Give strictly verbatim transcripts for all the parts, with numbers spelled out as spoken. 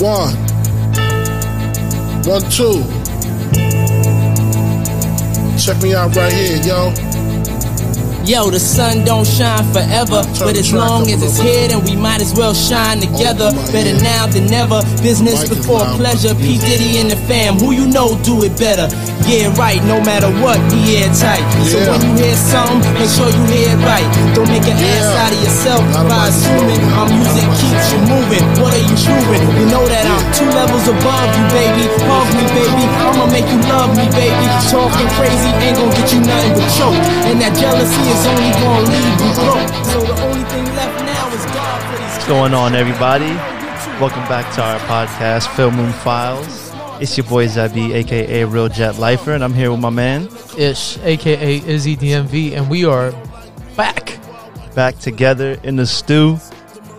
One. One, two. Check me out right here, yo. Yo, the sun don't shine forever, but as long as it's here, then we might as well shine together. Better now than never, business before pleasure. P. Diddy and the fam, who you know do it better. Yeah, right, no matter what, be airtight. So when you hear something, make sure you hear it right. Don't make an ass out of yourself by assuming our music keeps you moving. What are you proving? You know that I'm two levels above you, baby. Love me, baby, I'ma make you love me, baby. Talking crazy ain't gonna get you nothing but choke, and that jealousy is only gonna leave you broke. So the only thing left now is God for these kids. What's going on, everybody? Welcome back to our podcast, Film Room Files. It's your boy Zabi, a k a. Real Jet Lifer, and I'm here with my man, Ish, a k a. Izzy D M V, and we are back. Back together in the stew.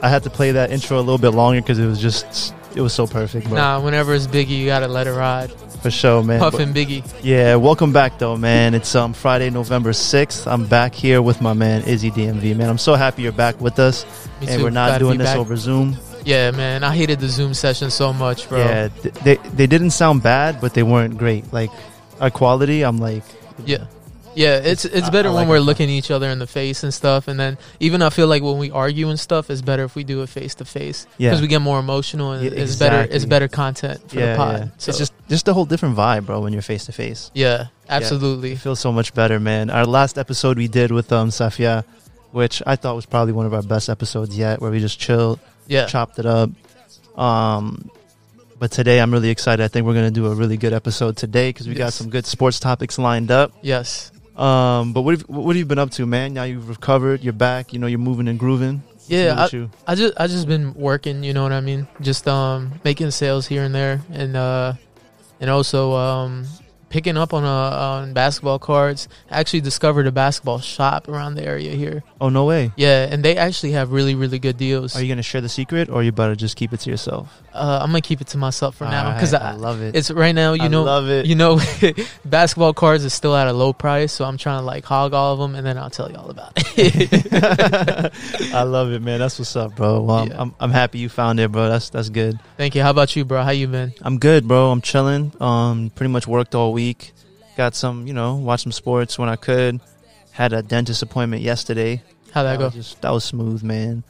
I had to play that intro a little bit longer because it was just, it was so perfect. Bro. Nah, whenever it's Biggie, you got to let it ride. For sure, man. Puffin' Biggie. Yeah, welcome back, though, man. It's um Friday, November sixth. I'm back here with my man, Izzy D M V, man. I'm so happy you're back with us, Me and too. we're not Glad doing this back. over Zoom. Yeah, man, I hated the Zoom session so much, bro. Yeah, they they didn't sound bad, but they weren't great. Like, our quality, I'm like... Yeah, yeah. it's it's better I, I when like we're looking at each other in the face and stuff. And then even I feel like when we argue and stuff, it's better if we do it face-to-face. Yeah. Because we get more emotional, and yeah, exactly. it's better it's better content for yeah, the pod. Yeah. So. It's just, just a whole different vibe, bro, when you're face-to-face. Yeah, absolutely. Yeah, it feels so much better, man. Our last episode we did with um Safia, which I thought was probably one of our best episodes yet, where we just chilled. Yeah. Chopped it up. Um, but today I'm really excited. I think we're going to do a really good episode today because we yes. got some good sports topics lined up. Yes. Um, but what have, what have you been up to, man? Now you've recovered. You're back. You know, you're moving and grooving. Yeah. I, I just I just been working, you know what I mean? Just um, making sales here and there, and uh, and also um, picking up on, uh, on basketball cards. I actually discovered a basketball shop around the area here. Oh, no way. Yeah, and they actually have really, really good deals. Are you going to share the secret, or are you better just keep it to yourself? Uh, I'm going to keep it to myself for All now. Right, I, I love it. It's right now, you I know, love it. You know, basketball cards is still at a low price, so I'm trying to, like, hog all of them, and then I'll tell you all about it. I love it, man. That's what's up, bro. Well, yeah. I'm, I'm I'm happy you found it, bro. That's that's good. Thank you. How about you, bro? How you been? I'm good, bro. I'm chilling. Um, pretty much worked all week. Week. Got some, you know, watched some sports when I could. Had a dentist appointment yesterday. How'd that, that go? Was just, that was smooth, man.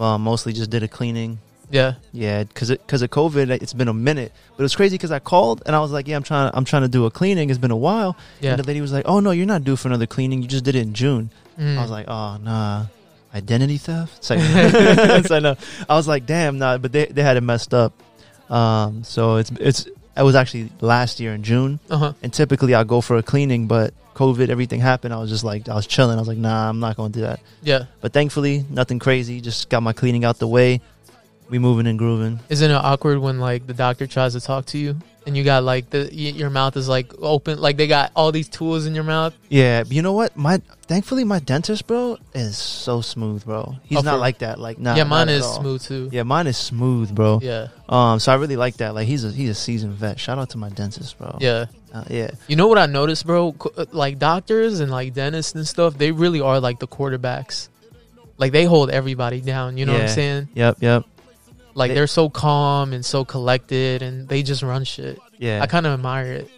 Um, mostly just did a cleaning. Yeah, yeah, because because of COVID, it's been a minute. But it's crazy because I called and I was like, yeah, I'm trying, I'm trying to do a cleaning. It's been a while. Yeah. And the lady was like, oh no, you're not due for another cleaning. You just did it in June. Mm. I was like, oh nah, identity theft. It's like, it's like, no. I was like, damn nah. But they they had it messed up. Um, so it's it's. I was actually last year in June, uh-huh. and typically I go for a cleaning, but COVID, everything happened. I was just like, I was chilling. I was like, nah, I'm not going to do that. Yeah. But thankfully, nothing crazy. Just got my cleaning out the way. We moving and grooving. Isn't it awkward when, like, the doctor tries to talk to you and you got, like, the your mouth is, like, open, like they got all these tools in your mouth? Yeah. But you know what? My thankfully my dentist, bro, is so smooth, bro. He's oh, not like that. Like, nah. Yeah, mine is smooth too. Yeah, mine is smooth, bro. Yeah. Um. So I really like that. Like, he's a he's a seasoned vet. Shout out to my dentist, bro. Yeah. Uh, yeah. You know what I noticed, bro? Like, doctors and, like, dentists and stuff, they really are like the quarterbacks. Like, they hold everybody down. You know yeah. what I'm saying? Yep. Yep. Like, they're so calm and so collected, and they just run shit. Yeah. I kind of admire it.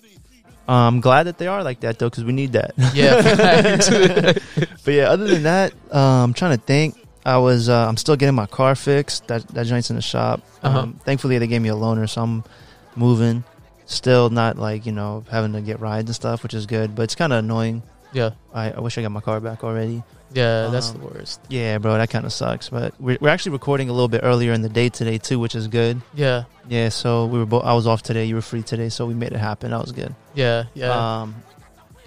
I'm glad that they are like that, though, because we need that. Yeah. But, yeah, other than that, uh, I'm trying to think. I was, uh, I'm still getting my car fixed. That that joint's in the shop. Um, uh-huh. Thankfully, they gave me a loaner, so I'm moving. Still not, like, you know, having to get rides and stuff, which is good. But it's kind of annoying. Yeah. I, I wish I got my car back already. Yeah, that's um, the worst. Yeah, bro, that kind of sucks. But we're, we're actually recording a little bit earlier in the day today too, which is good. Yeah, yeah. So we were both. I was off today. You were free today, so we made it happen. That was good. Yeah, yeah. Um,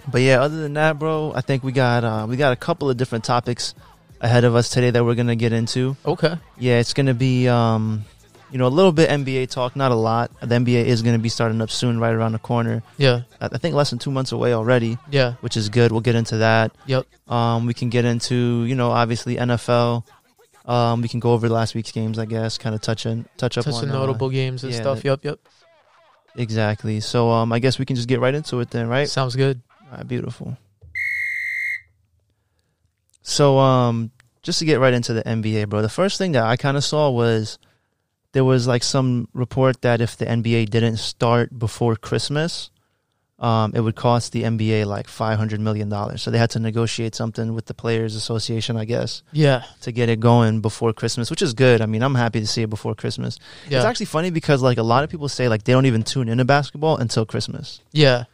but yeah, other than that, bro, I think we got uh, we got a couple of different topics ahead of us today that we're gonna get into. Okay. Yeah, it's gonna be um, you know, a little bit N B A talk, not a lot. The N B A is gonna be starting up soon, right around the corner. Yeah, I, I think less than two months away already. Yeah, which is good. We'll get into that. Yep. Um, we can get into, you know, obviously N F L. Um, we can go over last week's games, I guess, kind of touch in, touch up touch on the notable uh, games and yeah, stuff. Yep, yep. Exactly. So, um, I guess we can just get right into it then, right? Sounds good. All right, beautiful. So, um, just to get right into the N B A, bro. The first thing that I kind of saw was there was like some report that if the N B A didn't start before Christmas, um, it would cost the N B A like five hundred million dollars. So they had to negotiate something with the Players Association, I guess. Yeah. To get it going before Christmas, which is good. I mean, I'm happy to see it before Christmas. Yeah. It's actually funny because like a lot of people say like they don't even tune into basketball until Christmas. Yeah.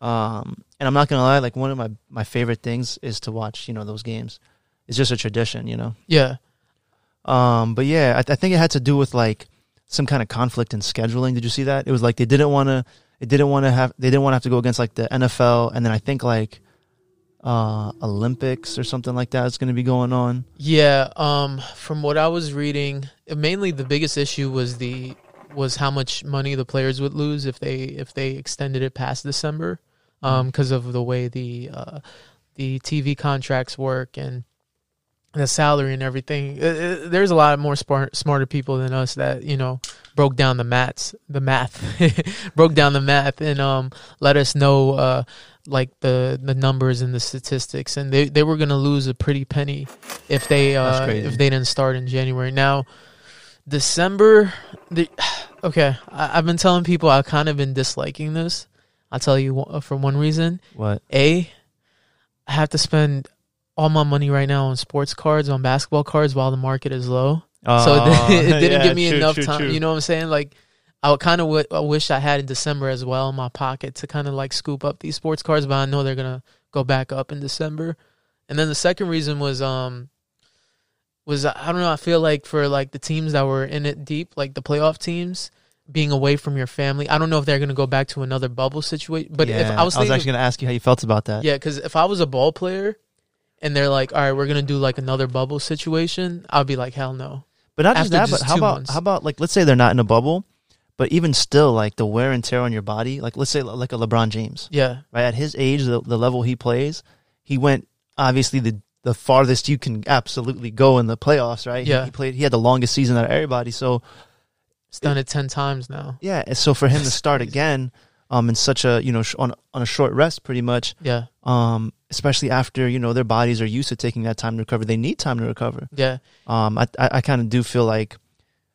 Um, and I'm not going to lie, like one of my, my favorite things is to watch, you know, those games. It's just a tradition, you know? Yeah. Um, but yeah, I, th- I think it had to do with like some kind of conflict in scheduling. Did you see that? It was like they didn't want to. It didn't want to have. They didn't want to have to go against like the N F L, and then I think like uh, Olympics or something like that is going to be going on. Yeah. Um, from what I was reading, mainly the biggest issue was the was how much money the players would lose if they if they extended it past December, because um, of the way the uh, the T V contracts work and the salary and everything. Uh, there's a lot more smart, smarter people than us that, you know, broke down the maths, the math, broke down the math and um, let us know, uh, like, the, the numbers and the statistics. And they, they were going to lose a pretty penny if they uh, if they didn't start in January. Now, December, the, okay, I, I've been telling people I've kind of been disliking this. I'll tell you for one reason. What? A, I have to spend all my money right now on sports cards, on basketball cards, while the market is low. Uh, so it, it didn't yeah, give me true, enough true, time. True. You know what I'm saying? Like, I kind of w- I wish I had in December as well in my pocket to kind of like scoop up these sports cards, but I know they're gonna go back up in December. And then the second reason was um was I don't know. I feel like for like the teams that were in it deep, like the playoff teams, being away from your family. I don't know if they're gonna go back to another bubble situation. But yeah, if I was, thinking, I was actually gonna ask you how you felt about that. Yeah, because if I was a ball player and they're like, all right, we're going to do like another bubble situation, I'll be like, hell no. But not just After that, just but how about, months. how about like, let's say they're not in a bubble, but even still, like the wear and tear on your body, like let's say like a LeBron James. Yeah. Right. At his age, the, the level he plays, he went obviously the, the farthest you can absolutely go in the playoffs, right? Yeah. He, he played, he had the longest season out of everybody. So he's done it, it ten times now. Yeah. So for him to start again, um, in such a, you know, sh- on, on a short rest pretty much. Yeah. Um, especially after, you know, their bodies are used to taking that time to recover. They need time to recover. Yeah. Um, I I, I kind of do feel like,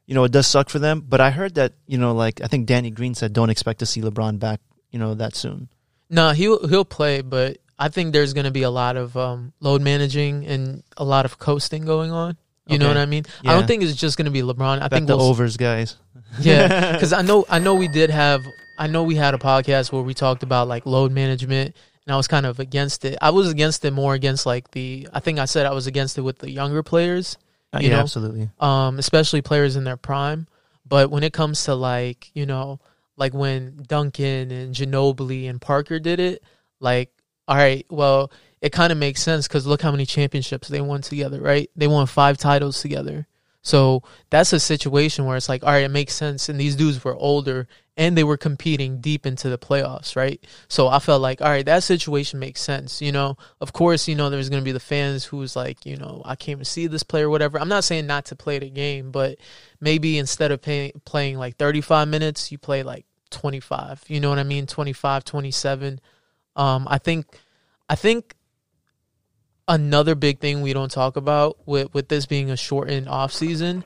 you know, it does suck for them. But I heard that, you know, like I think Danny Green said, don't expect to see LeBron back, you know, that soon. No, nah, he'll he'll play, but I think there's going to be a lot of um, load managing and a lot of coasting going on. You okay. know what I mean? Yeah. I don't think it's just going to be LeBron. I back think the we'll, overs guys. Yeah, because I know I know we did have I know we had a podcast where we talked about like load management. And I was kind of against it. I was against it more against like the, I think I said I was against it with the younger players. You yeah, know? Absolutely. Um, especially players in their prime. But when it comes to like, you know, like when Duncan and Ginobili and Parker did it, like, all right, well, it kind of makes sense because look how many championships they won together, right? They won five titles together. So that's a situation where it's like, all right, it makes sense. And these dudes were older and they were competing deep into the playoffs, right? So I felt like, all right, that situation makes sense. You know, of course, you know, there's going to be the fans who's like, you know, I came to see this player, whatever. I'm not saying not to play the game, but maybe instead of pay- playing like thirty-five minutes, you play like twenty-five, you know what I mean? twenty-five, twenty-seven. Um, I think, I think, another big thing we don't talk about with, with this being a shortened offseason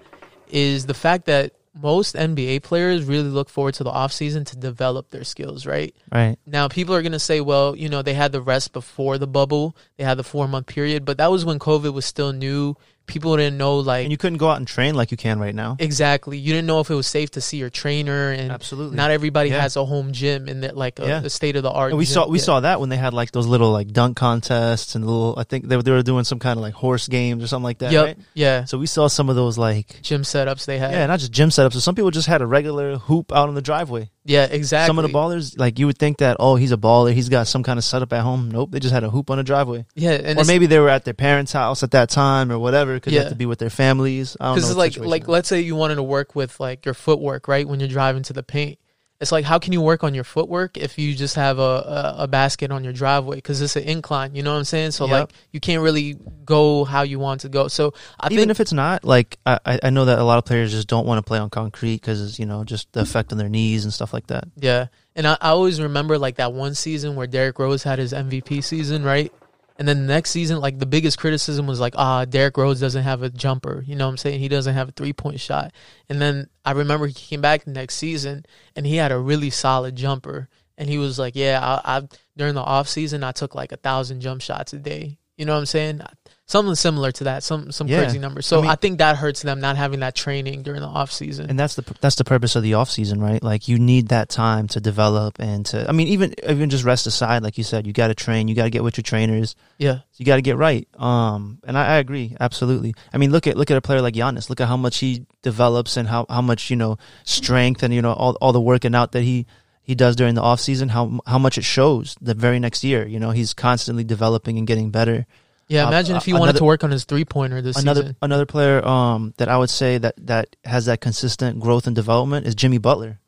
is the fact that most N B A players really look forward to the offseason to develop their skills, right? Right. Now, people are going to say, well, you know, they had the rest before the bubble. They had the four-month period, but that was when COVID was still new. People didn't know, like... And you couldn't go out and train like you can right now. Exactly. You didn't know if it was safe to see your trainer, and absolutely, not everybody yeah. has a home gym in that, like, a, yeah. a state-of-the-art and we gym. saw we yeah. saw that when they had, like, those little, like, dunk contests and little... I think they were, they were doing some kind of, like, horse games or something like that, yep. right? Yeah. So we saw some of those, like... Gym setups they had. Yeah, not just gym setups. So some people just had a regular hoop out on the driveway. Yeah, exactly. Some of the ballers, like, you would think that, oh, he's a baller. He's got some kind of setup at home. Nope, they just had a hoop on the driveway. Yeah, and or maybe they were at their parents' house at that time or whatever. Because yeah. they have to be with their families. Because like, like is. let's say you wanted to work with like your footwork, right? When you're driving to the paint, it's like how can you work on your footwork if you just have a, a, a basket on your driveway? Because it's an incline, you know what I'm saying? So yep. like you can't really go how you want to go. So I even think, if it's not like I, I know that a lot of players just don't want to play on concrete because you know just the effect on their knees and stuff like that. Yeah, and I, I always remember like that one season where Derrick Rose had his M V P season, right? And then the next season, like, the biggest criticism was like, ah, Derrick Rose doesn't have a jumper. You know what I'm saying? He doesn't have a three-point shot. And then I remember he came back the next season, and he had a really solid jumper. And he was like, yeah, I, I during the offseason, I took like a thousand jump shots a day. You know what I'm saying? Something similar to that, some some yeah. crazy numbers. So I, mean, I think that hurts them not having that training during the off season. And that's the that's the purpose of the off season, right? Like, you need that time to develop and to. I mean, even even just rest aside, like you said, you got to train, you got to get with your trainers. Yeah, you got to get right. Um, and I, I agree absolutely. I mean, look at look at a player like Giannis. Look at how much he develops and how, how much, you know, strength and, you know, all all the working out that he. He does during the off season, how how much it shows the very next year. You know, he's constantly developing and getting better. Yeah, imagine uh, if he another, wanted to work on his three pointer this another, season. Another player um, that I would say that that has that consistent growth and development is Jimmy Butler.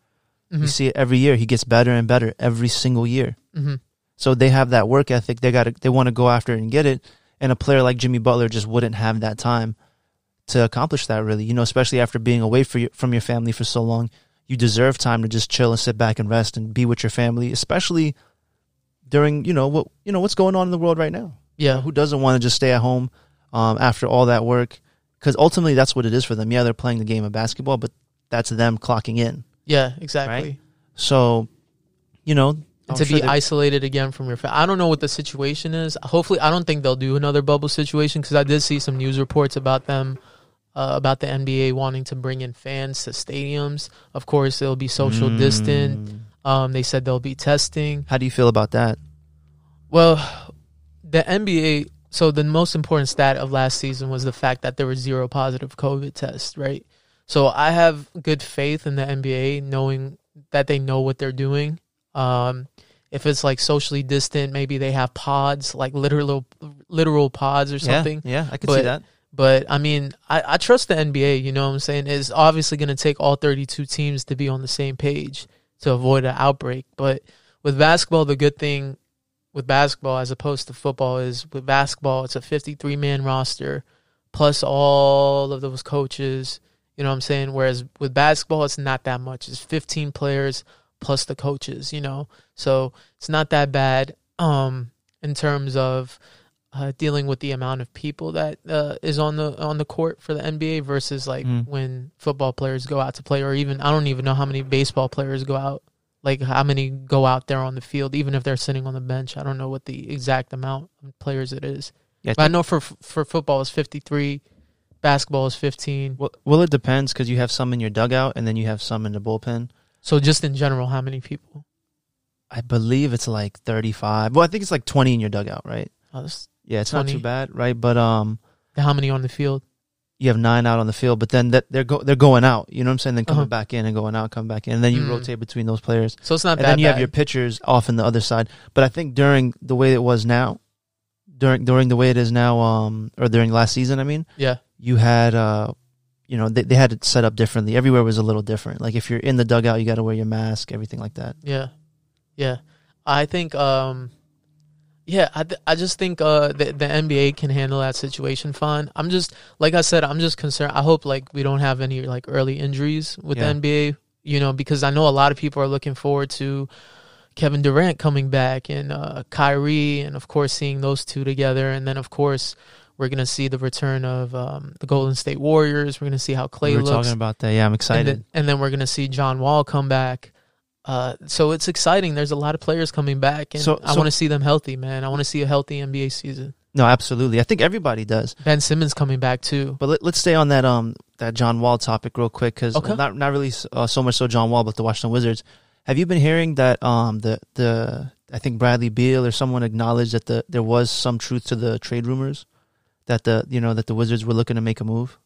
Mm-hmm. You see it every year; he gets better and better every single year. Mm-hmm. So they have that work ethic. They got they want to go after it and get it. And a player like Jimmy Butler just wouldn't have that time to accomplish that. Really, you know, especially after being away for your, from your family for so long. You deserve time to just chill and sit back and rest and be with your family, especially during, you know, what you know what's going on in the world right now. Yeah. You know, who doesn't want to just stay at home um, after all that work? Because ultimately that's what it is for them. Yeah, they're playing the game of basketball, but that's them clocking in. Yeah, exactly. Right? So, you know. And to sure be isolated again from your family. I don't know what the situation is. Hopefully, I don't think they'll do another bubble situation because I did see some news reports about them. Uh, about the N B A wanting to bring in fans to stadiums. Of course, they'll be social mm. distant. Um, they said they'll be testing. How do you feel about that? Well, the N B A, so the most important stat of last season was the fact that there were zero positive COVID tests, right? So I have good faith in the N B A knowing that they know what they're doing. Um, if it's like socially distant, maybe they have pods, like literal literal pods or something. Yeah, yeah I could but, see that. But, I mean, I, I trust the N B A, you know what I'm saying? It's obviously going to take all thirty-two teams to be on the same page to avoid an outbreak. But with basketball, the good thing with basketball as opposed to football is with basketball, it's a fifty-three man roster plus all of those coaches, you know what I'm saying? Whereas with basketball, it's not that much. It's fifteen players plus the coaches, you know? So it's not that bad um, in terms of – Uh, dealing with the amount of people that uh, is on the on the court for the N B A versus like mm. when football players go out to play, or even I don't even know how many baseball players go out, like how many go out there on the field, even if they're sitting on the bench. I don't know what the exact amount of players it is. Yeah, but I know for for football is fifty-three, basketball is fifteen. Well, well it depends because you have some in your dugout and then you have some in the bullpen. So just in general, how many people? I believe it's like thirty-five. Well, I think it's like twenty in your dugout, right? Oh, that's Yeah, it's twenty. Not too bad, right? But um, how many on the field? You have nine out on the field, but then that they're go, they're going out. You know what I'm saying? Then coming uh-huh. back in and going out, coming back in, and then you mm. rotate between those players. So it's not and bad. And then you bad. have your pitchers off on the other side. But I think during the way it was now, during during the way it is now, um, or during last season, I mean, yeah, you had uh, you know, they they had it set up differently. Everywhere was a little different. Like if you're in the dugout, you got to wear your mask, everything like that. Yeah, yeah, I think um. Yeah, I, th- I just think uh, the, the N B A can handle that situation fine. I'm just, like I said, I'm just concerned. I hope, like, we don't have any, like, early injuries with yeah. the N B A, you know, because I know a lot of people are looking forward to Kevin Durant coming back and uh, Kyrie and, of course, seeing those two together. And then, of course, we're going to see the return of um, the Golden State Warriors. We're going to see how Clay looks. We were looks. talking about that. Yeah, I'm excited. And then, and then we're going to see John Wall come back. Uh, so it's exciting. There's a lot of players coming back, and so, so, I want to see them healthy, man. I want to see a healthy N B A season. No, absolutely. I think everybody does. Ben Simmons coming back too. But let, let's stay on that um that John Wall topic real quick because okay. not not really uh, so much so John Wall, but the Washington Wizards. Have you been hearing that um the the I think Bradley Beal or someone acknowledged that the there was some truth to the trade rumors that the you know that the Wizards were looking to make a move?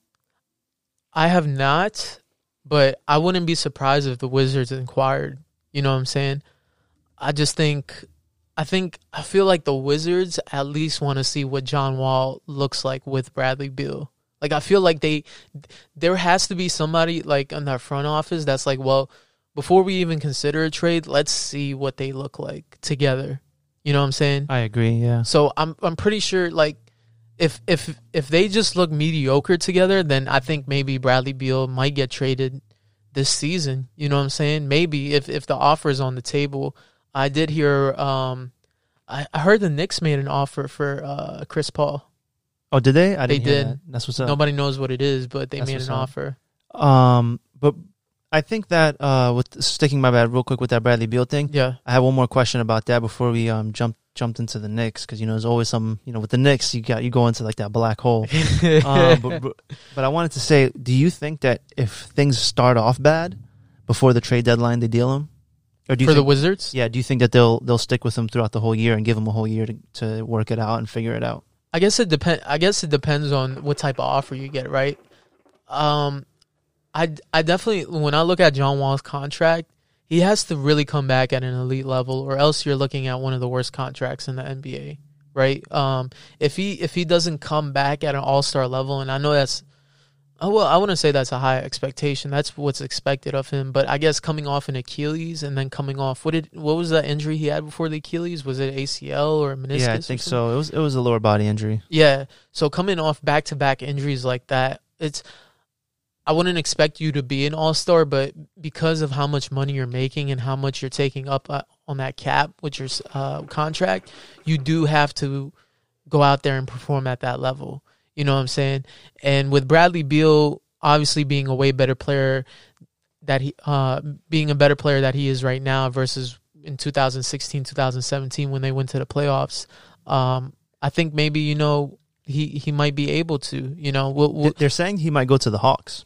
I have not. But I wouldn't be surprised if the Wizards inquired. You know what I'm saying? I just think, I think, I feel like the Wizards at least want to see what John Wall looks like with Bradley Beal. Like, I feel like they, there has to be somebody like in their front office that's like, well, before we even consider a trade, let's see what they look like together. You know what I'm saying? I agree. Yeah. So I'm, I'm pretty sure like. If if if they just look mediocre together, then I think maybe Bradley Beal might get traded this season. You know what I'm saying? Maybe if, if the offer is on the table. I did hear um, I, I heard the Knicks made an offer for uh, Chris Paul. Oh, did they? I didn't they hear did. That. That's what's up. Nobody knows what it is, but they That's made an up. offer. Um, but I think that uh, with sticking my bad real quick with that Bradley Beal thing. Yeah, I have one more question about that before we um jump. Jumped into the Knicks because you know there's always some you know with the Knicks you got you go into like that black hole. um, but, but, but I wanted to say, do you think that if things start off bad before the trade deadline, they deal him? Or do you for think, the Wizards? Yeah, do you think that they'll they'll stick with him throughout the whole year and give him a whole year to, to work it out and figure it out? I guess it depend. I guess it depends on what type of offer you get, right? Um, I I definitely when I look at John Wall's contract. He has to really come back at an elite level, or else you're looking at one of the worst contracts in the N B A, right? Um, if he if he doesn't come back at an all-star level, and I know that's, oh well, I wouldn't say that's a high expectation. That's what's expected of him. But I guess coming off an Achilles and then coming off what did what was that injury he had before the Achilles? Was it A C L or meniscus? Yeah, I think so. It was it was a lower body injury. Yeah, so coming off back-to-back injuries like that, it's. I wouldn't expect you to be an all-star, but because of how much money you're making and how much you're taking up uh, on that cap with your uh, contract, you do have to go out there and perform at that level. You know what I'm saying? And with Bradley Beal obviously being a way better player that he uh, being a better player that he is right now versus in two thousand sixteen, two thousand seventeen when they went to the playoffs, um, I think maybe you know he he might be able to. You know, we'll, we'll, they're saying he might go to the Hawks.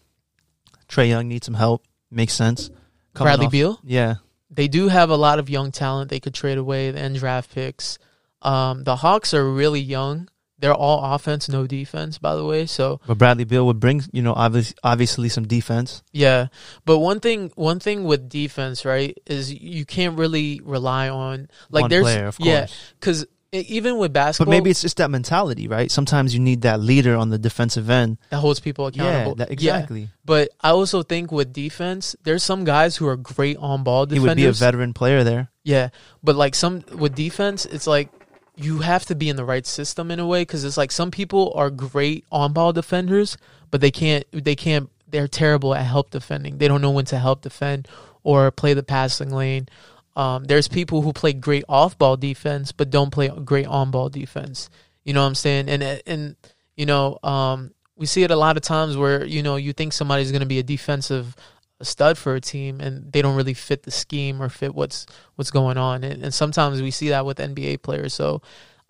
Trae Young needs some help. Makes sense. Coming Bradley off, Beal? Yeah. They do have a lot of young talent they could trade away and draft picks. Um, the Hawks are really young. They're all offense, no defense, by the way. So, but Bradley Beal would bring, you know, obviously, obviously some defense. Yeah. But one thing one thing with defense, right, is you can't really rely on like one there's player, of course. Yeah, cuz even with basketball. But maybe it's just that mentality, right? Sometimes you need that leader on the defensive end. That holds people accountable. Yeah, that, exactly. Yeah. But I also think with defense, there's some guys who are great on-ball defenders. He would be a veteran player there. Yeah. But like some with defense, it's like you have to be in the right system in a way because it's like some people are great on-ball defenders, but they can't, they can't, they're terrible at help defending. They don't know when to help defend or play the passing lane. Um, there's people who play great off-ball defense but don't play great on-ball defense. You know what I'm saying? And, and you know, um, we see it a lot of times where, you know, you think somebody's going to be a defensive stud for a team and they don't really fit the scheme or fit what's what's going on. And, and sometimes we see that with N B A players. So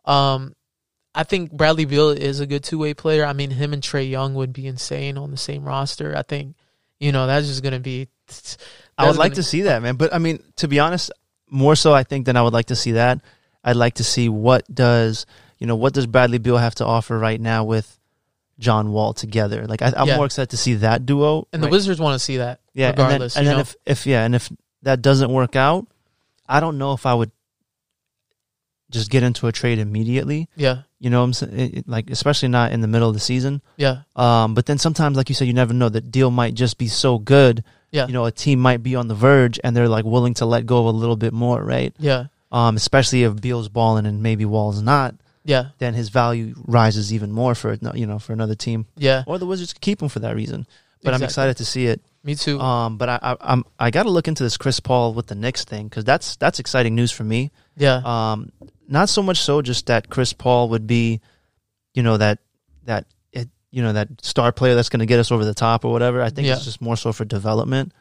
um, I think Bradley Beal is a good two-way player. I mean, him and Trae Young would be insane on the same roster. I think, you know, that's just going to be – I would like to see that, man. But, I mean, to be honest, more so I think than I would like to see that. I'd like to see what does, you know, what does Bradley Beal have to offer right now with John Wall together? Like, I, I'm yeah. more excited to see that duo. And right. The Wizards want to see that, yeah, regardless. And then, and then if, if, yeah, and if that doesn't work out, I don't know if I would just get into a trade immediately. Yeah. You know what I'm saying? Like, especially not in the middle of the season. Yeah. Um, but then sometimes, like you said, you never know. The deal might just be so good. Yeah. You know, a team might be on the verge and they're like willing to let go a little bit more, right? Yeah. Um, especially if Beal's balling and maybe Wall's not. Yeah. Then his value rises even more for, you know, for another team. Yeah. Or the Wizards could keep him for that reason. But exactly. I'm excited to see it. Me too. Um, but I, I I'm I got to look into this Chris Paul with the Knicks thing because that's that's exciting news for me. Yeah. Um, not so much so just that Chris Paul would be, you know, that that. you know, that star player that's going to get us over the top or whatever. I think yeah. it's just more so for development.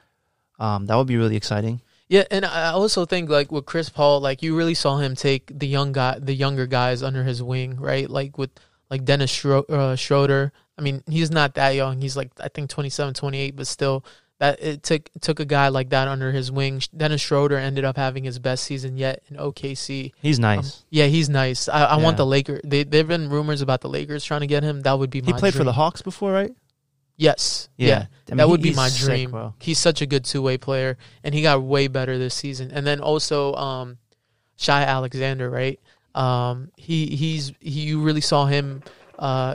Um, that would be really exciting. Yeah, and I also think, like, with Chris Paul, like, you really saw him take the young guy, the younger guys under his wing, right? Like, with, like, Dennis Schro- uh, Schroeder. I mean, he's not that young. He's, like, I think twenty-seven, twenty-eight, but still, that it took took a guy like that under his wing. Dennis Schroeder ended up having his best season yet in O K C. He's nice. Um, yeah, he's nice. I, I yeah. want the Lakers. They, there have been rumors about the Lakers trying to get him. That would be my dream. He played dream. for the Hawks before, right? Yes. Yeah. yeah. I mean, that would be my dream. Sick, he's such a good two-way player, and he got way better this season. And then also um, Shai Alexander, right? Um, he he's he, You really saw him uh,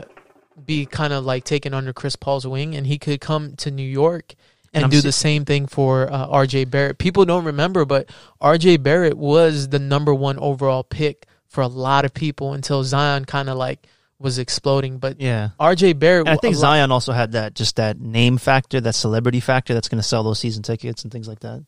be kind of like taken under Chris Paul's wing, and he could come to New York And, and do the same thing for uh, R J Barrett. People don't remember, but R J Barrett was the number one overall pick for a lot of people until Zion kind of like was exploding. But yeah, R J Barrett. And I think Zion also had that just that name factor, that celebrity factor that's going to sell those season tickets and things like that.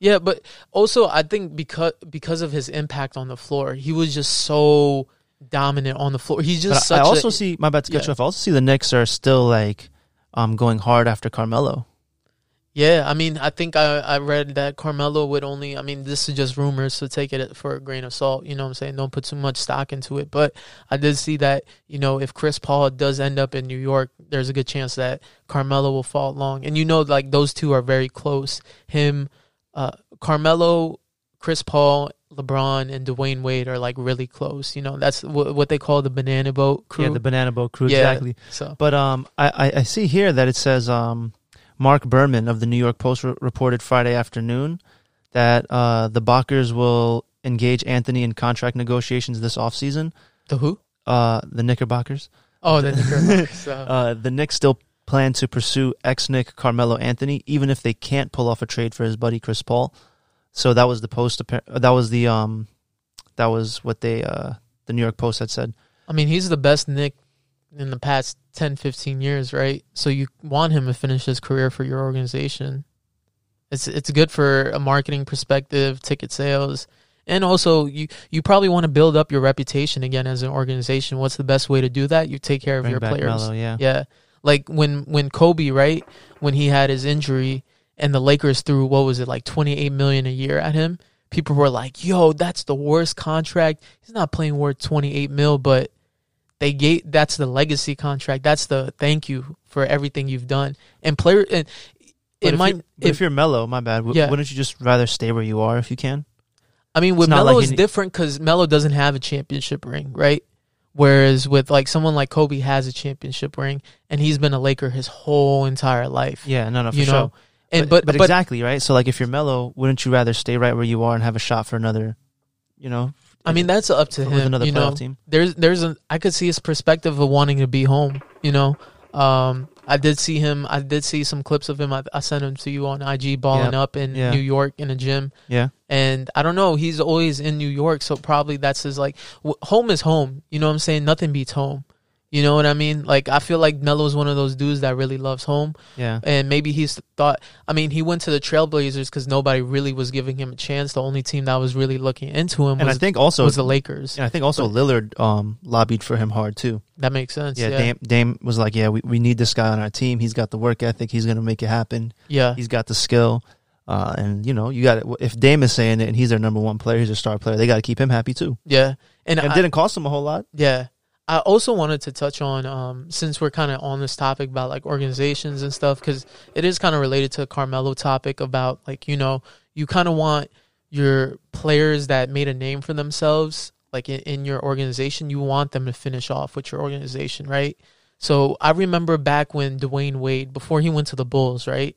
Yeah, but also I think because because of his impact on the floor, he was just so dominant on the floor. He's just. But such I also a, see my bad to catch yeah. off. I also see the Knicks are still like um, going hard after Carmelo. Yeah, I mean, I think I, I read that Carmelo would only, I mean, this is just rumors, so take it for a grain of salt, you know what I'm saying? Don't put too much stock into it. But I did see that, you know, if Chris Paul does end up in New York, there's a good chance that Carmelo will fall long. And, you know, like, those two are very close. Him, uh, Carmelo, Chris Paul, LeBron, and Dwyane Wade are, like, really close. You know, that's w- what they call the banana boat crew. Yeah, the banana boat crew, yeah, exactly. So. But um, I, I see here that it says... um. Mark Berman of the New York Post re- reported Friday afternoon that uh, the Bockers will engage Anthony in contract negotiations this offseason. The who? Uh, the Knickerbockers. Oh, the Knickerbockers. Uh. uh, the Knicks still plan to pursue ex-Knick Carmelo Anthony, even if they can't pull off a trade for his buddy Chris Paul. So that was the Post. That was the um, that was what they uh, the New York Post had said. I mean, he's the best Knick in the past ten, fifteen years, right? So you want him to finish his career for your organization. It's it's good for a marketing perspective, ticket sales, and also you, you probably want to build up your reputation again as an organization. What's the best way to do that? You take care of Bring your back players. Mello, yeah. yeah. Like when, when Kobe, right, when he had his injury and the Lakers threw, what was it, like twenty-eight million dollars a year at him, people were like, yo, that's the worst contract. He's not playing worth twenty-eight mil, but They gave that's the legacy contract. That's the thank you for everything you've done. And player, and it might if, if, if you're Melo, my bad. W- yeah. Wouldn't you just rather stay where you are if you can? I mean, with Melo, like it's different because Melo doesn't have a championship ring, right? Whereas with like someone like Kobe has a championship ring, and he's been a Laker his whole entire life. Yeah, no, no, for you sure. Know? And but, but, but, but exactly right. So like, if you're Melo, wouldn't you rather stay right where you are and have a shot for another, you know? I mean, that's up to him. Another you know, team. There's, there's an. I could see his perspective of wanting to be home. You know, um, I did see him. I did see some clips of him. I, I sent him to you on I G, balling yep. up in yeah. New York in a gym. Yeah, and I don't know. He's always in New York, so probably that's his like. W- home is home. You know what I'm saying? Nothing beats home. You know what I mean? Like, I feel like Melo's one of those dudes that really loves home. Yeah. And maybe he's thought, I mean, he went to the Trailblazers because nobody really was giving him a chance. The only team that was really looking into him and was, I think also, was the Lakers. And I think also but, Lillard um, lobbied for him hard, too. That makes sense. Yeah, yeah. Dame, Dame was like, yeah, we, we need this guy on our team. He's got the work ethic. He's going to make it happen. Yeah. He's got the skill. Uh, and, you know, you got if Dame is saying it and he's their number one player, he's their star player, they got to keep him happy, too. Yeah. And, and I, it didn't cost him a whole lot. Yeah. I also wanted to touch on, um, since we're kind of on this topic about, like, organizations and stuff, because it is kind of related to the Carmelo topic about, like, you know, you kind of want your players that made a name for themselves, like, in, in your organization, you want them to finish off with your organization, right? So I remember back when Dwyane Wade, before he went to the Bulls, right?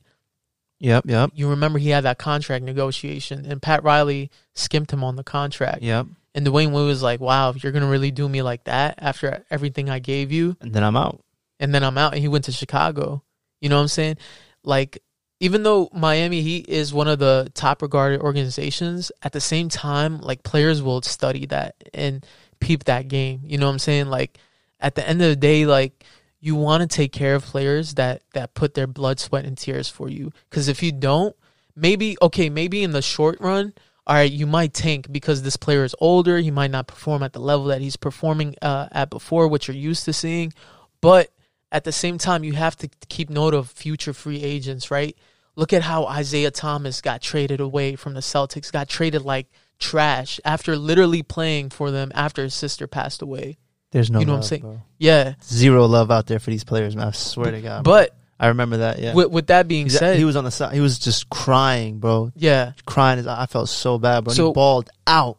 Yep, yep. You remember he had that contract negotiation, and Pat Riley skimped him on the contract. Yep. And Dwyane Wade was like, wow, if you're going to really do me like that after everything I gave you. And then I'm out. And then I'm out. And he went to Chicago. You know what I'm saying? Like, even though Miami Heat is one of the top regarded organizations, at the same time, like, players will study that and peep that game. You know what I'm saying? Like, at the end of the day, like, you want to take care of players that, that put their blood, sweat, and tears for you. Because if you don't, maybe, okay, maybe in the short run, all right, you might tank because this player is older. He might not perform at the level that he's performing uh, at before, what you're used to seeing. But at the same time, you have to keep note of future free agents, right? Look at how Isaiah Thomas got traded away from the Celtics, got traded like trash after literally playing for them after his sister passed away. There's no you know love, what I'm saying? Bro. Yeah. Zero love out there for these players, man. I swear to God. But... Man. I remember that, yeah. With, with that being He's, said... He was on the side. He was just crying, bro. Yeah. Crying. I felt so bad, bro. So, he balled out.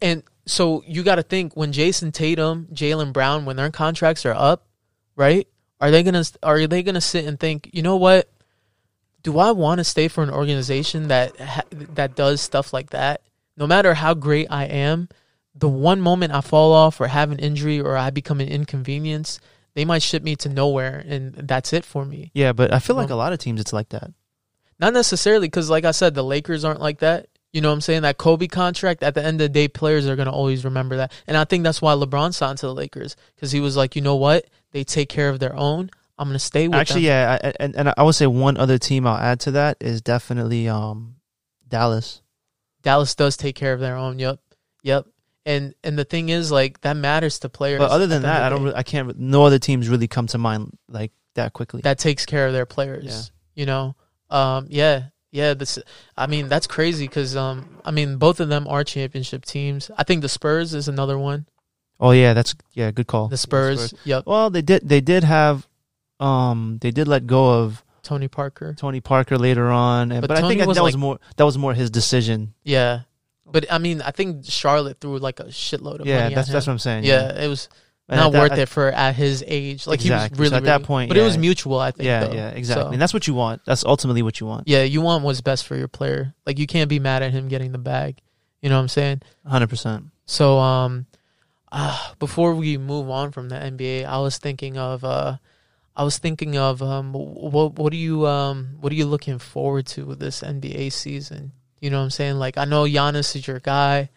And so you got to think, when Jason Tatum, Jaylen Brown, when their contracts are up, right, are they going to are they gonna sit and think, you know what, do I want to stay for an organization that ha- that does stuff like that? No matter how great I am, the one moment I fall off or have an injury or I become an inconvenience... They might ship me to nowhere, and that's it for me. Yeah, but I feel like um, a lot of teams, it's like that. Not necessarily, because like I said, the Lakers aren't like that. You know what I'm saying? That Kobe contract, at the end of the day, players are going to always remember that. And I think that's why LeBron signed to the Lakers, because he was like, you know what? They take care of their own. I'm going to stay with Actually, them. Actually, yeah, I, and, and I would say one other team I'll add to that is definitely um, Dallas. Dallas does take care of their own. Yep. Yep. And and the thing is, like, that matters to players. But other than that, I don't. I can't. No other teams really come to mind like that quickly. That takes care of their players. Yeah. You know. Um. Yeah. Yeah. This. I mean, that's crazy because um. I mean, both of them are championship teams. I think the Spurs is another one. Oh yeah, that's yeah. Good call. The Spurs. The Spurs. Yep. Well, they did. They did have. Um. They did let go of Tony Parker. Tony Parker later on, and, but, but I think that was, like, was more. That was more his decision. Yeah. But, I mean, I think Charlotte threw, like, a shitload of yeah, money. Yeah, that's, that's what I'm saying. Yeah, yeah. It was and not that, worth I, it for at his age. Like, exactly. He was really, so at that really, point, But yeah. It was mutual, I think, Yeah, though. yeah, exactly. So, and that's what you want. That's ultimately what you want. Yeah, you want what's best for your player. Like, you can't be mad at him getting the bag. You know what I'm saying? one hundred percent. So, um, uh, before we move on from the N B A, I was thinking of... Uh, I was thinking of um, what what are you um what are you looking forward to with this N B A season? You know what I'm saying? Like, I know Giannis is your guy.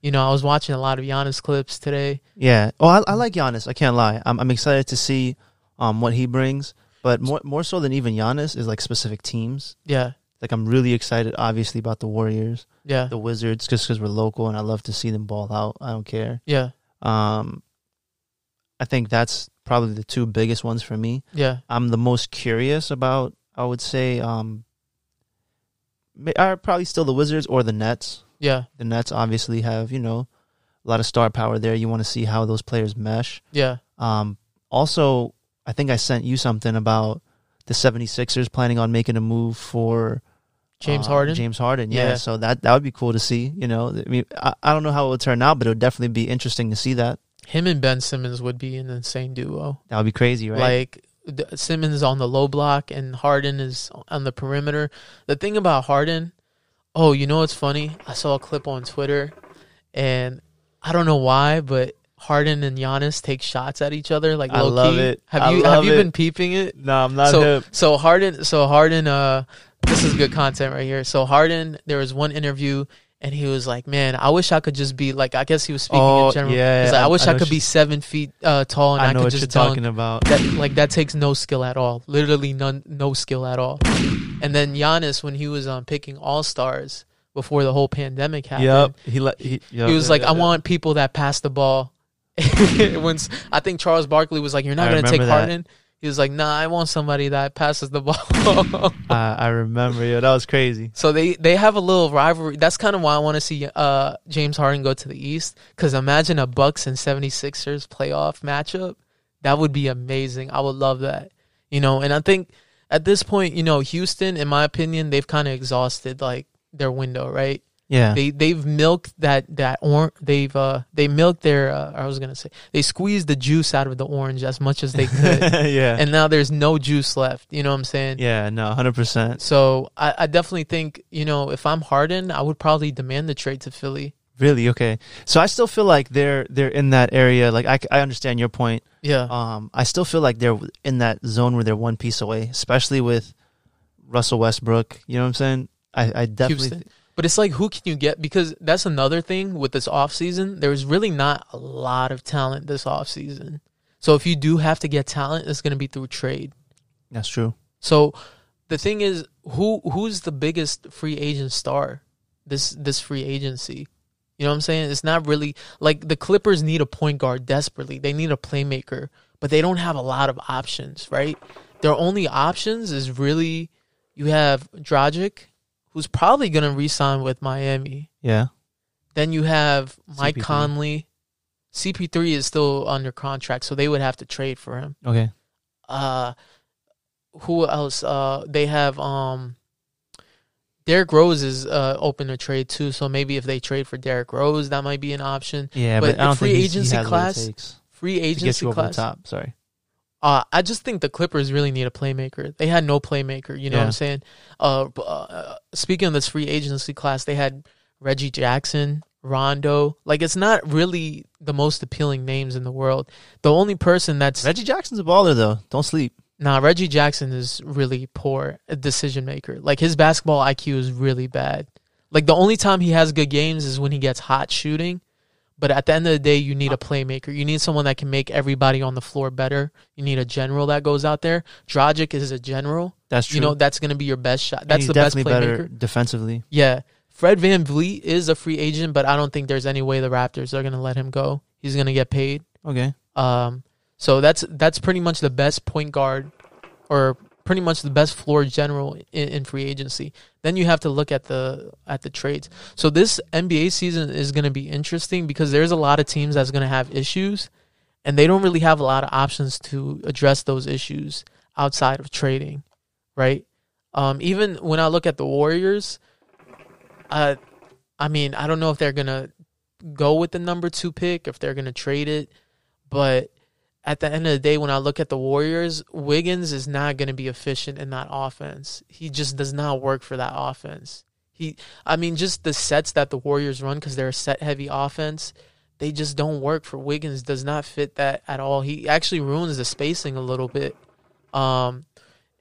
You know, I was watching a lot of Giannis clips today. Yeah. Oh, I, I like Giannis. I can't lie. I'm, I'm excited to see um what he brings. But more more so than even Giannis is, like, specific teams. Yeah. Like, I'm really excited, obviously, about the Warriors. Yeah. The Wizards, just because we're local and I love to see them ball out. I don't care. Yeah. Um, I think that's probably the two biggest ones for me. Yeah. I'm the most curious about, I would say, um, are probably still the Wizards or the Nets. Yeah. The Nets obviously have, you know, a lot of star power there. You want to see how those players mesh. Yeah. Um, also, I think I sent you something about the 76ers planning on making a move for James um, Harden. James Harden, yeah. yeah. So that, that would be cool to see, you know. I mean, I, I don't know how it would turn out, but it would definitely be interesting to see that. Him and Ben Simmons would be an insane duo. That would be crazy, right? Like, Simmons on the low block and Harden is on the perimeter. The thing about Harden, oh, you know what's funny? I saw a clip on Twitter, and I don't know why, but Harden and Giannis take shots at each other. Like, I low love key. it. Have I you love have you it. been peeping it? No, I'm not. So hip. so Harden so Harden. Uh, this is good content right here. So Harden, there was one interview. And he was like, man, I wish I could just be, like, I guess he was speaking oh, in general. Yeah, He's like, I, I wish I, I could be seven feet uh, tall and I, I know could what just you're dunk. Talking about. That, like, that takes no skill at all. Literally none, no skill at all. And then Giannis, when he was um, picking All-Stars before the whole pandemic happened, yep. he, le- he, yep. he was like, I want people that pass the ball. when, I think Charles Barkley was like, you're not going to take that. Harden. He was like, nah, I want somebody that passes the ball. uh, I remember, yo, that was crazy. So they, they have a little rivalry. That's kind of why I want to see uh, James Harden go to the East, because imagine a Bucks and 76ers playoff matchup. That would be amazing. I would love that. You know, and I think at this point, you know, Houston, in my opinion, they've kind of exhausted, like, their window, right? Yeah. They, they've milked that, that orange. They've, uh, they milked their, uh, I was going to say, they squeezed the juice out of the orange as much as they could. Yeah. And now there's no juice left. You know what I'm saying? Yeah, no, one hundred percent. So I, I definitely think, you know, if I'm Harden, I would probably demand the trade to Philly. Really? Okay. So I still feel like they're, they're in that area. Like, I, I understand your point. Yeah. Um, I still feel like they're in that zone where they're one piece away, especially with Russell Westbrook. You know what I'm saying? I, I definitely. Houston. But it's like, who can you get? Because that's another thing with this offseason. There's really not a lot of talent this offseason. So if you do have to get talent, it's going to be through trade. That's true. So the thing is, who who's the biggest free agent star this this free agency? You know what I'm saying? It's not really... Like, the Clippers need a point guard desperately. They need a playmaker. But they don't have a lot of options, right? Their only options is really... You have Dragic... who's probably going to re-sign with Miami. Yeah. Then you have Mike C P three. Conley. C P three is still under contract, so they would have to trade for him. Okay. Uh, who else? Uh, they have um, Derrick Rose is uh, open to trade, too, so maybe if they trade for Derrick Rose, that might be an option. Yeah, but, but I don't free think agency he has class, what it takes free agency to get you over class, the top, sorry. Uh, I just think the Clippers really need a playmaker. They had no playmaker, you know yeah. what I'm saying? Uh, uh, speaking of this free agency class, they had Reggie Jackson, Rondo. Like, it's not really the most appealing names in the world. The only person that's... Reggie Jackson's a baller, though. Don't sleep. Nah, Reggie Jackson is really poor decision maker. Like, his basketball I Q is really bad. Like, the only time he has good games is when he gets hot shooting. But at the end of the day, you need a playmaker. You need someone that can make everybody on the floor better. You need a general that goes out there. Dragic is a general. That's true. You know, that's going to be your best shot. That's the best playmaker. He's definitely better defensively. Yeah. Fred VanVleet is a free agent, but I don't think there's any way the Raptors are going to let him go. He's going to get paid. Okay. Um. So that's that's pretty much the best point guard, or pretty much the best floor general in, in free agency. Then you have to look at the at the trades. So this N B A season is going to be interesting because there's a lot of teams that's going to have issues, and they don't really have a lot of options to address those issues outside of trading, right? Um. Even when I look at the Warriors. Uh, I mean, I don't know if they're going to go with the number two pick, if they're going to trade it. But at the end of the day, when I look at the Warriors, Wiggins is not going to be efficient in that offense. He just does not work for that offense. He, I mean, just the sets that the Warriors run, because they're a set-heavy offense, they just don't work for Wiggins. Does not fit that at all. He actually ruins the spacing a little bit. Um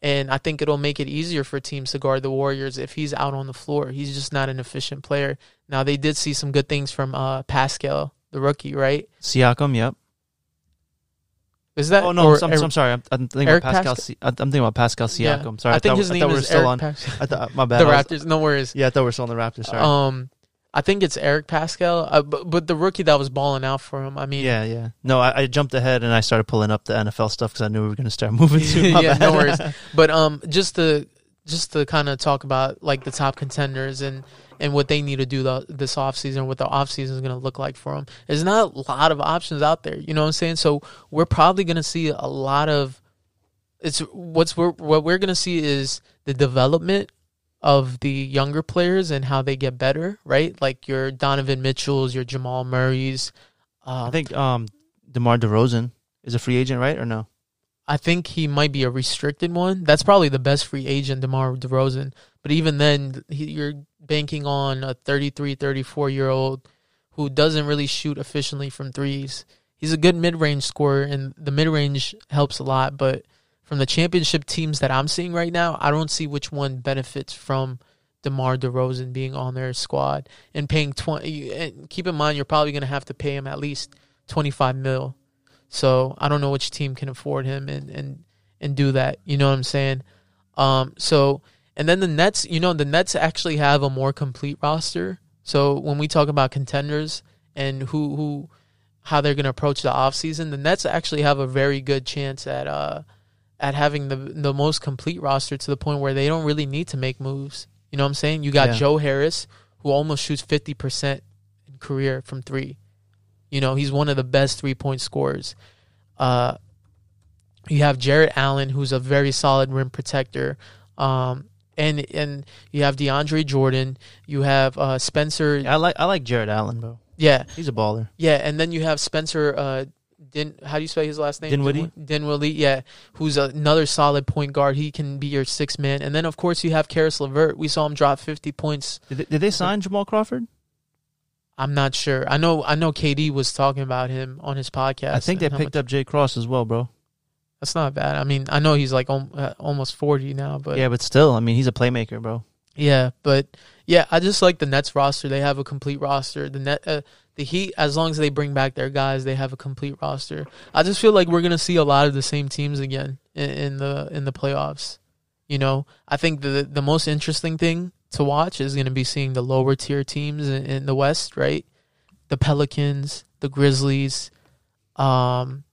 And I think it'll make it easier for teams to guard the Warriors if he's out on the floor. He's just not an efficient player. Now, they did see some good things from uh, Pascal, the rookie, right? Siakam, yep. Is that? Oh, no, or, I'm, I'm, I'm sorry. I'm, I'm, thinking about Pascal, Pascal? I'm thinking about Pascal Siakam. Yeah. Sorry, I, I think thought, his I name is we Eric on, Pascal. I thought, my bad. The Raptors, was, no worries. Yeah, I thought we were still on the Raptors, sorry. Um, I think it's Eric Pascal, uh, but, but the rookie that was balling out for him, I mean. Yeah, yeah. No, I, I jumped ahead and I started pulling up the N F L stuff because I knew we were going to start moving to my Yeah, bad. No worries. But um, just to just to kind of talk about like the top contenders and, and what they need to do the, this offseason, what the offseason is going to look like for them. There's not a lot of options out there, you know what I'm saying? So we're probably going to see a lot of it's what's we're, what we're going to see is the development of the younger players and how they get better, right? Like your Donovan Mitchells, your Jamal Murrays. Um, I think um, DeMar DeRozan is a free agent, right, or no? I think he might be a restricted one. That's probably the best free agent, DeMar DeRozan. But even then, he, you're banking on a thirty-three, thirty-four-year-old who doesn't really shoot efficiently from threes. He's a good mid-range scorer, and the mid-range helps a lot, but from the championship teams that I'm seeing right now, I don't see which one benefits from DeMar DeRozan being on their squad and paying twenty. And keep in mind, you're probably going to have to pay him at least twenty-five mil. So I don't know which team can afford him and and, and do that. You know what I'm saying? Um, so and then the Nets, you know, the Nets actually have a more complete roster. So when we talk about contenders and who who how they're going to approach the offseason, the Nets actually have a very good chance at uh. at having the the most complete roster to the point where they don't really need to make moves. You know what I'm saying? You got yeah. Joe Harris, who almost shoots fifty percent in career from three. You know, he's one of the best three-point scorers. Uh, you have Jarrett Allen, who's a very solid rim protector. Um, and and you have DeAndre Jordan. You have uh, Spencer. Yeah, I like I like Jarrett Allen, bro. Yeah. He's a baller. Yeah, and then you have Spencer uh Din, how do you spell his last name? Dinwiddie. Dinwiddie, yeah, who's another solid point guard. He can be your sixth man. And then, of course, you have Karis LeVert. We saw him drop fifty points. Did they, did they sign Jamal Crawford? I'm not sure. I know I know K D was talking about him on his podcast. I think they picked much, up Jay Cross as well, bro. That's not bad. I mean, I know he's like om, uh, almost forty now. But yeah, but still, I mean, he's a playmaker, bro. Yeah, but, yeah, I just like the Nets roster. They have a complete roster. The Net, uh, the Heat, as long as they bring back their guys, they have a complete roster. I just feel like we're going to see a lot of the same teams again in, in the in the playoffs. You know, I think the the most interesting thing to watch is going to be seeing the lower-tier teams in, in the West, right? The Pelicans, the Grizzlies, um,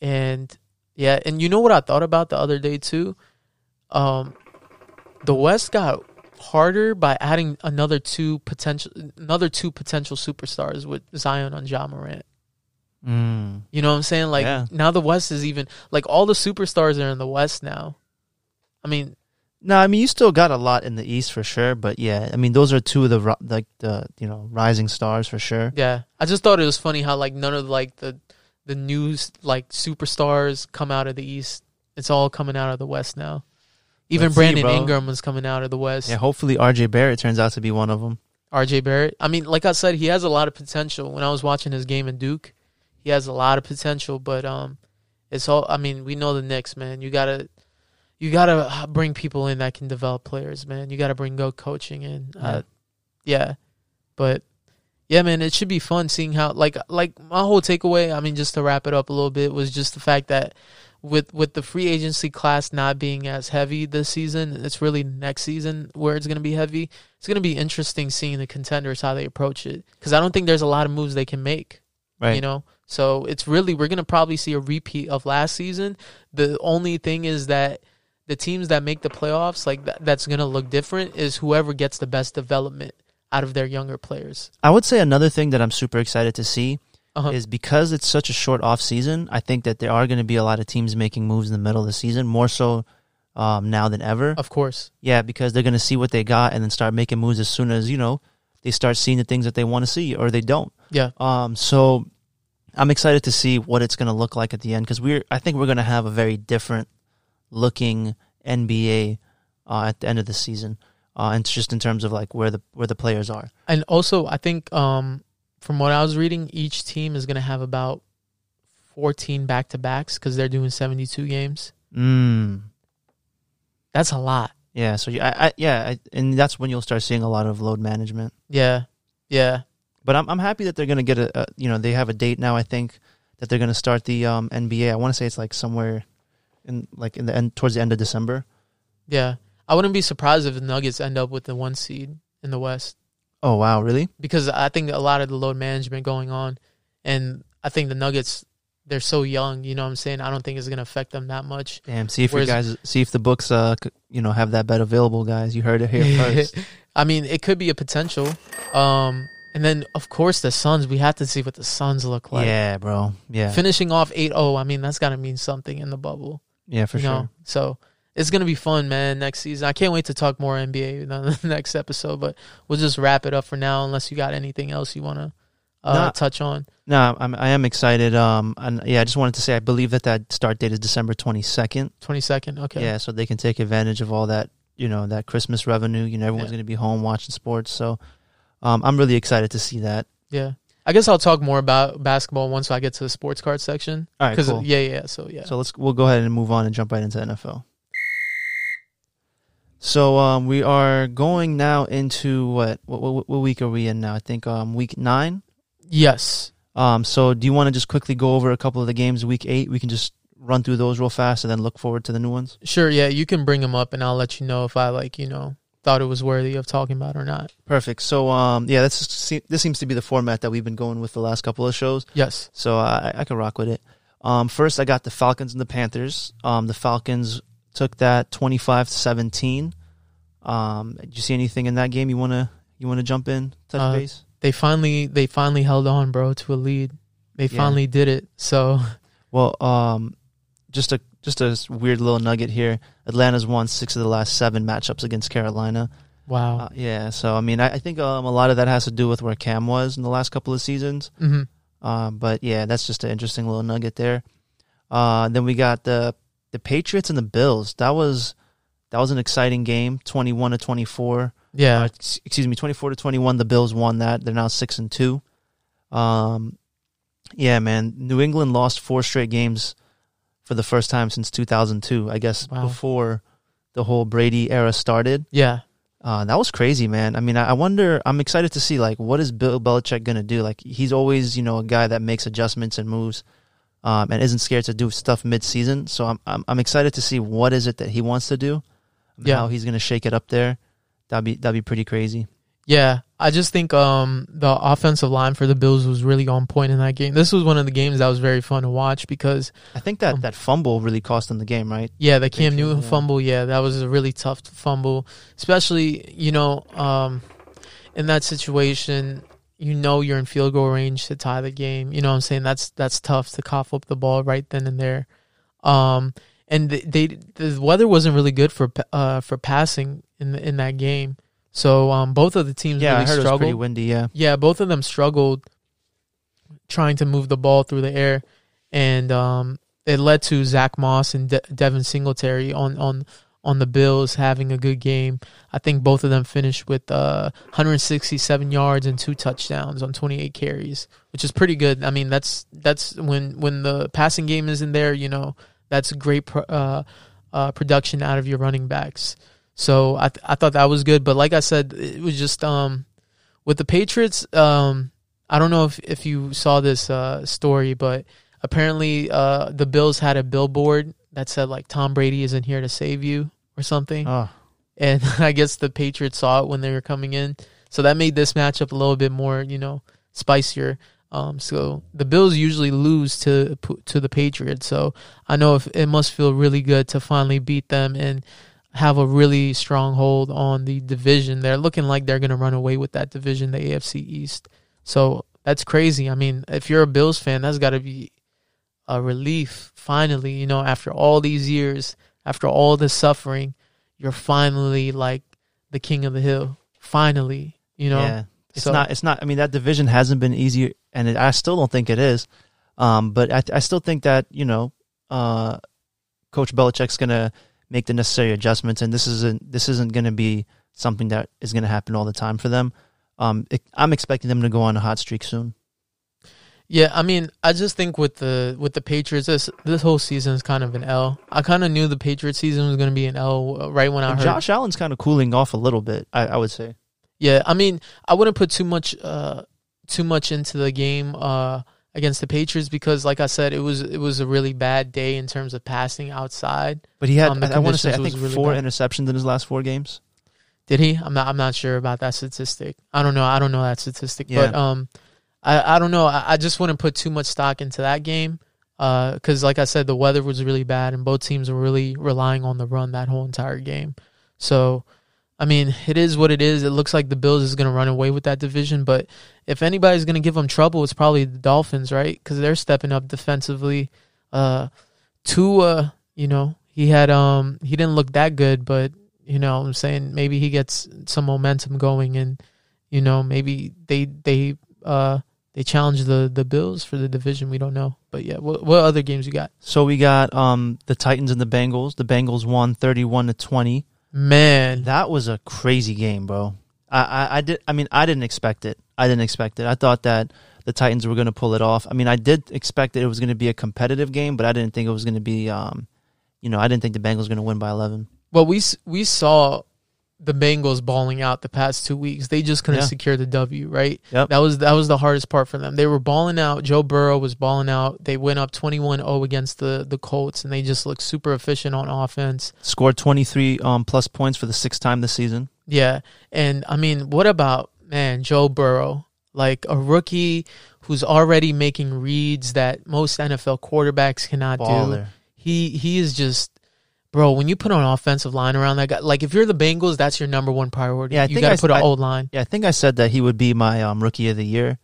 and, yeah, and you know what I thought about the other day, too? Um, the West got harder by adding another two potential another two potential superstars with Zion and Ja Morant. Mm. You know what I'm saying? Like yeah. Now the West is even like all the superstars are in the West now. I mean, no, I mean you still got a lot in the East for sure, but yeah, I mean those are two of the like the you know rising stars for sure. Yeah, I just thought it was funny how like none of like the the news like superstars come out of the East. It's all coming out of the West now. Even Let's Brandon see, Ingram was coming out of the West. Yeah, hopefully R J Barrett turns out to be one of them. R J Barrett. I mean, like I said, he has a lot of potential. When I was watching his game in Duke, he has a lot of potential. But um, it's all. I mean, we know the Knicks, man. You gotta, you gotta bring people in that can develop players, man. You gotta bring good coaching in. Yeah. Uh, yeah, but yeah, man, it should be fun seeing how. Like, like my whole takeaway. I mean, just to wrap it up a little bit was just the fact that with with the free agency class not being as heavy this season, it's really next season where it's going to be heavy. It's going to be interesting seeing the contenders, how they approach it, because I don't think there's a lot of moves they can make, right? You know? So it's really, we're going to probably see a repeat of last season. The only thing is that the teams that make the playoffs, like th- that's going to look different, is whoever gets the best development out of their younger players. I would say another thing that I'm super excited to see uh-huh. is because it's such a short off season, I think that there are going to be a lot of teams making moves in the middle of the season, more so um, now than ever. Of course. Yeah, because they're going to see what they got and then start making moves as soon as, you know, they start seeing the things that they want to see or they don't. Yeah. Um. So I'm excited to see what it's going to look like at the end, because we're, I think we're going to have a very different looking N B A uh, at the end of the season. Uh, and just in terms of like where the where the players are. And also, I think um, from what I was reading, each team is going to have about fourteen back-to-backs because they're doing seventy-two games. Mm. That's a lot. Yeah, so you, I, I, yeah, I, and that's when you'll start seeing a lot of load management. Yeah, yeah. But I'm I'm happy that they're going to get a, a, you know, they have a date now, I think, that they're going to start the um, N B A. I want to say it's like somewhere in like in the end, towards the end of December. Yeah. I wouldn't be surprised if the Nuggets end up with the one seed in the West. Oh, wow, really? Because I think a lot of the load management going on, and I think the Nuggets, they're so young, you know what I'm saying? I don't think it's going to affect them that much. Damn, see if Whereas, you guys, see if the books, uh, you know, have that bet available, guys. You heard it here first. I mean, it could be a potential. Um, and then, of course, the Suns. We have to see what the Suns look like. Yeah, bro. Yeah. Finishing off eight oh, I mean, that's got to mean something in the bubble. Yeah, for you sure. know? So it's going to be fun, man, next season. I can't wait to talk more N B A in the next episode, but we'll just wrap it up for now unless you got anything else you want to uh, nah, touch on. No, nah, I'm, I am excited. Um, and yeah, I just wanted to say I believe that that start date is December twenty-second. twenty-second, okay. Yeah, so they can take advantage of all that, you know, that Christmas revenue. You know, everyone's yeah. going to be home watching sports. So um, I'm really excited to see that. Yeah. I guess I'll talk more about basketball once I get to the sports card section. All right, cool. Yeah, yeah, so yeah. So let's, we'll go ahead and move on and jump right into N F L. So um, we are going now into what, what? What week are we in now? I think um, week nine. Yes. Um. So do you want to just quickly go over a couple of the games week eight? We can just run through those real fast and then look forward to the new ones. Sure. Yeah. You can bring them up, and I'll let you know if I like you know thought it was worthy of talking about or not. Perfect. So um. Yeah. That's this seems to be the format that we've been going with the last couple of shows. Yes. So I I can rock with it. Um. First, I got the Falcons and the Panthers. Um. The Falcons took that twenty-five to seventeen. Um, did you see anything in that game you wanna you wanna jump in? Touch uh, base. They finally they finally held on, bro, to a lead. They yeah. finally did it. So, well, um, just a just a weird little nugget here. Atlanta's won six of the last seven matchups against Carolina. Wow. Uh, yeah. So I mean, I, I think um, a lot of that has to do with where Cam was in the last couple of seasons. Mm-hmm. Uh, but yeah, that's just an interesting little nugget there. Uh, then we got the. The Patriots and the Bills. That was that was an exciting game. Twenty-one to twenty-four. Yeah. Uh, excuse me, twenty-four to twenty-one. The Bills won that. They're now six and two. Um, yeah, man. New England lost four straight games for the first time since two thousand two. I guess wow. before the whole Brady era started. Yeah. Uh, that was crazy, man. I mean, I wonder. I'm excited to see like what is Bill Belichick gonna do. Like he's always, you know, a guy that makes adjustments and moves. Um, and isn't scared to do stuff mid-season, so I'm I'm, I'm excited to see what is it that he wants to do, and yeah. how he's gonna shake it up there. That'd be that'd be pretty crazy. Yeah, I just think um, the offensive line for the Bills was really on point in that game. This was one of the games that was very fun to watch because I think that um, that fumble really cost them the game, right? Yeah, the Cam Newton yeah. fumble. Yeah, that was a really tough fumble, especially you know um, in that situation. You know you're in field goal range to tie the game. You know what I'm saying? That's that's tough to cough up the ball right then and there. Um, and they, they the weather wasn't really good for uh, for passing in the, in that game. So um, both of the teams yeah, really I heard struggled. It was pretty windy, yeah. Yeah, both of them struggled trying to move the ball through the air, and um, it led to Zach Moss and De- Devin Singletary on on. on the Bills having a good game. I think both of them finished with uh, one hundred sixty-seven yards and two touchdowns on twenty-eight carries, which is pretty good. I mean, that's that's when when the passing game isn't there, you know, that's great pro- uh, uh, production out of your running backs. So I th- I thought that was good. But like I said, it was just um, with the Patriots, um, I don't know if, if you saw this uh, story, but Apparently, uh, the Bills had a billboard that said, like, Tom Brady isn't here to save you or something. Oh. And I guess the Patriots saw it when they were coming in. So that made this matchup a little bit more, you know, spicier. Um, so the Bills usually lose to to the Patriots. So I know if, it must feel really good to finally beat them and have a really strong hold on the division. They're looking like they're going to run away with that division, the A F C East. So that's crazy. I mean, if you're a Bills fan, that's got to be a relief. Finally, you know, after all these years, after all this suffering, you're finally like the king of the hill. Finally, you know. Yeah. It's so. not. It's not. I mean, that division hasn't been easy, and it, I still don't think it is. Um, but I, I still think that you know, uh, Coach Belichick's going to make the necessary adjustments, and this isn't. This isn't going to be something that is going to happen all the time for them. Um, it, I'm expecting them to go on a hot streak soon. Yeah, I mean, I just think with the with the Patriots, this this whole season is kind of an L. I kind of knew the Patriots season was going to be an L right when I and heard. Josh Allen's kind of cooling off a little bit, I, I would say. Yeah, I mean, I wouldn't put too much uh, too much into the game uh, against the Patriots because, like I said, it was it was a really bad day in terms of passing outside. But he had, um, I, I want to say, I think really four bad. interceptions in his last four games. Did he? I'm not I'm not sure about that statistic. I don't know. I don't know that statistic. Yeah. But um, I, I don't know. I, I just wouldn't put too much stock into that game because, uh, like I said, the weather was really bad and both teams were really relying on the run that whole entire game. So, I mean, it is what it is. It looks like the Bills is going to run away with that division, but if anybody's going to give them trouble, it's probably the Dolphins, right? Because they're stepping up defensively. Uh, Tua, you know, he had um he didn't look that good, but you know what I'm saying, maybe he gets some momentum going, and you know maybe they they uh they challenge the the Bills for the division. We don't know, but yeah. What, what other games you got? So we got um the Titans and the Bengals. The Bengals won thirty-one to twenty. Man, that was a crazy game, bro. I, I, I did. I mean, I didn't expect it. I didn't expect it. I thought that the Titans were going to pull it off. I mean, I did expect that it was going to be a competitive game, but I didn't think it was going to be. Um, you know, I didn't think the Bengals were going to win by eleven. Well, we we saw the Bengals balling out the past two weeks. They just couldn't yeah. secure the W. Right. Yep. That was that was the hardest part for them. They were balling out. Joe Burrow was balling out. They went up twenty-one oh against the the Colts, and they just looked super efficient on offense. Scored twenty-three um plus points for the sixth time this season. Yeah, and I mean, what about man Joe Burrow? Like a rookie who's already making reads that most N F L quarterbacks cannot Baller. do. He he is just. Bro, when you put an offensive line around that guy, like if you're the Bengals, that's your number one priority. Yeah, I you got to put an old line. Yeah, I think I said that he would be my um, rookie of the year,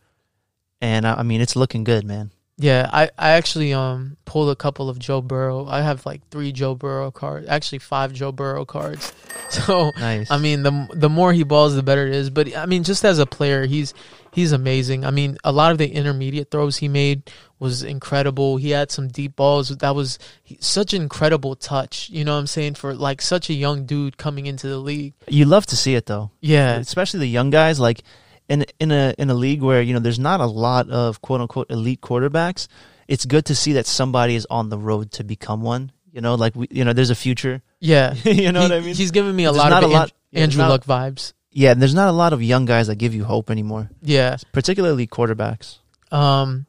and I, I mean it's looking good, man. Yeah, I, I actually um pulled a couple of Joe Burrow. I have like three Joe Burrow cards, actually five Joe Burrow cards. So nice. I mean, the the more he balls, the better it is. But I mean, just as a player, he's he's amazing. I mean, a lot of the intermediate throws he made was incredible. He had some deep balls. That was he, such incredible touch. You know what I'm saying? For like such a young dude coming into the league, you love to see it though. Yeah, especially the young guys. Like in in a in a league where you know there's not a lot of quote unquote elite quarterbacks, it's good to see that somebody is on the road to become one. You know, like we, you know, there's a future. Yeah, you know he, what I mean. He's giving me a there's lot of a lot, an, Andrew not, Luck vibes. Yeah, and there's not a lot of young guys that give you hope anymore. Yeah, particularly quarterbacks. Um.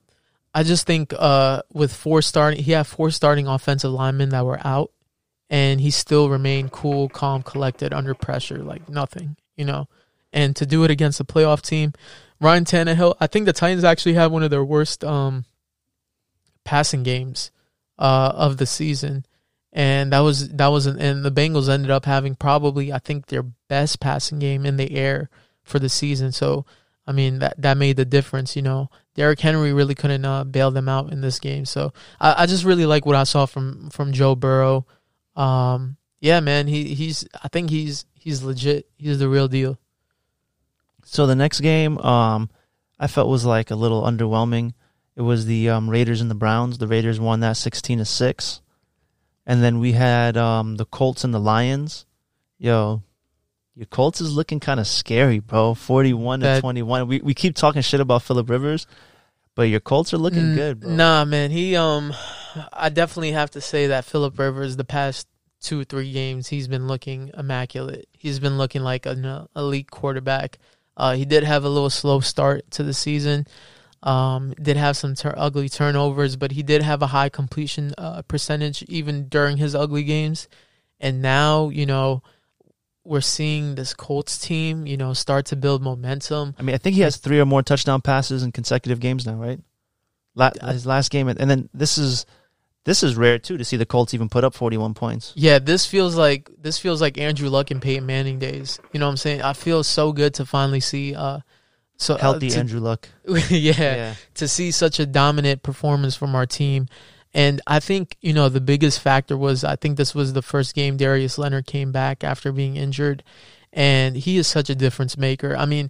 I just think uh, with four starting, he had four starting offensive linemen that were out, and he still remained cool, calm, collected under pressure, like nothing, you know. And to do it against a playoff team, Ryan Tannehill. I think the Titans actually had one of their worst um, passing games uh, of the season, and that was that was an, and the Bengals ended up having probably I think their best passing game in the air for the season. So I mean that that made the difference, you know. Derrick Henry really couldn't uh, bail them out in this game. So I, I just really like what I saw from, from Joe Burrow. Um, yeah, man, he he's I think he's he's legit. He's the real deal. So the next game um, I felt was like a little underwhelming. It was the um, Raiders and the Browns. The Raiders won that sixteen to six. And then we had um, the Colts and the Lions. Yo, your Colts is looking kind of scary, bro. forty-one to twenty-one. We we keep talking shit about Philip Rivers, but your Colts are looking mm, good, bro. Nah, man. He um I definitely have to say that Philip Rivers the past two or three games, he's been looking immaculate. He's been looking like an elite quarterback. Uh he did have a little slow start to the season. Um, did have some tur- ugly turnovers, but he did have a high completion uh, percentage even during his ugly games. And now, you know, we're seeing this Colts team, you know, start to build momentum. I mean, I think he has three or more touchdown passes in consecutive games now, right? La- his last game. And then this is this is rare, too, to see the Colts even put up forty-one points. Yeah, this feels like this feels like Andrew Luck and Peyton Manning days. You know what I'm saying? I feel so good to finally see uh, – So, Healthy uh, to, Andrew Luck. yeah, yeah, to see such a dominant performance from our team. And I think, you know, the biggest factor was, I think this was the first game Darius Leonard came back after being injured. And he is such a difference maker. I mean,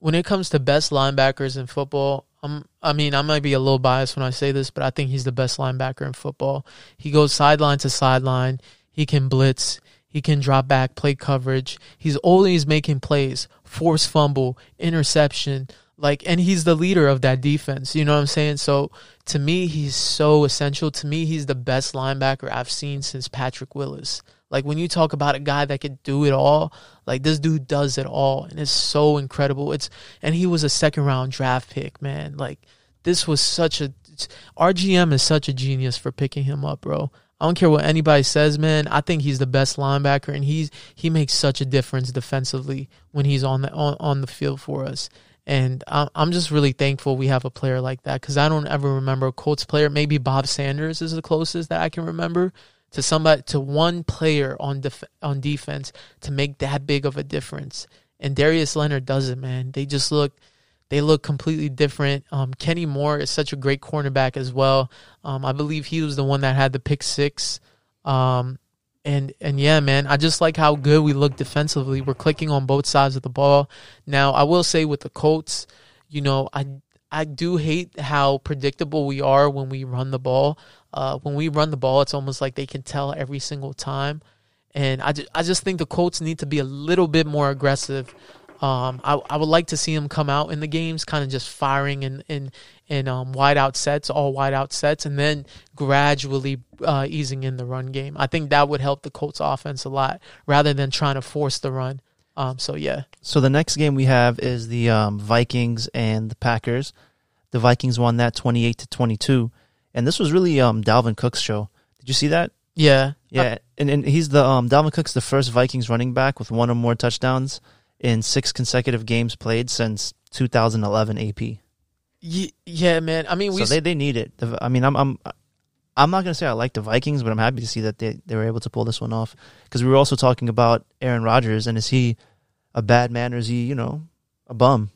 when it comes to best linebackers in football, I'm, I mean, I might be a little biased when I say this, but I think he's the best linebacker in football. He goes sideline to sideline. He can blitz. He can drop back, play coverage. He's always making plays, force fumble, interception, like, and he's the leader of that defense. You know what I'm saying? So to me, he's so essential. To me, he's the best linebacker I've seen since Patrick Willis. Like, when you talk about a guy that could do it all, like, this dude does it all, and it's so incredible. It's and he was a second round draft pick, man. Like, this was such a our G M is such a genius for picking him up, bro. I don't care what anybody says, man. I think he's the best linebacker, and he's he makes such a difference defensively when he's on the on, on the field for us. And I'm just really thankful we have a player like that, because I don't ever remember a Colts player. Maybe Bob Sanders is the closest that I can remember to somebody to one player on def, on defense to make that big of a difference. And Darius Leonard does it, man. They just look. They look completely different. Um, Kenny Moore is such a great cornerback as well. Um, I believe he was the one that had the pick six. Um, and, and yeah, man, I just like how good we look defensively. We're clicking on both sides of the ball. Now, I will say with the Colts, you know, I I do hate how predictable we are when we run the ball. Uh, when we run the ball, it's almost like they can tell every single time. And I just, I just think the Colts need to be a little bit more aggressive. Um, I, I would like to see him come out in the games, kind of just firing in in, in um, wide out sets, all wide out sets, and then gradually uh, easing in the run game. I think that would help the Colts offense a lot, rather than trying to force the run. Um, so yeah. So the next game we have is the um, Vikings and the Packers. The Vikings won that twenty-eight to twenty-two, and this was really um, Dalvin Cook's show. Did you see that? Yeah, yeah, I- and and he's the um, Dalvin Cook's the first Vikings running back with one or more touchdowns in six consecutive games played since two thousand eleven A P. Yeah, man. I mean, we so they they need it. I mean, I'm I'm I'm not gonna say I like the Vikings, but I'm happy to see that they, they were able to pull this one off, because we were also talking about Aaron Rodgers, and is he a bad man, or is he, you know, a bum?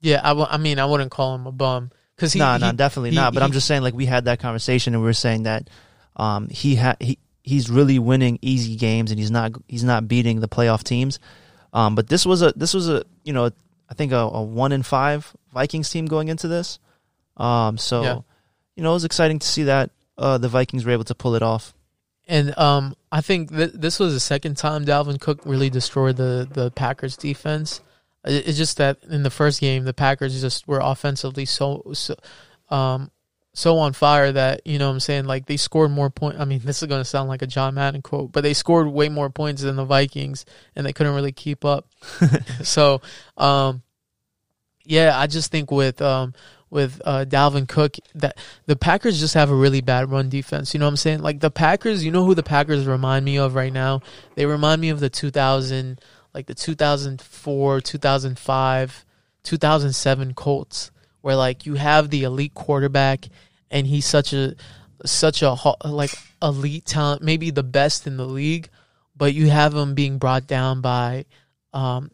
Yeah, I, w- I mean, I wouldn't call him a bum, because he no nah, no nah, definitely he, not. But he, I'm just saying, like, we had that conversation, and we were saying that um he ha- he he's really winning easy games, and he's not he's not beating the playoff teams. Um, but this was a this was a you know I think a, a one in five Vikings team going into this, um, so yeah. you know it was exciting to see that uh, the Vikings were able to pull it off. And um, I think th- this was the second time Dalvin Cook really destroyed the the Packers defense. It's just that in the first game the Packers just were offensively so so um, so on fire that you know what I'm saying like they scored more points. I mean, this is going to sound like a John Madden quote, but they scored way more points than the Vikings, and they couldn't really keep up. so, um, yeah, I just think with um, with uh, Dalvin Cook that the Packers just have a really bad run defense. You know what I'm saying? Like the Packers, you know who the Packers remind me of right now? They remind me of the two thousand, like the two thousand four, two thousand five, two thousand seven Colts, where like you have the elite quarterback, and he's such a such a like elite talent, maybe the best in the league. But you have him being brought down by, um,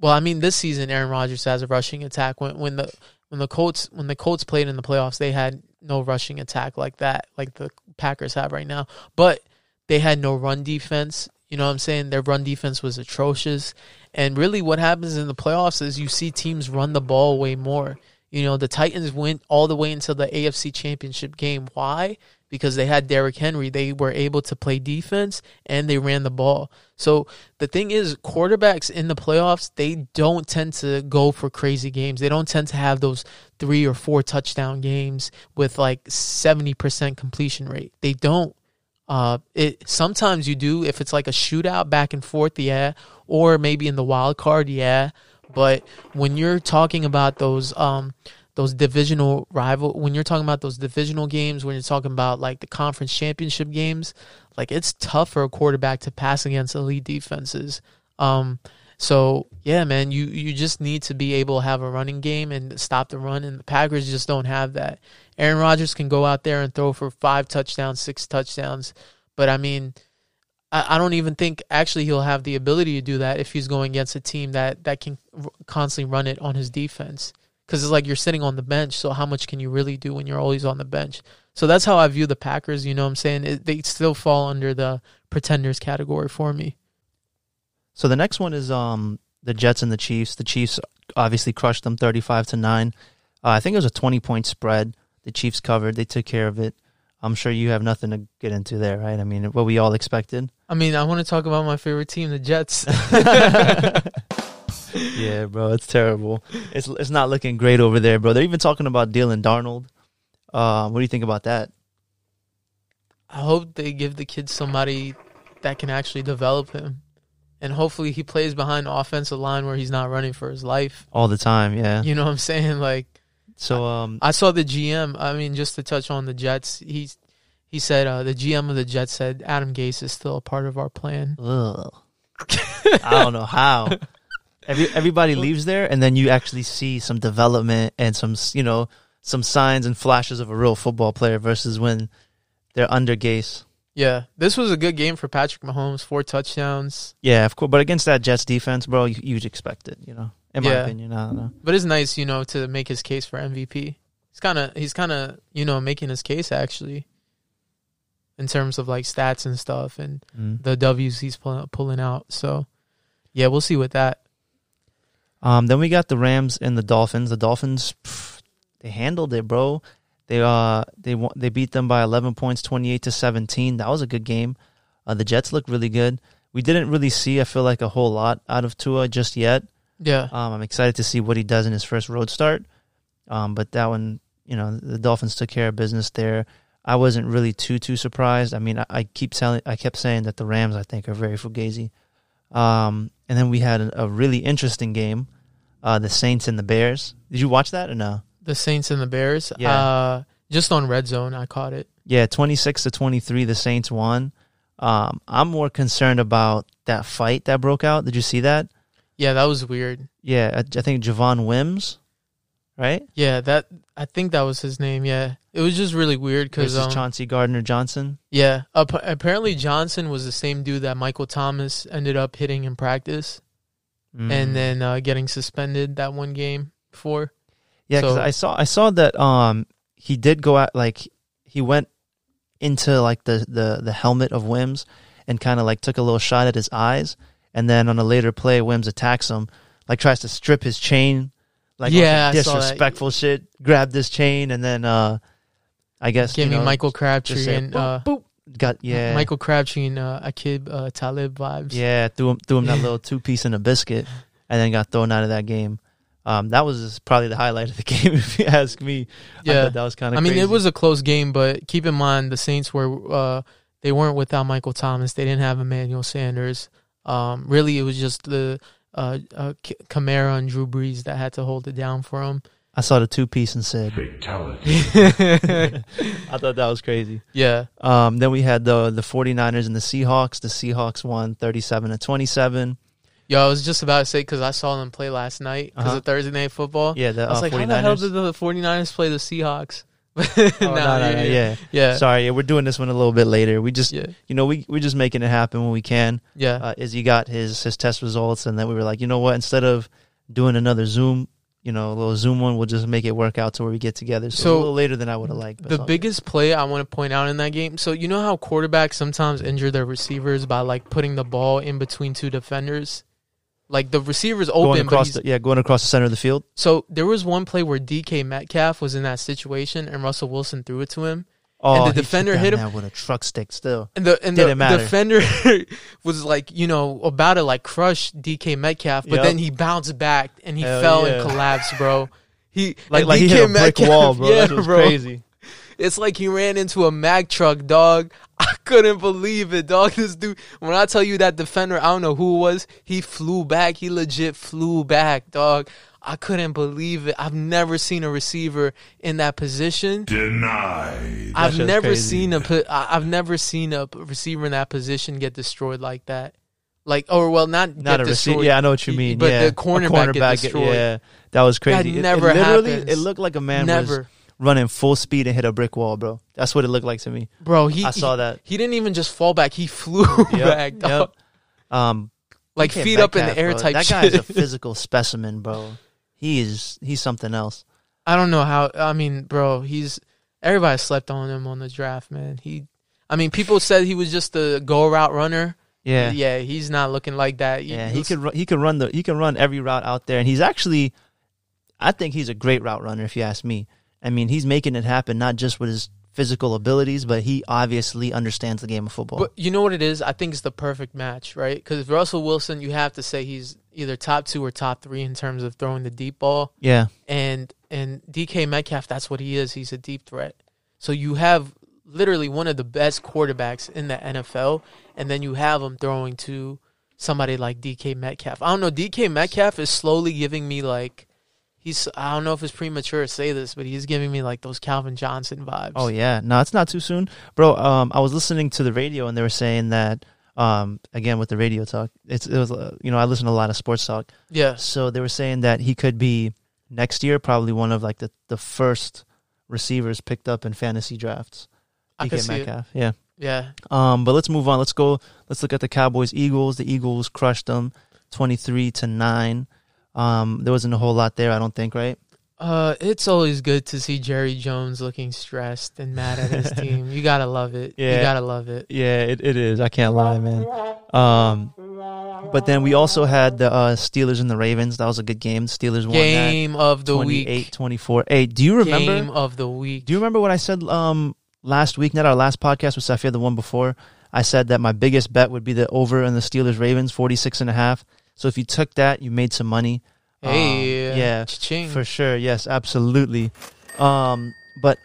well, I mean, this season Aaron Rodgers has a rushing attack. When when the when the Colts when the Colts played in the playoffs, they had no rushing attack like that, like the Packers have right now. But they had no run defense. You know what I'm saying? Their run defense was atrocious. And really, what happens in the playoffs is you see teams run the ball way more. You know, the Titans went all the way until the A F C Championship game. Why? Because they had Derrick Henry. They were able to play defense, and they ran the ball. So the thing is, quarterbacks in the playoffs, they don't tend to go for crazy games. They don't tend to have those three or four touchdown games with like seventy percent completion rate. They don't. Uh, it sometimes you do if it's like a shootout back and forth, yeah, or maybe in the wild card, yeah. But when you're talking about those um those divisional rival, when you're talking about those divisional games, when you're talking about like the conference championship games, like it's tough for a quarterback to pass against elite defenses. Um, so yeah, man, you, you just need to be able to have a running game and stop the run. And the Packers just don't have that. Aaron Rodgers can go out there and throw for five touchdowns, six touchdowns. But I mean, I, I don't even think actually he'll have the ability to do that if he's going against a team that, that can constantly run it on his defense. Because it's like you're sitting on the bench, so how much can you really do when you're always on the bench? So that's how I view the Packers, you know what I'm saying? It, they still fall under the pretenders category for me. So the next one is um, the Jets and the Chiefs. The Chiefs obviously crushed them thirty-five to nine. Uh, I think it was a twenty-point spread. The Chiefs covered. They took care of it. I'm sure you have nothing to get into there, right? I mean, what we all expected. I mean, I want to talk about my favorite team, the Jets. Yeah, bro, it's terrible. It's it's not looking great over there, bro. They're even talking about Dylan Darnold. Uh, what do you think about that? I hope they give the kid somebody that can actually develop him. And hopefully he plays behind the offensive line where he's not running for his life. All the time, yeah. You know what I'm saying? Like, so um, I, I saw the G M, I mean, just to touch on the Jets, he, he said, uh, the G M of the Jets said, Adam Gase is still a part of our plan. Ugh. I don't know how. Every, everybody leaves there, and then you actually see some development and some, you know, some signs and flashes of a real football player versus when they're under Gase. Yeah, this was a good game for Patrick Mahomes, four touchdowns. Yeah, of course, but against that Jets defense, bro, you, you'd expect it, you know, in my yeah. opinion. I don't know. But it's nice, you know, to make his case for M V P. He's kind of, he's kind of, you know, making his case, actually, in terms of, like, stats and stuff and mm. the W's he's pull, pulling out. So, yeah, we'll see with that. Um, then we got the Rams and the Dolphins. The Dolphins, pff, they handled it, bro. They uh, they they beat them by eleven points, twenty-eight to seventeen. That was a good game. Uh, the Jets looked really good. We didn't really see, I feel like, a whole lot out of Tua just yet. Yeah. Um, I'm excited to see what he does in his first road start. Um, but that one, you know, the Dolphins took care of business there. I wasn't really too too surprised. I mean, I, I keep telling, I kept saying that the Rams, I think, are very fugazi. Um, and then we had a, a really interesting game, uh, the Saints and the Bears. Did you watch that or no? The Saints and the Bears? Yeah. Uh, just on Red Zone, I caught it. Yeah, twenty-six to twenty-three, the Saints won. Um, I'm more concerned about that fight that broke out. Did you see that? Yeah, that was weird. Yeah, I, I think Javon Wims, right? Yeah, that I think that was his name, yeah. It was just really weird because um, Chauncey Gardner-Johnson. Yeah, ap- apparently Johnson was the same dude that Michael Thomas ended up hitting in practice, mm. and then uh, getting suspended that one game before. Yeah, because so, I saw I saw that um he did go out, like he went into like the the, the helmet of Wims and kind of like took a little shot at his eyes, and then on a later play Wims attacks him, like tries to strip his chain, like yeah, disrespectful shit, grabbed his chain, and then. Uh, I guess give you know, me Michael Crabtree say, and boop, boop. Uh, got yeah Michael Crabtree and uh, Aqib uh, Talib vibes. Yeah, threw him threw him that little two piece and a biscuit, and then got thrown out of that game. Um, that was probably the highlight of the game, if you ask me. Yeah, I thought that was kind of. I mean, crazy. It was a close game, but keep in mind the Saints were uh, they weren't without Michael Thomas. They didn't have Emmanuel Sanders. Um, really, it was just the uh, uh, Kamara and Drew Brees that had to hold it down for him. I saw the two-piece and said, fatality. I thought that was crazy. Yeah. Um, then we had the the 49ers and the Seahawks. The Seahawks won thirty-seven to twenty-seven. Yo, I was just about to say, because I saw them play last night because uh-huh. of Thursday Night Football. Yeah, the, uh, I was like, forty-niners. How the hell did the 49ers play the Seahawks? oh, no, no, no, yeah. yeah. yeah. Sorry, yeah, we're doing this one a little bit later. We just, yeah. you know, we, we're just making it happen when we can. Yeah. Uh, Izzy got his, his test results, and then we were like, you know what, instead of doing another Zoom, you know, a little Zoom one, we'll just make it work out to where we get together. So, so a little later than I would have liked. The biggest good. play I want to point out in that game, so you know how quarterbacks sometimes injure their receivers by, like, putting the ball in between two defenders? Like, the receiver's open. Going across but the, yeah, going across the center of the field. So there was one play where D K Metcalf was in that situation, and Russell Wilson threw it to him. Oh, and the defender hit him with a truck stick still. And the, and the defender was like, you know, about to like crush D K Metcalf, but yep. then he bounced back and he Hell fell yeah. and collapsed, bro. He like, like he hit a brick Metcalf, wall, bro. Yeah, that was bro. crazy. It's like he ran into a mag truck, dog. I couldn't believe it, dog. This dude, when I tell you that defender, I don't know who it was, he flew back. He legit flew back, dog. I couldn't believe it. I've never seen a receiver in that position. Denied. I've never crazy. seen a I've never seen a receiver in that position get destroyed like that. Like, or well, not not get a receiver. Yeah, I know what you mean. But yeah. the cornerback, cornerback get destroyed. Get, yeah, that was crazy. That it, never it literally, happens. It looked like a man never. was running full speed and hit a brick wall, bro. That's what it looked like to me, bro. He I saw he, that. He didn't even just fall back. He flew yep, back. Dog. Yep. Um, like feet up in the air, bro. Type. That shit. Guy is a physical specimen, bro. He is. He's something else. I don't know how. I mean, bro. He's everybody slept on him on the draft, man. He. I mean, people said he was just a go route runner. Yeah, yeah, he's not looking like that. He, yeah, he could he could run the he can run every route out there, and he's actually, I think he's a great route runner if you ask me. I mean, he's making it happen not just with his physical abilities, but he obviously understands the game of football. But you know what it is? I think it's the perfect match, right? Because Russell Wilson, you have to say he's either top two or top three in terms of throwing the deep ball. Yeah, and and D K Metcalf, that's what he is. He's a deep threat. So you have literally one of the best quarterbacks in the N F L, and then you have him throwing to somebody like D K Metcalf. I don't know. D K Metcalf is slowly giving me like he's. I don't know if it's premature to say this, but he's giving me like those Calvin Johnson vibes. Oh yeah, no, it's not too soon, bro. Um, I was listening to the radio and they were saying that. Um, again with the radio talk, it's it was uh, you know I listen to a lot of sports talk. Yeah. So they were saying that he could be next year probably one of like the the first receivers picked up in fantasy drafts. I could see Metcalf. It. Yeah. Yeah. Um, but let's move on. Let's go. Let's look at the Cowboys Eagles. The Eagles crushed them twenty-three to nine. Um, there wasn't a whole lot there, I don't think, right? Uh, it's always good to see Jerry Jones looking stressed and mad at his team. You got to love it. Yeah. You got to love it. Yeah, it, it is. I can't lie, man. Um, but then we also had the uh, Steelers and the Ravens. That was a good game. The Steelers won that. Game of the week. twenty-eight twenty-four. Hey, do you remember? Game of the week. Do you remember what I said? Um, Last week, not our last podcast with Safia, the one before, I said that my biggest bet would be the over in the Steelers-Ravens, forty-six and a half. So if you took that, you made some money. Hey, um, yeah, cha-ching. For sure. Yes, absolutely. Um, but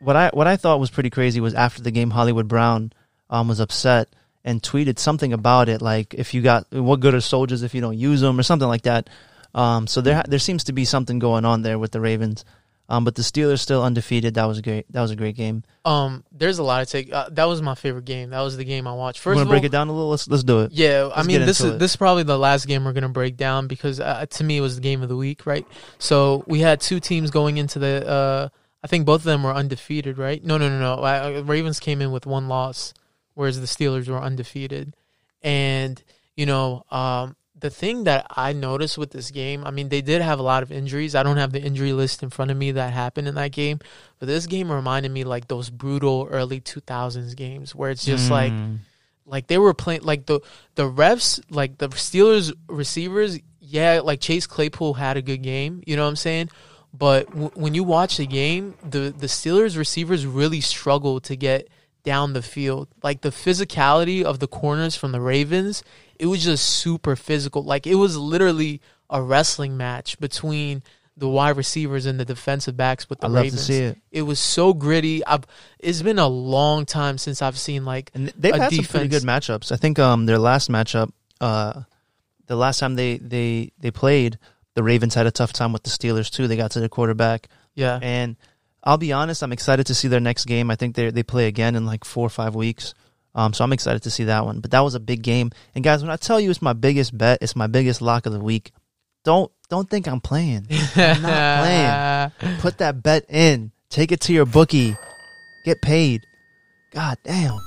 what I what I thought was pretty crazy was after the game, Hollywood Brown um, was upset and tweeted something about it, like if you got what good are soldiers if you don't use them or something like that. Um, so there there seems to be something going on there with the Ravens. Um, but the Steelers still undefeated. That was great. That was a great game. Um, there's a lot of take. Uh, that was my favorite game. That was the game I watched. First, you want to break it down a little? Let's let's do it. Yeah, let's I mean this is it. this is probably the last game we're gonna break down because uh, to me it was the game of the week, right? So we had two teams going into the. Uh, I think both of them were undefeated, right? No, no, no, no. I, Ravens came in with one loss, whereas the Steelers were undefeated, and you know. Um, The thing that I noticed with this game, I mean, they did have a lot of injuries. I don't have the injury list in front of me that happened in that game. But this game reminded me like those brutal early two thousands games where it's just mm. like like they were playing like the the refs, like the Steelers receivers, yeah, like Chase Claypool had a good game, you know what I'm saying? But w- when you watch the game, the the Steelers receivers really struggled to get down the field. Like the physicality of the corners from the Ravens, it was just super physical. Like it was literally a wrestling match between the wide receivers and the defensive backs with the I Ravens. Love to see it. It was so gritty. I've, it's been a long time since I've seen like and they've a had defense. Some pretty good matchups. I think um their last matchup, uh, the last time they they they played, the Ravens had a tough time with the Steelers too. They got to the quarterback. Yeah, and I'll be honest, I'm excited to see their next game. I think they they play again in like four or five weeks. Um, so I'm excited to see that one. But that was a big game. And guys, when I tell you it's my biggest bet, it's my biggest lock of the week, don't don't think I'm playing. I'm not playing. Put that bet in. Take it to your bookie. Get paid. God damn.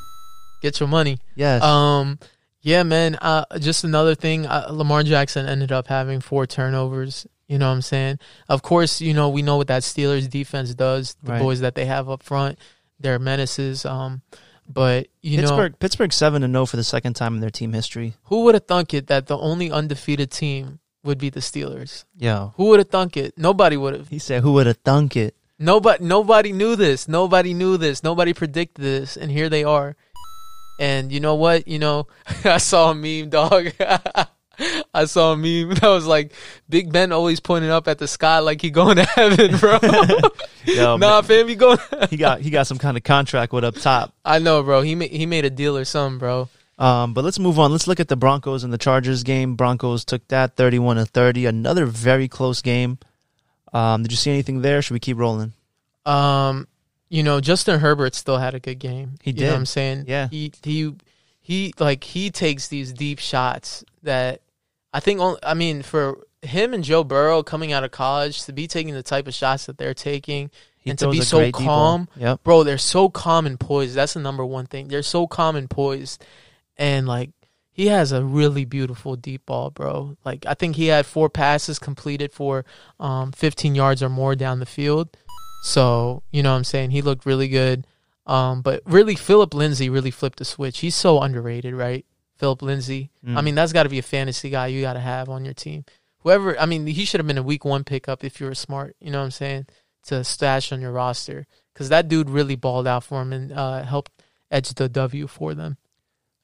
Get your money. Yes. Um. Yeah, man. Uh, just another thing. Uh, Lamar Jackson ended up having four turnovers. You know what I'm saying? Of course, you know, we know what that Steelers defense does. The right. boys that they have up front, they're menaces. Um. But you Pittsburgh, know, Pittsburgh seven and zero for the second time in their team history. Who would have thunk it that the only undefeated team would be the Steelers? Yeah, who would have thunk it? Nobody would have. He said, "Who would have thunk it?" Nobody, nobody knew this. Nobody knew this. Nobody predicted this, and here they are. And you know what? You know, I saw a meme, dog. I saw a meme that was like, Big Ben always pointing up at the sky like he going to heaven, bro. Yo, nah, man. Fam, he going. he got he got some kind of contract with up top. I know, bro. He ma- he made a deal or something, bro. Um, but let's move on. Let's look at the Broncos and the Chargers game. Broncos took that thirty-one to thirty. Another very close game. Um, did you see anything there? Should we keep rolling? Um, you know, Justin Herbert still had a good game. He did. You know what I'm saying? Yeah. He he he like he takes these deep shots that I think only, I mean, for him and Joe Burrow coming out of college to be taking the type of shots that they're taking he and to be so calm. Yep. Bro, they're so calm and poised. That's the number one thing. They're so calm and poised. And, like, he has a really beautiful deep ball, bro. Like, I think he had four passes completed for um, fifteen yards or more down the field. So, you know what I'm saying? He looked really good. Um, but really, Philip Lindsay really flipped the switch. He's so underrated, right? Philip Lindsay. Mm. I mean, that's got to be a fantasy guy you got to have on your team. Whoever, I mean, he should have been a week one pickup if you were smart, you know what I'm saying, to stash on your roster. Because that dude really balled out for him and uh, helped edge the W for them.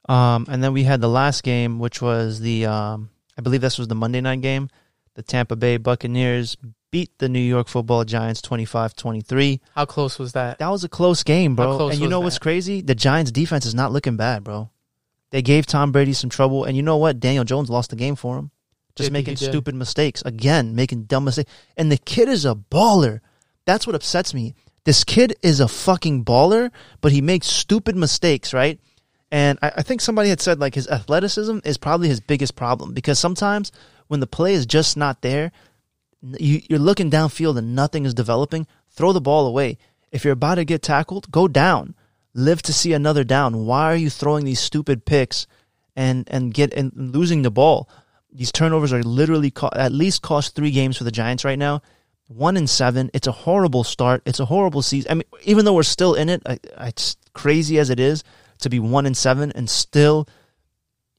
Um, and then we had the last game, which was the, um, I believe this was the Monday night game. The Tampa Bay Buccaneers beat the New York Football Giants twenty-five twenty-three. How close was that? That was a close game, bro. How close and you know that? What's crazy? The Giants defense is not looking bad, bro. They gave Tom Brady some trouble. And you know what? Daniel Jones lost the game for him. Just did making stupid mistakes. Again, making dumb mistakes. And the kid is a baller. That's what upsets me. This kid is a fucking baller, but he makes stupid mistakes, right? And I, I think somebody had said, like, his athleticism is probably his biggest problem because sometimes when the play is just not there, you, you're looking downfield and nothing is developing, throw the ball away. If you're about to get tackled, go down. Live to see another down. Why are you throwing these stupid picks and, and, get, and losing the ball? These turnovers are literally co- at least cost three games for the Giants right now. One and seven. It's a horrible start. It's a horrible season. I mean, even though we're still in it, I, I, it's crazy as it is, to be one and seven and still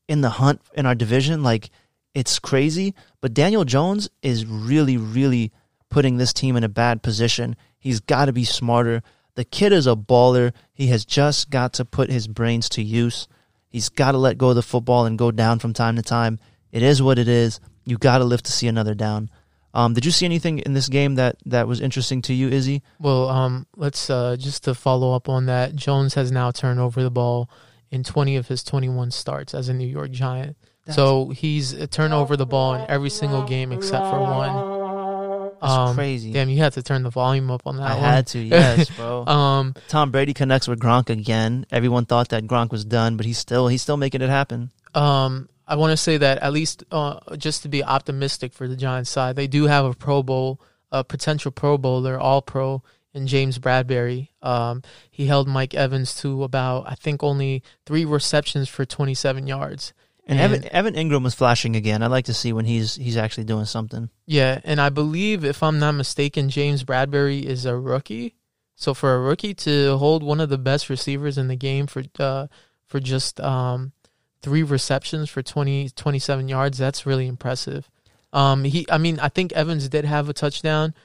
in the hunt in our division, like, it's crazy. But Daniel Jones is really, really putting this team in a bad position. He's got to be smarter. The kid is a baller. He has just got to put his brains to use. He's got to let go of the football and go down from time to time. It is what it is. You got to live to see another down. Um, did you see anything in this game that, that was interesting to you, Izzy? Well, um, let's uh, just to follow up on that, Jones has now turned over the ball in twenty of his twenty-one starts as a New York Giant. That's so he's turned over the ball in every single game except for one. That's um, crazy. Damn, you had to turn the volume up on that I one. I had to, yes, bro. um, Tom Brady connects with Gronk again. Everyone thought that Gronk was done, but he's still he's still making it happen. Um I want to say that at least uh, just to be optimistic for the Giants side, they do have a Pro Bowl, a potential Pro Bowler, All-Pro, in James Bradbury. Um, he held Mike Evans to about, I think, only three receptions for twenty-seven yards. And, and Evan, Evan Ingram was flashing again. I'd like to see when he's he's actually doing something. Yeah, and I believe, if I'm not mistaken, James Bradbury is a rookie. So for a rookie to hold one of the best receivers in the game for uh, for just um, – three receptions for twenty, twenty-seven yards. That's really impressive. Um, he, I mean, I think Evans did have a touchdown,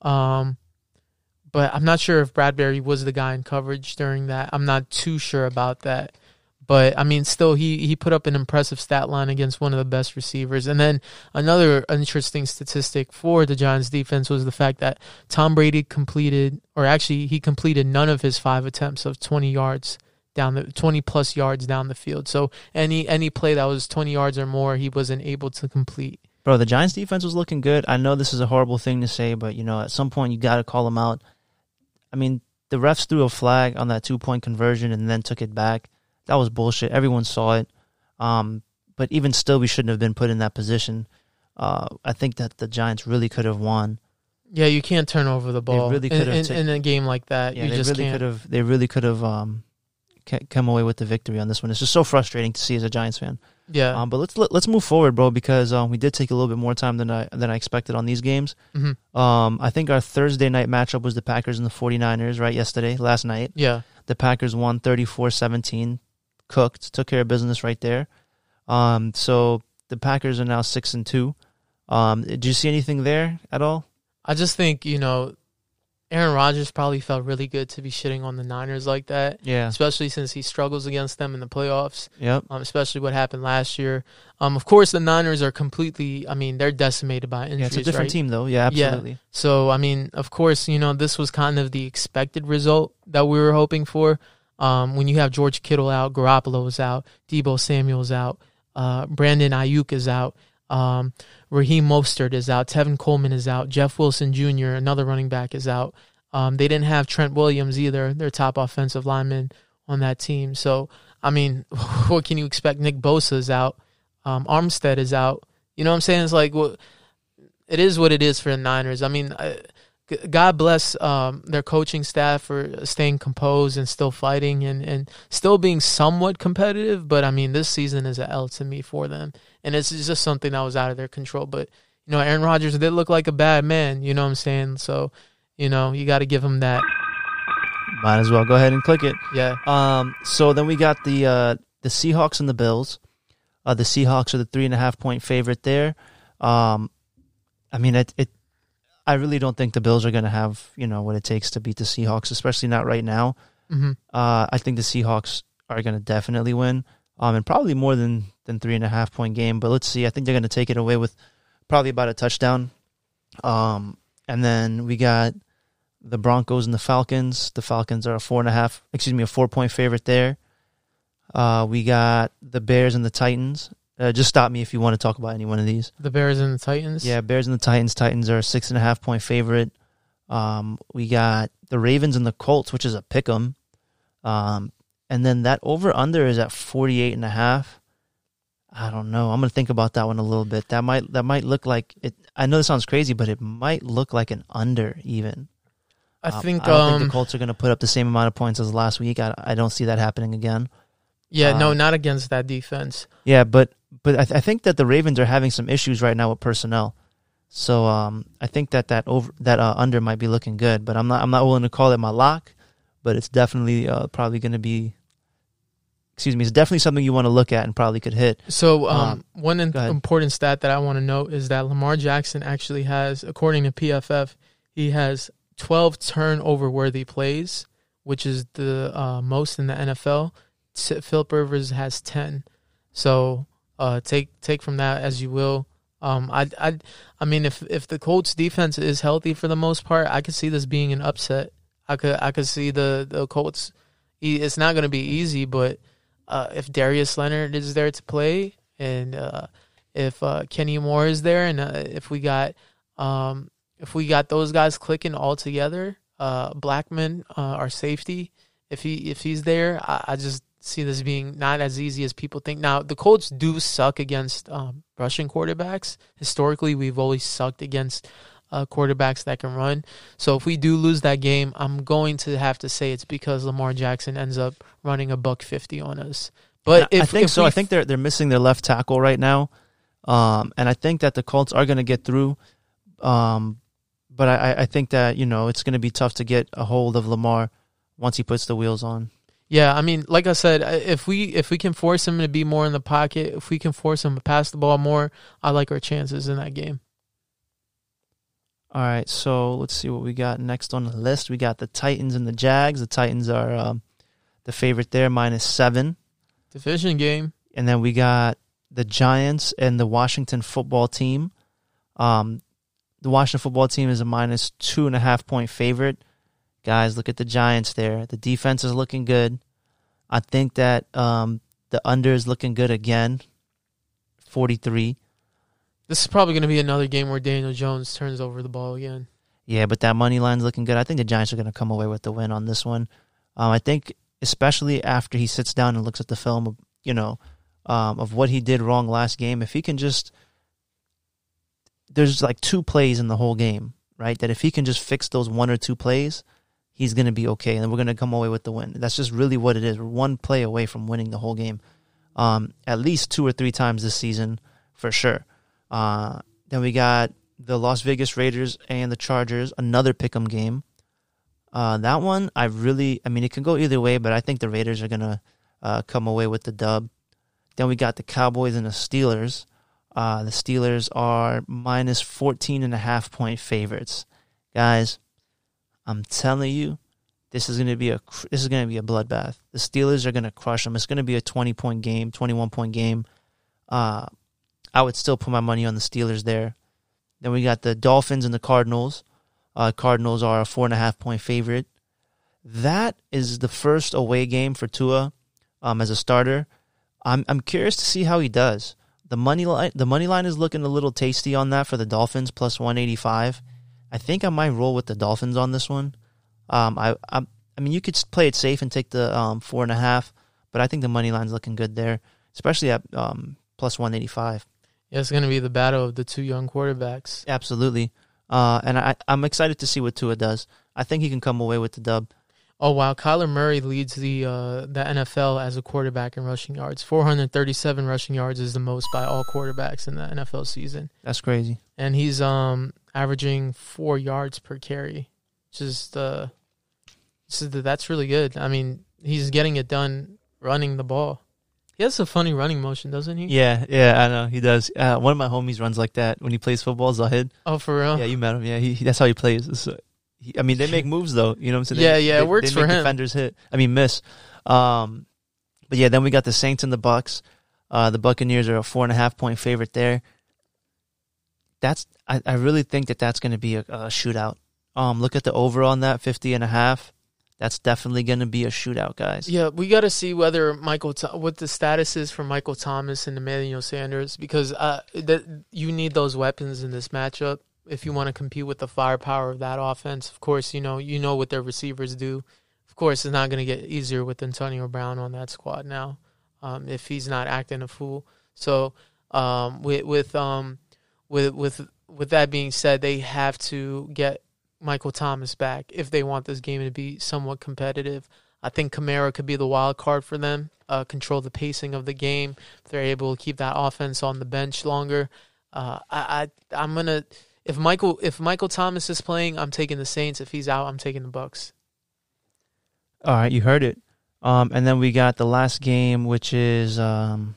um, but I'm not sure if Bradbury was the guy in coverage during that. I'm not too sure about that. But, I mean, still, he, he put up an impressive stat line against one of the best receivers. And then another interesting statistic for the Giants defense was the fact that Tom Brady completed, or actually he completed none of his five attempts of twenty yards. Down the twenty plus yards down the field. So any any play that was twenty yards or more, he wasn't able to complete. Bro, the Giants defense was looking good. I know this is a horrible thing to say, but you know, at some point you got to call them out. I mean, the refs threw a flag on that two point conversion and then took it back. That was bullshit. Everyone saw it. Um, but even still, we shouldn't have been put in that position. Uh, I think that the Giants really could have won. Yeah, you can't turn over the ball. They really could have in, in, in a game like that. Yeah, you they just really can't. Could have. They really could have. Um, come away with the victory on this one. It's just so frustrating to see as a Giants fan. Yeah. Um, but let's let, let's move forward, bro, because um, we did take a little bit more time than I than I expected on these games. Mm-hmm. Um, I think our Thursday night matchup was the Packers and the 49ers, right, yesterday, last night. Yeah. The Packers won thirty-four seventeen, cooked, took care of business right there. Um, so the Packers are now six and two. Um, did you see anything there at all? I just think, you know, Aaron Rodgers probably felt really good to be shitting on the Niners like that. Yeah. Especially since he struggles against them in the playoffs. Yep. Um, especially what happened last year. Um, of course, the Niners are completely, I mean, they're decimated by injuries, yeah, it's a different right? team, though. Yeah, absolutely. Yeah. So, I mean, of course, you know, this was kind of the expected result that we were hoping for. Um, when you have George Kittle out, Garoppolo's out, Deebo Samuel's out, uh, Brandon Ayuk is out, um, Raheem Mostert is out, Tevin Coleman is out, Jeff Wilson Junior, another running back, is out. Um, they didn't have Trent Williams either, their top offensive lineman on that team. So, I mean, what can you expect? Nick Bosa is out. Um, Armstead is out. You know what I'm saying? It's like, well, it is what it is for the Niners. I mean, I, God bless um, their coaching staff for staying composed and still fighting and, and still being somewhat competitive. But, I mean, this season is an L to me for them. And it's just something that was out of their control. But, you know, Aaron Rodgers did look like a bad man. You know what I'm saying? So, you know, you got to give him that. Might as well go ahead and click it. Yeah. Um. So then we got the uh, the Seahawks and the Bills. Uh, the Seahawks are the three and a half point favorite there. Um, I mean, it, it. I really don't think the Bills are going to have, you know, what it takes to beat the Seahawks, especially not right now. Mm-hmm. Uh, I think the Seahawks are going to definitely win, um, and probably more than than three and a half point game. But let's see. I think they're going to take it away with probably about a touchdown. Um, and then we got the Broncos and the Falcons. The Falcons are a four and a half, excuse me, a four point favorite there. Uh, we got the Bears and the Titans. Uh, just stop me if you want to talk about any one of these. The Bears and the Titans? Yeah, Bears and the Titans. Titans are a six and a half point favorite. Um, we got the Ravens and the Colts, which is a pick 'em. Um, and then that over-under is at forty-eight and a half. I don't know. I'm going to think about that one a little bit. That might that might look like it. I know this sounds crazy, but it might look like an under even. I, um, think, I don't um, think the Colts are going to put up the same amount of points as last week. I, I don't see that happening again. Yeah, um, no, not against that defense. Yeah, but but I, th- I think that the Ravens are having some issues right now with personnel. So um, I think that that over that uh, under might be looking good, but I'm not I'm not willing to call it my lock. But it's definitely uh, probably going to be. Excuse me, it's definitely something you want to look at and probably could hit. So um, um, one in- important stat that I want to note is that Lamar Jackson actually has, according to P F F, he has twelve turnover-worthy plays, which is the uh, most in the N F L. Philip Rivers has ten, so uh, take take from that as you will. Um, I I I mean, if if the Colts defense is healthy for the most part, I could see this being an upset. I could I could see the the Colts. It's not going to be easy, but uh, if Darius Leonard is there to play, and uh, if uh, Kenny Moore is there, and uh, if we got um, if we got those guys clicking all together, uh, Blackman, uh, our safety, if he if he's there, I, I just see this being not as easy as people think. Now, the Colts do suck against um, rushing quarterbacks. Historically, we've always sucked against uh, quarterbacks that can run. So if we do lose that game, I'm going to have to say it's because Lamar Jackson ends up running a buck fifty on us. But if, I think if so. I think they're they're missing their left tackle right now, um, and I think that the Colts are going to get through. Um, but I, I think that you know it's going to be tough to get a hold of Lamar once he puts the wheels on. Yeah, I mean, like I said, if we if we can force him to be more in the pocket, if we can force him to pass the ball more, I like our chances in that game. All right, so let's see what we got next on the list. We got the Titans and the Jags. The Titans are um, the favorite there, minus seven. Division game. And then we got the Giants and the Washington football team. Um, the Washington football team is a minus two and a half point favorite. Guys, look at the Giants there. The defense is looking good. I think that um, the under is looking good again, forty-three. This is probably going to be another game where Daniel Jones turns over the ball again. Yeah, but that money line's looking good. I think the Giants are going to come away with the win on this one. Um, I think especially after he sits down and looks at the film, of, you know, um, of what he did wrong last game. If he can just – there's like two plays in the whole game, right, that if he can just fix those one or two plays – he's going to be okay, and we're going to come away with the win. That's just really what it is. We're one play away from winning the whole game, um, at least two or three times this season for sure. Uh, then we got the Las Vegas Raiders and the Chargers, another pick'em game. Uh, that one, I really, I mean, it can go either way, but I think the Raiders are going to uh, come away with the dub. Then we got the Cowboys and the Steelers. Uh, the Steelers are minus fourteen and a half point favorites. Guys, I'm telling you, this is going to be a this is going to be a bloodbath. The Steelers are going to crush them. It's going to be a twenty-point game, twenty-one-point game. Uh, I would still put my money on the Steelers there. Then we got the Dolphins and the Cardinals. Uh, Cardinals are a four and a half point favorite. that is the first away game for Tua um, as a starter. I'm I'm curious to see how he does. The money line, the money line is looking a little tasty on that for the Dolphins, plus one eighty-five. I think I might roll with the Dolphins on this one. Um, I, I I mean, you could play it safe and take the um, four and a half, but I think the money line's looking good there, especially at um, plus one eighty-five. Yeah, it's going to be the battle of the two young quarterbacks. Absolutely. Uh, and I, I'm excited to see what Tua does. I think he can come away with the dub. Oh, wow. Kyler Murray leads the uh, the N F L as a quarterback in rushing yards. four hundred thirty-seven rushing yards is the most by all quarterbacks in the N F L season. That's crazy. And he's um averaging four yards per carry, which is the, so that's really good. I mean, he's getting it done running the ball. He has a funny running motion, doesn't he? Yeah, yeah, I know. He does. Uh, one of my homies runs like that when he plays football, Zahid. Oh, for real? Yeah, you met him. Yeah, he, he, that's how he plays. It's, uh, he, I mean, they make moves, though. You know what I'm saying? Yeah, they, yeah, they, it works they for him. They make defenders hit. I mean, miss. Um, but, yeah, then we got the Saints and the Bucks. Uh, the Buccaneers are a four and a half point favorite there. That's I, I really think that that's going to be a, a shootout. Um, look at the over on that, fifty and a half. That's definitely going to be a shootout, guys. Yeah, we got to see whether Michael, what the status is for Michael Thomas and Emmanuel Sanders, because uh, th- you need those weapons in this matchup if you want to compete with the firepower of that offense. Of course, you know you know what their receivers do. Of course, it's not going to get easier with Antonio Brown on that squad now, um, if he's not acting a fool. So, um, with with um, with with with that being said, they have to get Michael Thomas back if they want this game to be somewhat competitive. I think Kamara could be the wild card for them, uh, control the pacing of the game. If they're able to keep that offense on the bench longer, uh, I, I, I'm going to – if Michael if Michael Thomas is playing, I'm taking the Saints. If he's out, I'm taking the Bucks. All right, you heard it. Um, and then we got the last game, which is um,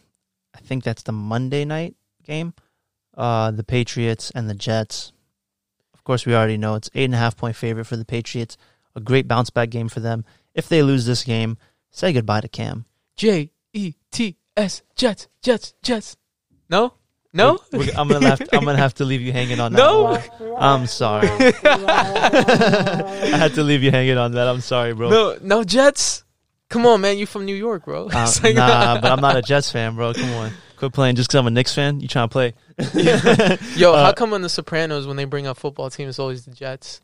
I think that's the Monday night game, uh, the Patriots and the Jets. Of course, we already know it's eight and a half point favorite for the Patriots. A great bounce back game for them. If they lose this game, say goodbye to Cam. J E T S Jets Jets Jets. No, no. We're, we're, I'm gonna have to, I'm gonna have to leave you hanging on that. No, one. I'm sorry. I had to leave you hanging on that. I'm sorry, bro. No, no Jets. Come on, man. You from New York, bro? Uh, nah, but I'm not a Jets fan, bro. Come on. Quit playing just because I'm a Knicks fan. You trying to play? Yo, uh, how come on The Sopranos when they bring up football team, it's always the Jets?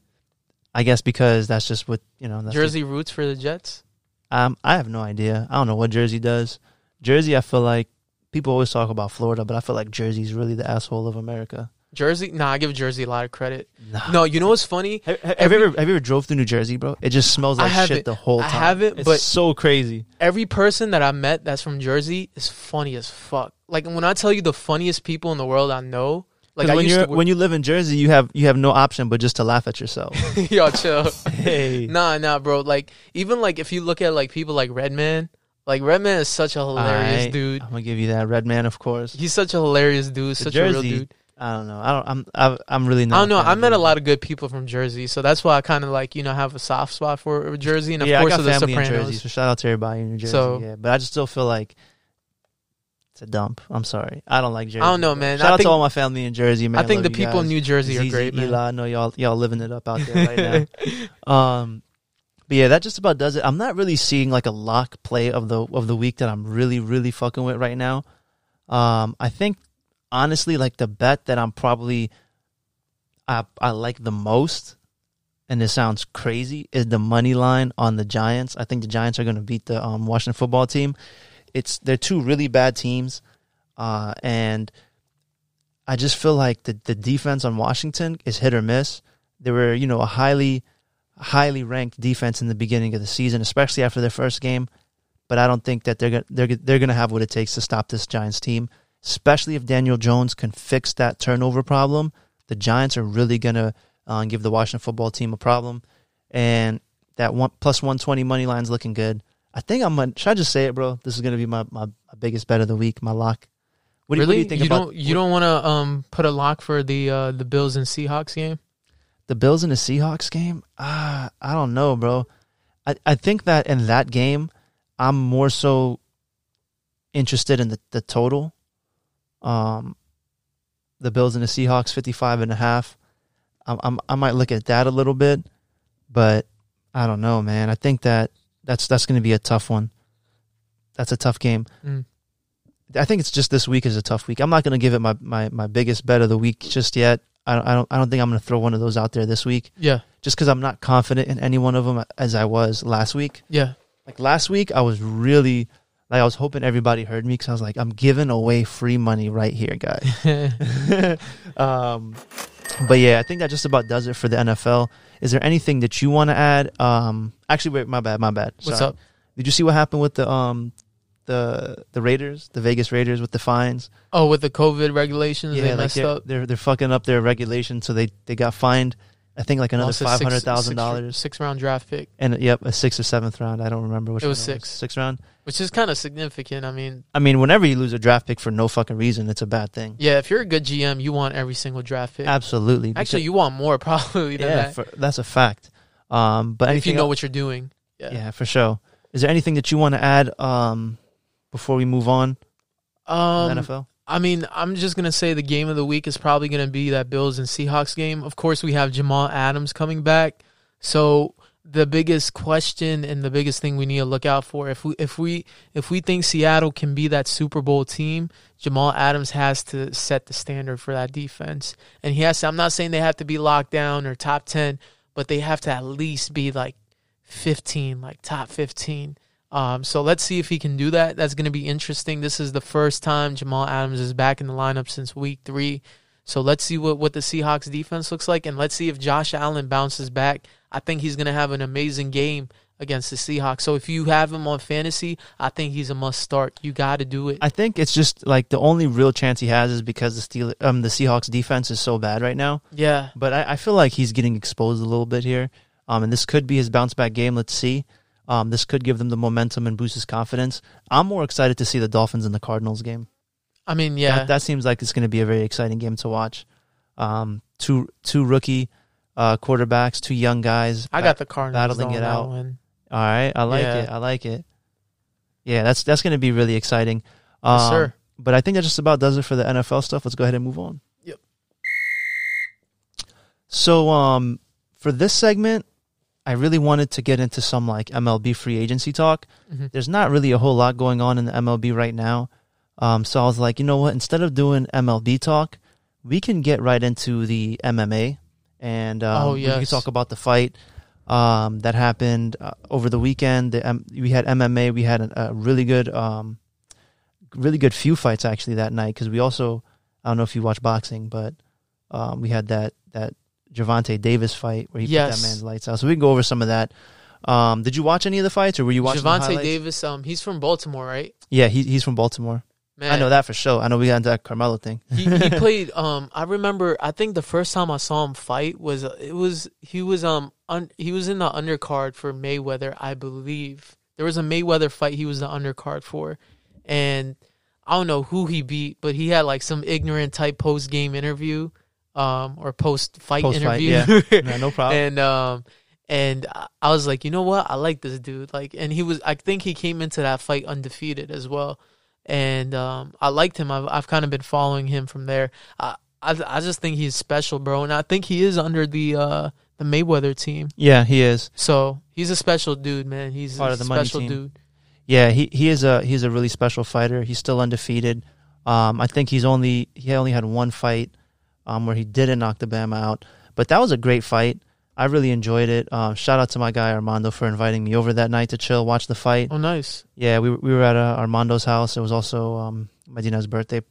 I guess because that's just what you know. That's Jersey what, roots for the Jets. Um, I have no idea. I don't know what Jersey does. Jersey, I feel like people always talk about Florida, but I feel like Jersey's really the asshole of America. Jersey? Nah, I give Jersey a lot of credit. Nah. No, you know what's funny? Have, have, every, have you ever have you ever drove through New Jersey, bro? It just smells like shit the whole time. I haven't, it's but so crazy. Every person that I met that's from Jersey is funny as fuck. Like when I tell you the funniest people in the world I know, like I when you when you live in Jersey, you have you have no option but just to laugh at yourself. Yo, chill. Hey, nah, nah, bro. Like even like if you look at like people like Redman. Like, Redman is such a hilarious right, dude. I'm gonna give you that. Redman, of course. He's such a hilarious dude. The such Jersey, a real dude. I don't know. I don't. I'm. I, I'm really not. I don't know. I met a lot of good people from Jersey, so that's why I kind of like you know have a soft spot for Jersey, and of yeah, course I got of the Sopranos. In Jersey, so shout out to everybody in New Jersey. So, yeah, but I just still feel like it's a dump. I'm sorry. I don't like Jersey. I don't know, man. Shout I out think, to all my family in Jersey, man. I think Love the people in New Jersey Zizi, are great, man. Eli, I know y'all y'all living it up out there right now. Um, but yeah, that just about does it. I'm not really seeing like a lock play of the of the week that I'm really really fucking with right now. Um, I think. Honestly, like the bet that I'm probably I I like the most, and it sounds crazy, is the money line on the Giants. I think the Giants are going to beat the um, Washington football team. It's they're two really bad teams, uh, and I just feel like the the defense on Washington is hit or miss. They were you know a highly highly ranked defense in the beginning of the season, especially after their first game. But I don't think that they're gonna, they're they're going to have what it takes to stop this Giants team. Especially if Daniel Jones can fix that turnover problem, the Giants are really going to uh, give the Washington football team a problem. And that one plus one twenty money line's looking good. I think I'm going to – should I just say it, bro? This is going to be my, my, my biggest bet of the week, my lock. What do, really? What do you think you about – You don't want to um, put a lock for the uh, the Bills and Seahawks game? The Bills and the Seahawks game? Ah, I don't know, bro. I, I think that in that game, I'm more so interested in the, the total. Um, the Bills and the Seahawks, fifty-five and a half. I, I, I might look at that a little bit, but I don't know, man. I think that that's that's going to be a tough one. That's a tough game. Mm. I think it's just this week is a tough week. I'm not going to give it my, my, my biggest bet of the week just yet. I don't I don't I don't think I'm going to throw one of those out there this week. Yeah. Just cuz I'm not confident in any one of them as I was last week. Yeah. Like last week I was really like I was hoping everybody heard me cuz I was like I'm giving away free money right here, guys. um But yeah, I think that just about does it for the N F L. Is there anything that you want to add? Um, actually, wait, my bad, my bad. Sorry. What's up? Did you see what happened with the um, the the Raiders, the Vegas Raiders, with the fines? Oh, with the COVID regulations, yeah, they like messed they're, up. They're they're fucking up their regulations, so they, they got fined. I think like another five hundred thousand dollars. Six round draft pick. And yep, a sixth or seventh round. I don't remember which. It was six. It was. Sixth round. Which is kind of significant. I mean, I mean, whenever you lose a draft pick for no fucking reason, it's a bad thing. Yeah, if you're a good G M, you want every single draft pick. Absolutely. Actually, you want more probably than yeah, that. For, that's a fact. Um, but if you know else, what you're doing, yeah, yeah, for sure. Is there anything that you want to add um, before we move on? Um, N F L. I mean, I'm just going to say the game of the week is probably going to be that Bills and Seahawks game. Of course, we have Jamal Adams coming back. So the biggest question and the biggest thing we need to look out for, if we if we, if we think Seattle can be that Super Bowl team, Jamal Adams has to set the standard for that defense. And he has to, I'm not saying they have to be locked down or top ten, but they have to at least be like fifteen, like top fifteen. Um, so let's see if he can do that. That's going to be interesting. This is the first time Jamal Adams is back in the lineup since week three. So let's see what, what the Seahawks defense looks like, and let's see if Josh Allen bounces back. I think he's going to have an amazing game against the Seahawks. So if you have him on fantasy, I think he's a must start. You got to do it. I think it's just like the only real chance he has is because the Steel, um the Seahawks defense is so bad right now. Yeah. But I, I feel like he's getting exposed a little bit here, um, and this could be his bounce back game. Let's see. Um, this could give them the momentum and boost his confidence. I'm more excited to see the Dolphins and the Cardinals game. I mean, yeah. That, that seems like it's going to be a very exciting game to watch. Um, two two rookie uh, quarterbacks, two young guys. I got the Cardinals battling it out. One. All right. I like yeah. it. I like it. Yeah, that's that's going to be really exciting. Um, yes, sir. But I think that just about does it for the N F L stuff. Let's go ahead and move on. Yep. So um, for this segment, I really wanted to get into some like M L B free agency talk. Mm-hmm. There's not really a whole lot going on in the M L B right now. Um, so I was like, you know what? Instead of doing M L B talk, we can get right into the M M A. And um, oh, yes. we can talk about the fight um, that happened uh, over the weekend. The M- we had M M A. We had a, a really good, um, really good few fights actually that night. Because we also, I don't know if you watch boxing, but um, we had that that. Gervonta Davis fight where he yes. put that man's lights out. So we can go over some of that. Um, did you watch any of the fights, or were you watching Gervonta the highlights? Davis, um, he's from Baltimore, right? Yeah, he, he's from Baltimore. Man. I know that for sure. I know we got into that Carmelo thing. he, he played. Um, I remember. I think the first time I saw him fight was it was he was um un, he was in the undercard for Mayweather, I believe. There was a Mayweather fight he was the undercard for, and I don't know who he beat, but he had like some ignorant type post game interview. Um, or post-fight post interview. Fight, yeah. No, no problem. and um, and I was like, you know what? I like this dude. Like, and he was, I think he came into that fight undefeated as well. And um, I liked him. I've, I've kind of been following him from there. I, I, I just think he's special, bro. And I think he is under the uh, the Mayweather team. Yeah, he is. So he's a special dude, man. He's Part a of the special money team. dude. Yeah, he, he is a he's a really special fighter. He's still undefeated. Um, I think he's only he only had one fight. Um, where he didn't knock the Bama out. But that was a great fight. I really enjoyed it. Uh, shout out to my guy Armando for inviting me over that night to chill, watch the fight. Oh, nice. Yeah, we we were at uh, Armando's house. It was also um, Medina's birthday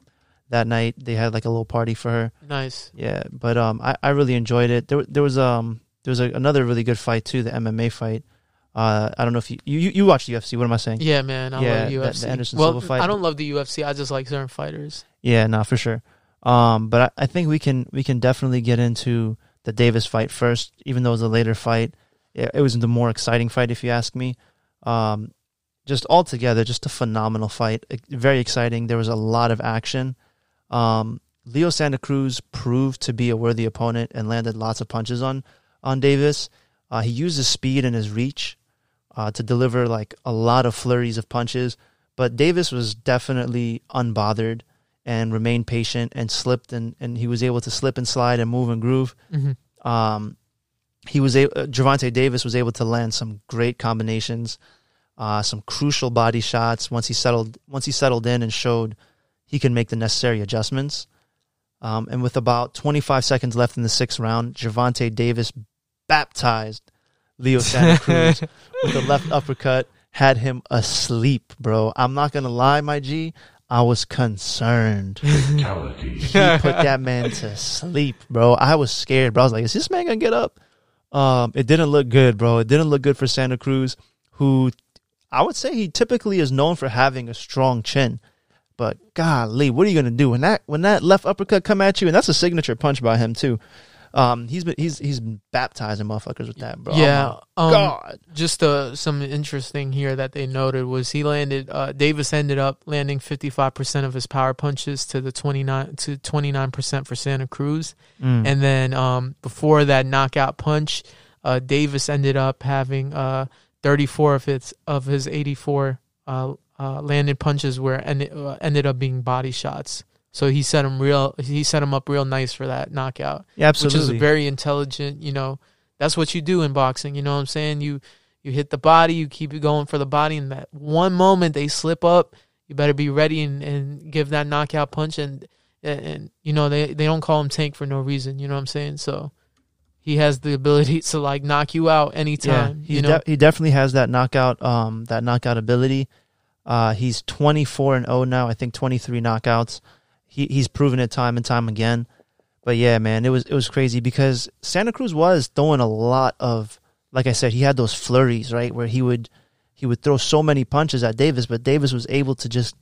that night. They had like a little party for her. Nice. Yeah, but um, I, I really enjoyed it. There there was um there was a, another really good fight too, the M M A fight. Uh, I don't know if you, you you watch the U F C. What am I saying? Yeah, man, I yeah, love the U F C. The, the Anderson well, Silva fight. I don't love the U F C. I just like certain fighters. Yeah, no, nah, for sure. Um, but I, I think we can we can definitely get into the Davis fight first, even though it was a later fight. It, it was the more exciting fight, if you ask me. Um, just altogether, just a phenomenal fight. Very exciting. There was a lot of action. Um, Leo Santa Cruz proved to be a worthy opponent and landed lots of punches on, on Davis. Uh, he used his speed and his reach uh, to deliver like a lot of flurries of punches. But Davis was definitely unbothered and remained patient and slipped, and, and he was able to slip and slide and move and groove. Mm-hmm. Um, he was a, uh, Gervonta Davis was able to land some great combinations, uh, some crucial body shots. Once he settled, once he settled in and showed he can make the necessary adjustments. Um, and with about twenty-five seconds left in the sixth round, Gervonta Davis baptized Leo Santa Cruz with a left uppercut, had him asleep, bro. I'm not gonna lie, my G. I was concerned. Fatality. He put that man to sleep, bro. I was scared, bro. I was like, is this man gonna get up? Um, it didn't look good, bro. It didn't look good for Santa Cruz, who I would say he typically is known for having a strong chin. But golly, what are you gonna do when that when that left uppercut come at you? And that's a signature punch by him too. Um, he's been he's he's been baptizing motherfuckers with that, bro. Yeah, oh um, God. Just uh, some interesting here that they noted was he landed. Uh, Davis ended up landing fifty-five percent of his power punches to the twenty-nine to twenty-nine percent for Santa Cruz, mm. and then um, before that knockout punch, uh, Davis ended up having uh, thirty-four of his of his eighty-four uh, uh, landed punches were ended uh, ended up being body shots. So he set him real. He set him up real nice for that knockout. Yeah, absolutely. Which is very intelligent. You know, that's what you do in boxing. You know what I'm saying? You you hit the body. You keep it going for the body. And that one moment they slip up, you better be ready and, and give that knockout punch. And, and and you know they they don't call him Tank for no reason. You know what I'm saying? So he has the ability to like knock you out anytime. Yeah, he you know? de- he definitely has that knockout um that knockout ability. Uh, he's twenty-four and oh now. I think twenty-three knockouts. He he's proven it time and time again. But yeah, man, it was it was crazy because Santa Cruz was throwing a lot of, like I said, he had those flurries, right, where he would he would throw so many punches at Davis, but Davis was able to just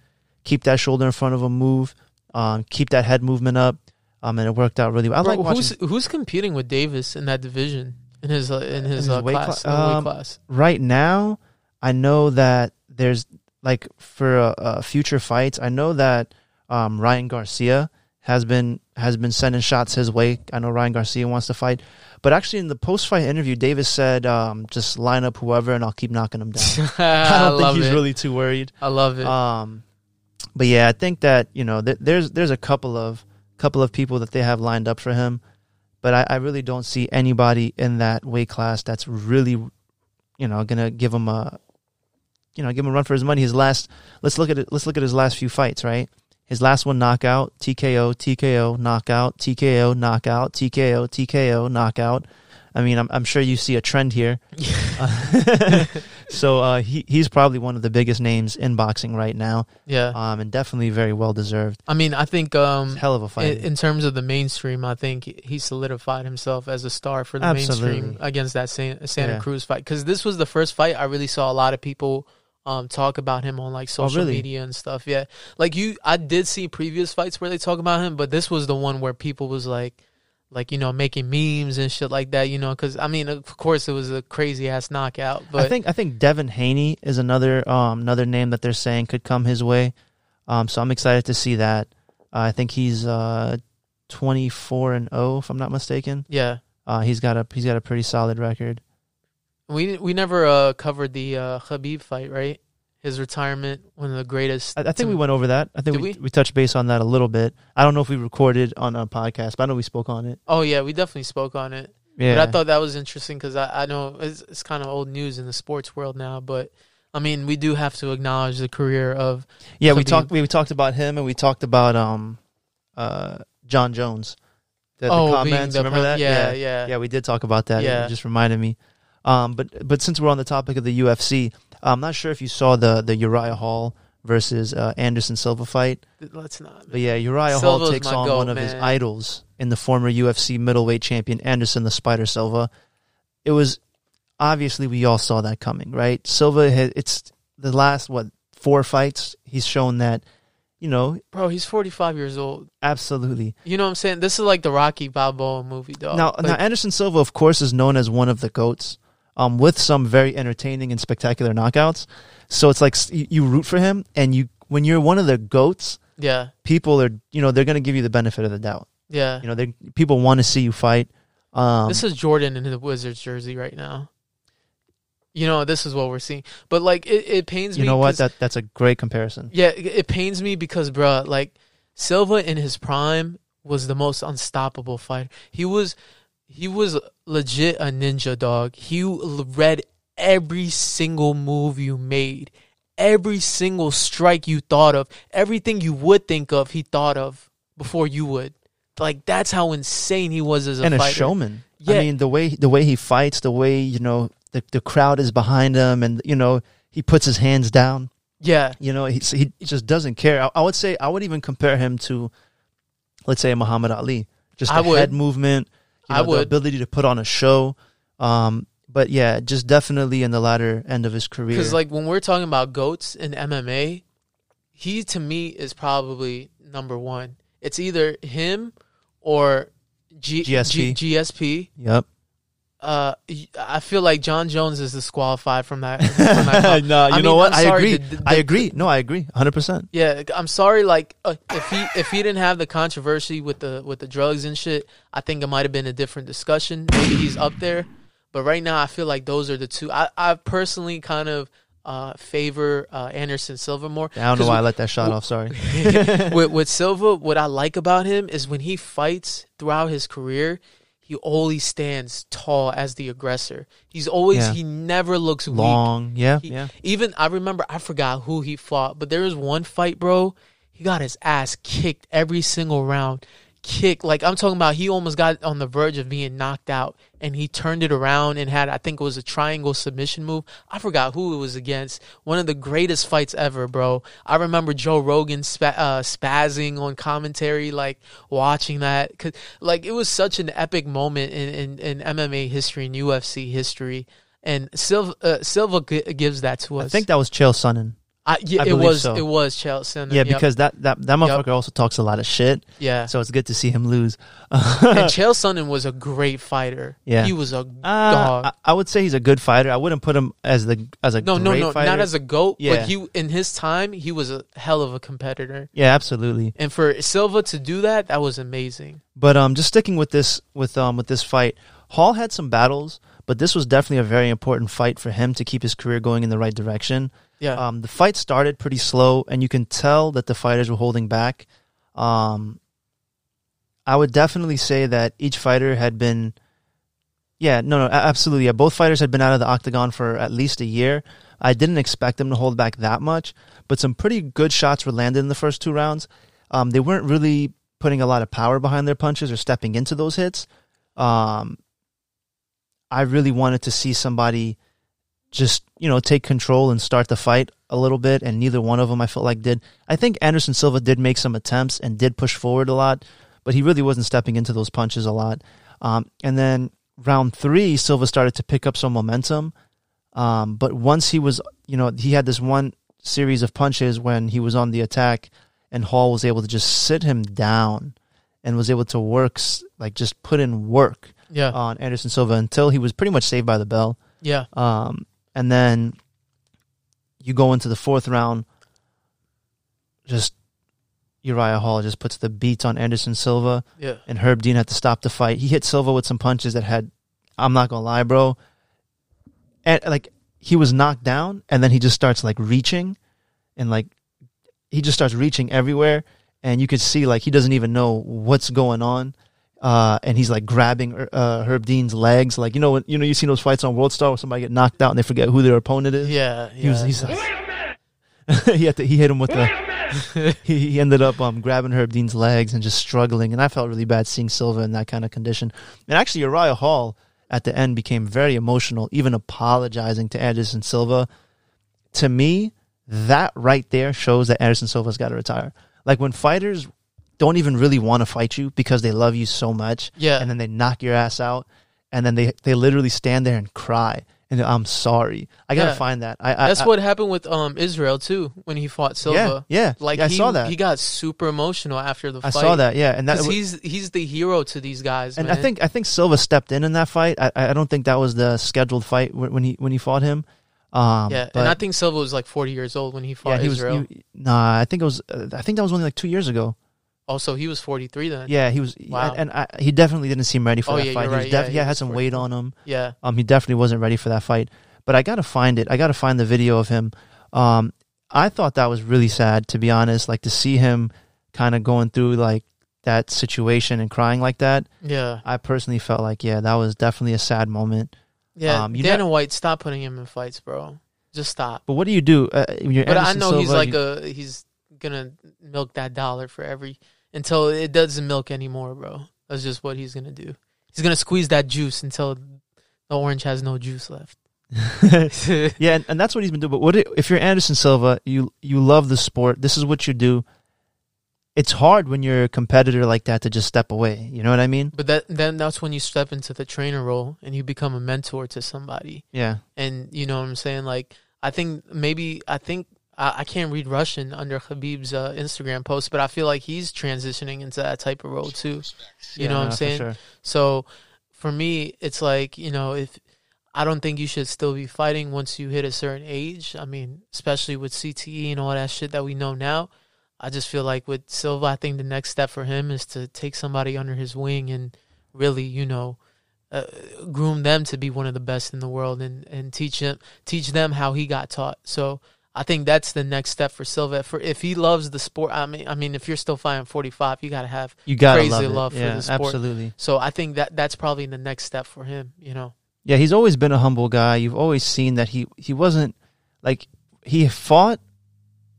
keep that shoulder in front of him, move, um, keep that head movement up, um, and it worked out really well. I Bro, like watching. Who's, who's competing with Davis in that division in his uh, in his, in his uh, weight class, cl- um, weight class right now? I know that there's like for uh, uh, future fights. I know that. Um, Ryan Garcia has been has been sending shots his way. I know Ryan Garcia wants to fight, but actually in the post fight interview, Davis said, um, "Just line up whoever, and I'll keep knocking him down." I don't I think he's it. really too worried. I love it. Um, but yeah, I think that you know th- there's there's a couple of couple of people that they have lined up for him, but I, I really don't see anybody in that weight class that's really, you know, gonna give him a, you know, give him a run for his money. His last let's look at it, let's look at his last few fights, right? His last one, knockout, T K O, T K O, knockout, T K O, knockout, T K O, T K O, knockout. I mean, I'm, I'm sure you see a trend here. uh, so uh, he he's probably one of the biggest names in boxing right now. Yeah. Um, and definitely very well deserved. I mean, I think um, hell of a fight in, in terms of the mainstream. I think he solidified himself as a star for the Absolutely. mainstream against that San, Santa yeah. Cruz fight, because this was the first fight I really saw a lot of people. Um, talk about him on like social oh, really? media and stuff. Yeah, like you, I did see previous fights where they talk about him, but this was the one where people was like, like you know, making memes and shit like that. You know, because I mean, of course, it was a crazy ass knockout. But I think I think Devin Haney is another um another name that they're saying could come his way. Um, so I'm excited to see that. Uh, I think he's uh twenty-four and oh, if I'm not mistaken. Yeah. Uh, he's got a he's got a pretty solid record. We we never uh, covered the uh, Khabib fight, right? His retirement, one of the greatest. I, I think we went over that. I think we, we we touched base on that a little bit. I don't know if we recorded on a podcast, but I know we spoke on it. Oh, yeah, we definitely spoke on it. Yeah. But I thought that was interesting because I, I know it's, it's kind of old news in the sports world now, but, I mean, we do have to acknowledge the career of Yeah, Khabib. we talked we, we talked about him and we talked about um, uh, John Jones. The, oh, the comments, the remember pun- that? Yeah, yeah, yeah. Yeah, we did talk about that. Yeah. It just reminded me. Um, but but since we're on the topic of the U F C, I'm not sure if you saw the, the Uriah Hall versus uh, Anderson Silva fight. Let's not. Man. But yeah, Uriah Silva's Hall takes on goal, one of man. his idols in the former U F C middleweight champion Anderson the Spider Silva. It was obviously we all saw that coming, right? Silva had, it's the last what four fights he's shown that. You know, bro, he's forty-five years old. Absolutely. You know what I'm saying? This is like the Rocky Balboa movie, dog. Now, like, now Anderson Silva, of course, is known as one of the GOATs. Um, with some very entertaining and spectacular knockouts, so it's like you, you root for him, and you when you're one of the GOATs, yeah, people are you know they're gonna give you the benefit of the doubt, yeah, you know they people want to see you fight. Um, this is Jordan in the Wizards jersey right now. You know this is what we're seeing, but like it, it pains me. You know what? That that's a great comparison. Yeah, it, it pains me because, bro, like Silva in his prime was the most unstoppable fighter. He was. He was legit a ninja, dog. He read every single move you made. Every single strike you thought of. Everything you would think of, he thought of before you would. Like, that's how insane he was as a fighter. And a showman. Yeah. I mean, the way the way he fights, the way, you know, the, the crowd is behind him, and, you know, he puts his hands down. Yeah. You know, he, he just doesn't care. I, I would say, I would even compare him to, let's say, Muhammad Ali. Just the I would. head movement. You know, I would. The ability to put on a show. Um, but, yeah, just definitely in the latter end of his career. Because, like, when we're talking about GOATs in M M A, he, to me, is probably number one. It's either him or G- G S P. G- G S P. Yep. Uh, I feel like John Jones is disqualified from that. From that no, you I mean, know what? I agree. The, the, I agree. No, I agree. one hundred percent. Yeah, I'm sorry. Like, uh, if he if he didn't have the controversy with the with the drugs and shit, I think it might have been a different discussion. Maybe he's up there, but right now I feel like those are the two. I, I personally kind of uh, favor uh, Anderson Silva more. I don't know why we, I let that shot we, off. Sorry. with, with Silva, what I like about him is when he fights throughout his career, he always stands tall as the aggressor. He's always, yeah. he never looks weak. Long, yeah, he, yeah. Even, I remember, I forgot who he fought, but there was one fight, bro, he got his ass kicked every single round. Kick, like I'm talking about, he almost got on the verge of being knocked out, and he turned it around and had, I think it was a triangle submission move. I forgot who it was against. One of the greatest fights ever, bro. I remember Joe Rogan spa- uh, spazzing on commentary, like watching that. Cause, like, it was such an epic moment in, in, in M M A history and U F C history. And Silva, uh, Silva g- gives that to us. I think that was Chael Sonnen. I, yeah, I it was so. it was Chelsea. Yeah, yep. Because that, that, that motherfucker yep. also talks a lot of shit. Yeah, so it's good to see him lose. And Chael Sonnen was a great fighter. Yeah, he was a uh, dog. I, I would say he's a good fighter. I wouldn't put him as the as a no great no no fighter. Not as a GOAT. Yeah. But he in his time he was a hell of a competitor. Yeah, absolutely. And for Silva to do that, that was amazing. But um, just sticking with this with um with this fight, Hall had some battles, but this was definitely a very important fight for him to keep his career going in the right direction. Yeah. Um, the fight started pretty slow, and you can tell that the fighters were holding back. Um, I would definitely say that each fighter had been... Yeah, no, no, absolutely. Yeah, both fighters had been out of the octagon for at least a year. I didn't expect them to hold back that much, but some pretty good shots were landed in the first two rounds. Um, they weren't really putting a lot of power behind their punches or stepping into those hits. Um, I really wanted to see somebody... just, you know, take control and start the fight a little bit, and neither one of them I felt like did. I think Anderson Silva did make some attempts and did push forward a lot, but he really wasn't stepping into those punches a lot. Um, and then round three, Silva started to pick up some momentum, um, but once he was, you know, he had this one series of punches when he was on the attack, and Hall was able to just sit him down and was able to work, like just put in work yeah. on Anderson Silva until he was pretty much saved by the bell. Yeah. Um, And then you go into the fourth round, just Uriah Hall just puts the beats on Anderson Silva, yeah. and Herb Dean had to stop the fight. He hit Silva with some punches that had, I'm not going to lie, bro. And, like, he was knocked down, and then he just starts, like, reaching, and, like, he just starts reaching everywhere, and you could see, like, he doesn't even know what's going on. Uh, and he's like grabbing uh, Herb Dean's legs, like you know, when, you know, you seen those fights on World Star where somebody get knocked out and they forget who their opponent is. Yeah, yeah. He was, he's like, he had to, he hit him with the. he, he ended up um, grabbing Herb Dean's legs and just struggling, and I felt really bad seeing Silva in that kind of condition. And actually, Uriah Hall at the end became very emotional, even apologizing to Anderson Silva. To me, that right there shows that Anderson Silva's got to retire. Like when fighters don't even really want to fight you because they love you so much, yeah. and then they knock your ass out, and then they, they literally stand there and cry, and I'm sorry. I gotta yeah. find that. I, I, That's I, what happened with um Israel, too, when he fought Silva. Yeah, yeah. Like yeah, he, I saw that. He got super emotional after the fight. I saw that, yeah. And that, he's he's the hero to these guys, and man. I think I think Silva stepped in in that fight. I, I don't think that was the scheduled fight when he when he fought him. Um, yeah, but, and I think Silva was like forty years old when he fought yeah, he Israel. Was, he, nah, I think it was. Uh, I think that was only like two years ago. Oh, so he was forty-three then. Yeah, he was, wow. and, and I, he definitely didn't seem ready for oh, that yeah, fight. Right. He, def- yeah, he, he had some forty-three. Weight on him. Yeah, um, he definitely wasn't ready for that fight. But I gotta find it. I gotta find the video of him. Um, I thought that was really sad, to be honest. Like to see him kind of going through like that situation and crying like that. Yeah. I personally felt like, yeah, that was definitely a sad moment. Yeah, um, Dana ne- White, stop putting him in fights, bro. Just stop. But what do you do? Uh, you're but Anderson I know Silva, he's like a he's gonna milk that dollar for every until it doesn't milk anymore, bro. That's just what he's gonna do. He's gonna squeeze that juice until the orange has no juice left. Yeah, and, and that's what he's been doing. But what if you're Anderson Silva? You you love the sport. This is what you do. It's hard when you're a competitor like that to just step away. You know what I mean? But that then that's when you step into the trainer role and you become a mentor to somebody. Yeah. And you know what I'm saying? Like, I think maybe, I think, I, I can't read Russian under Khabib's uh, Instagram post, but I feel like he's transitioning into that type of role too. You yeah, know what no, I'm saying? For sure. So for me, it's like, you know, if I don't think you should still be fighting once you hit a certain age. I mean, especially with C T E and all that shit that we know now. I just feel like with Silva, I think the next step for him is to take somebody under his wing and really, you know, uh, groom them to be one of the best in the world and, and teach him, teach them how he got taught. So I think that's the next step for Silva. For if he loves the sport, I mean, I mean, if you're still fighting forty-five, you gotta have you gotta crazy love, love for yeah, the sport. Absolutely. So I think that that's probably the next step for him. You know. Yeah, he's always been a humble guy. You've always seen that he he wasn't like he fought.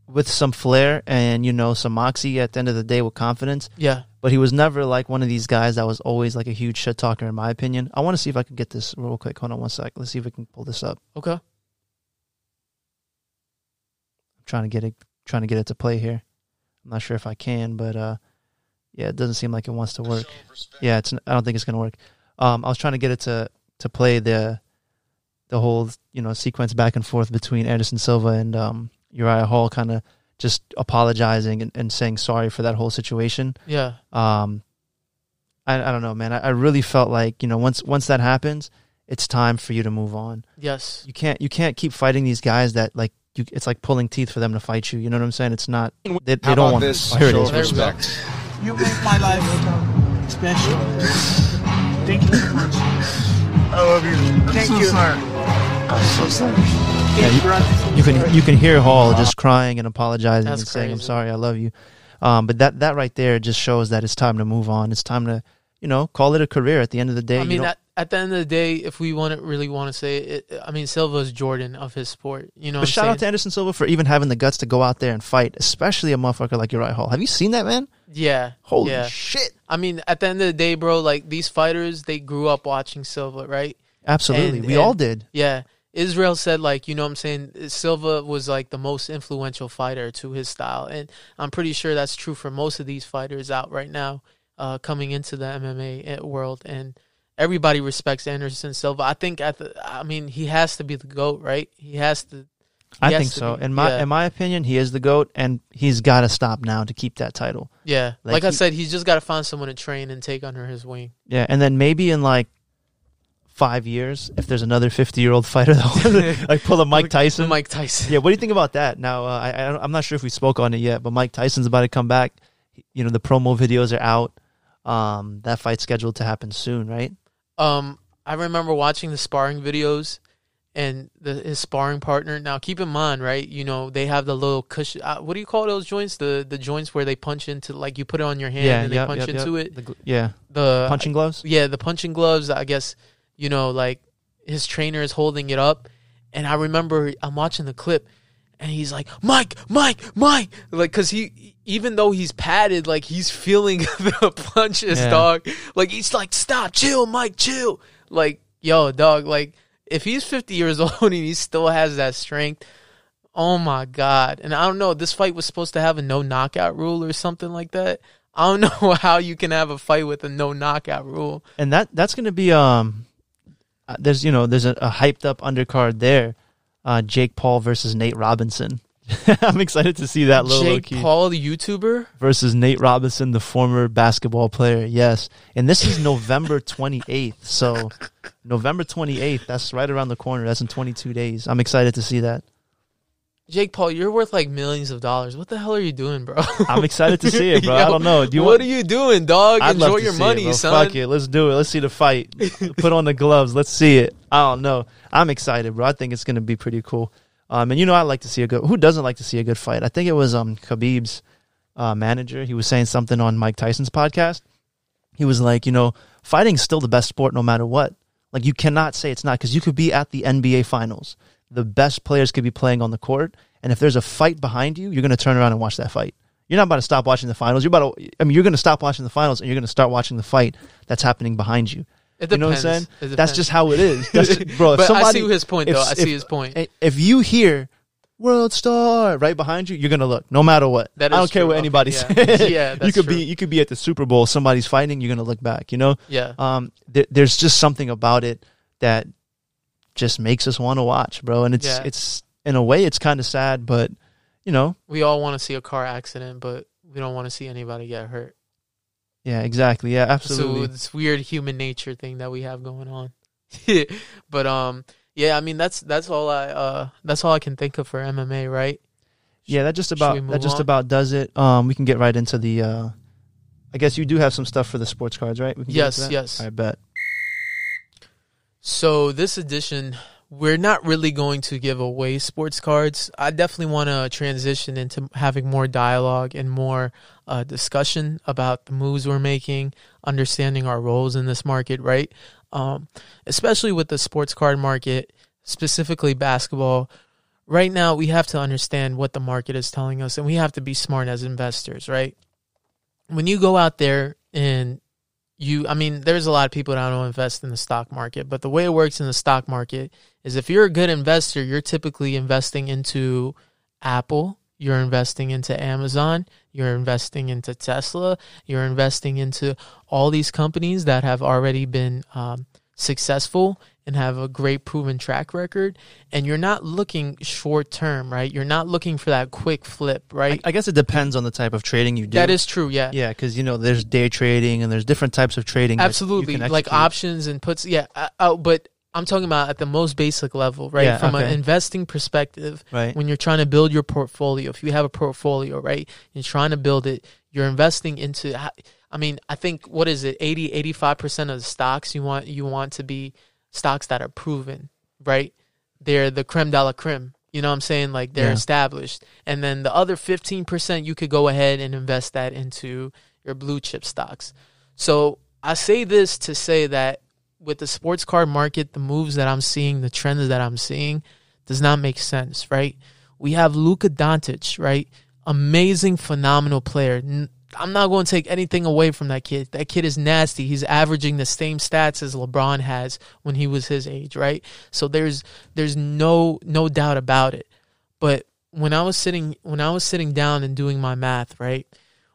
With some flair and, you know, some moxie at the end of the day with confidence. Yeah. But he was never like one of these guys that was always like a huge shit talker, in my opinion. I want to see if I can get this real quick. Hold on one sec. Let's see if we can pull this up. Okay. I'm trying to get it, trying to get it to play here. I'm not sure if I can, but uh, yeah, it doesn't seem like it wants to work. Yeah, it's. I don't think it's going to work. Um, I was trying to get it to, to play the the whole, you know, sequence back and forth between Anderson Silva and... um. Uriah Hall kind of just apologizing and, and saying sorry for that whole situation. Yeah. Um, I, I don't know, man. I, I really felt like, you know, once once that happens, it's time for you to move on. Yes. You can't you can't keep fighting these guys that like you. It's like pulling teeth for them to fight you. You know what I'm saying? It's not. They, they don't want this. Here it is. Respect. You make my life special. Thank you so much. I love you. Thank you. I'm so sorry. Yeah, you, you can you can hear Hall just crying and apologizing That's and saying, crazy. I'm sorry, I love you. Um, but that, that right there just shows that it's time to move on. It's time to, you know, call it a career at the end of the day. I mean, at, at the end of the day, if we want to really want to say it, I mean, Silva is Jordan of his sport. You know, but shout saying? out to Anderson Silva for even having the guts to go out there and fight, especially a motherfucker like Uriah Hall. Have you seen that, man? Yeah. Holy yeah. shit. I mean, at the end of the day, bro, like these fighters, they grew up watching Silva, right? Absolutely. And, we and, all did. Yeah. Israel said, like, you know what I'm saying, Silva was, like, the most influential fighter to his style. And I'm pretty sure that's true for most of these fighters out right now uh, coming into the M M A world. And everybody respects Anderson Silva. I think, at the, I mean, he has to be the GOAT, right? He has to. He I has think to so. Be, in, my, yeah. in my opinion, he is the GOAT, and he's got to stop now to keep that title. Yeah. Like, like he, I said, he's just got to find someone to train and take under his wing. Yeah, and then maybe in, like, Five years. If there's another fifty-year-old fighter, that like pull a Mike Tyson. Mike Tyson. Yeah. What do you think about that? Now, uh, I, I I'm not sure if we spoke on it yet, but Mike Tyson's about to come back. You know, the promo videos are out. Um, that fight's scheduled to happen soon, right? Um, I remember watching the sparring videos and the, his sparring partner. Now, keep in mind, right? You know, they have the little cushion. Uh, what do you call those joints? The the joints where they punch into, like, you put it on your hand yeah, and they yep, punch yep, into yep. it. The gl- yeah. The punching gloves. Yeah, the punching gloves. I guess. You know, like, his trainer is holding it up. And I remember I'm watching the clip, and he's like, Mike, Mike, Mike. Like, because he, even though he's padded, like, he's feeling the punches, yeah. dog. Like, he's like, stop, chill, Mike, chill. Like, yo, dog, like, if he's fifty years old and he still has that strength, oh, my God. And I don't know, this fight was supposed to have a no knockout rule or something like that. I don't know how you can have a fight with a no knockout rule. And that that's going to be... um. Uh, there's, you know, there's a, a hyped-up undercard there. Uh, Jake Paul versus Nate Robinson. I'm excited to see that little Jake low key. Paul, the YouTuber? Versus Nate Robinson, the former basketball player, yes. And this is November twenty-eighth. So November twenty-eighth, that's right around the corner. That's in twenty-two days. I'm excited to see that. Jake Paul, you're worth like millions of dollars. What the hell are you doing, bro? I'm excited to see it, bro. Yo, I don't know. Do you what want... are you doing, dog? I'd Enjoy your money, it, son. Fuck it. Let's do it. Let's see the fight. Put on the gloves. Let's see it. I don't know. I'm excited, bro. I think it's going to be pretty cool. Um, and, you know, I like to see a good – who doesn't like to see a good fight? I think it was um Khabib's uh, manager, he was saying something on Mike Tyson's podcast. He was like, you know, fighting's still the best sport no matter what. Like, you cannot say it's not, because you could be at the N B A Finals. The best players could be playing on the court, and if there's a fight behind you, you're going to turn around and watch that fight. You're not about to stop watching the finals. You're about to, I mean, you're going to stop watching the finals, and you're going to start watching the fight that's happening behind you. It depends. You know what I'm saying? It depends. That's just how it is. That's, bro, if but somebody, I see his point, if, though. I see if, his point. If you hear "World Star" right behind you, you're going to look, no matter what. That is I don't true. care what okay, anybody yeah. says. Yeah, that's you could true. be you could be at the Super Bowl. Somebody's fighting. You're going to look back. You know. Yeah. Um. Th- there's just something about it that just makes us want to watch, bro. And it's yeah. it's in a way, it's kind of sad, but you know, we all want to see a car accident, but we don't want to see anybody get hurt. Yeah, exactly. Yeah, absolutely. So this weird human nature thing that we have going on. But um, yeah, I mean that's that's all I uh that's all I can think of for M M A, right? Yeah, that just about that just on? about does it. Um, we can get right into the. Uh, I guess you do have some stuff for the sports cards, right? We can yes, get yes. I bet. So this edition, we're not really going to give away sports cards. I definitely want to transition into having more dialogue and more uh, discussion about the moves we're making, understanding our roles in this market, right? Um, especially with the sports card market, specifically basketball. Right now, we have to understand what the market is telling us, and we have to be smart as investors, right? When you go out there and You, I mean, there's a lot of people that don't invest in the stock market, but the way it works in the stock market is if you're a good investor, you're typically investing into Apple, you're investing into Amazon, you're investing into Tesla, you're investing into all these companies that have already been um, successful and have a great proven track record, and you're not looking short term, right? You're not looking for that quick flip, right? I, I guess it depends on the type of trading you do. That is true, yeah. Yeah, because, you know, there's day trading and there's different types of trading. Absolutely, like options and puts, yeah. I, I, but I'm talking about at the most basic level, right? Yeah, From okay. an investing perspective, right. When you're trying to build your portfolio, if you have a portfolio, right, you're trying to build it, you're investing into, I mean, I think, what is it, eighty, eighty-five percent of the stocks you want you want to be, stocks that are proven, right? They're the creme de la creme. You know what I'm saying? Like, they're yeah. established. And then the other fifteen percent, you could go ahead and invest that into your blue chip stocks. So I say this to say that with the sports card market, the moves that I'm seeing, the trends that I'm seeing, does not make sense, right? We have Luka Doncic, right? Amazing, phenomenal player. I'm not going to take anything away from that kid. That kid is nasty. He's averaging the same stats as LeBron has when he was his age, right? So there's there's no no doubt about it. But when I was sitting when I was sitting down and doing my math, right?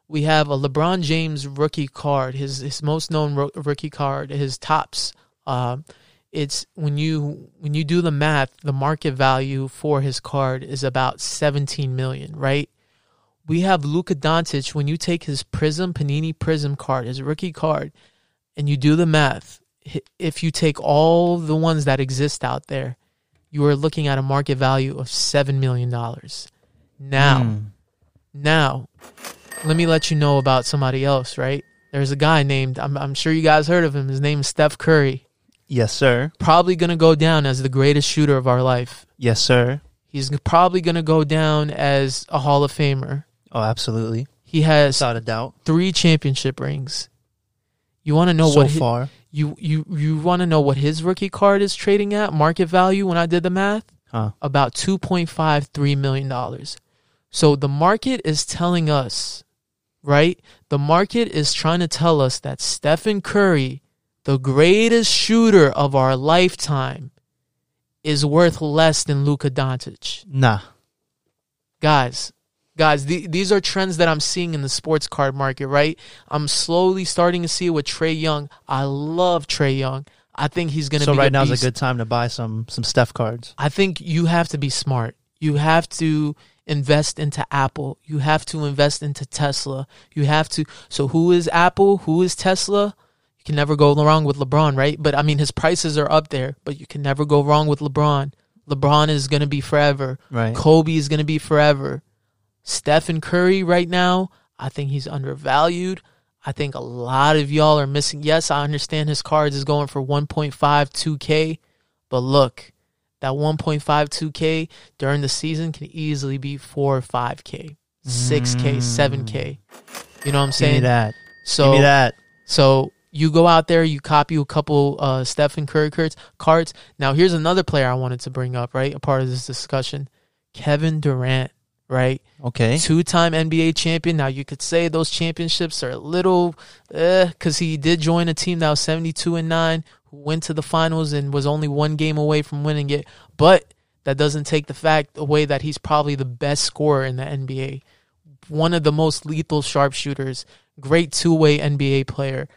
We have a LeBron James rookie card, his his most known ro- rookie card, his tops. Um it's when you when you do the math, the market value for his card is about seventeen million, right? We have Luka Doncic. When you take his Prism, Panini Prism card, his rookie card, and you do the math, if you take all the ones that exist out there, you are looking at a market value of seven million dollars. Now, mm. now, let me let you know about somebody else, right? There's a guy named, I'm, I'm sure you guys heard of him. His name is Steph Curry. Yes, sir. Probably going to go down as the greatest shooter of our life. Yes, sir. He's probably going to go down as a Hall of Famer. Oh, absolutely. He has, without a doubt, three championship rings. You want to know so what his, far? You you you want to know what his rookie card is trading at market value? When I did the math, huh. about two point five three million dollars. So the market is telling us, right? The market is trying to tell us that Stephen Curry, the greatest shooter of our lifetime, is worth less than Luka Doncic. Nah, guys. Guys, the, these are trends that I'm seeing in the sports card market, right? I'm slowly starting to see it with Trae Young. I love Trae Young. I think he's going to be a beast. So right now is a good time to buy some some Steph cards. I think you have to be smart. You have to invest into Apple. You have to invest into Tesla. You have to. So who is Apple? Who is Tesla? You can never go wrong with LeBron, right? But, I mean, his prices are up there, but you can never go wrong with LeBron. LeBron is going to be forever. Right. Kobe is going to be forever. Stephen Curry right now, I think he's undervalued. I think a lot of y'all are missing. Yes, I understand his cards is going for one point five, two K, but look, that one point five, two K during the season can easily be four or five K. six K, mm. seven K. You know what I'm saying? Give me that. So, Give me that. So you go out there, you copy a couple uh, Stephen Curry cards. Now, here's another player I wanted to bring up, right, a part of this discussion. Kevin Durant, right? Okay. Two-time N B A champion. Now, you could say those championships are a little, eh, because he did join a team that was seventy-two and nine, who went to the finals and was only one game away from winning it. But that doesn't take the fact away that he's probably the best scorer in the N B A. One of the most lethal sharpshooters. Great two-way N B A player.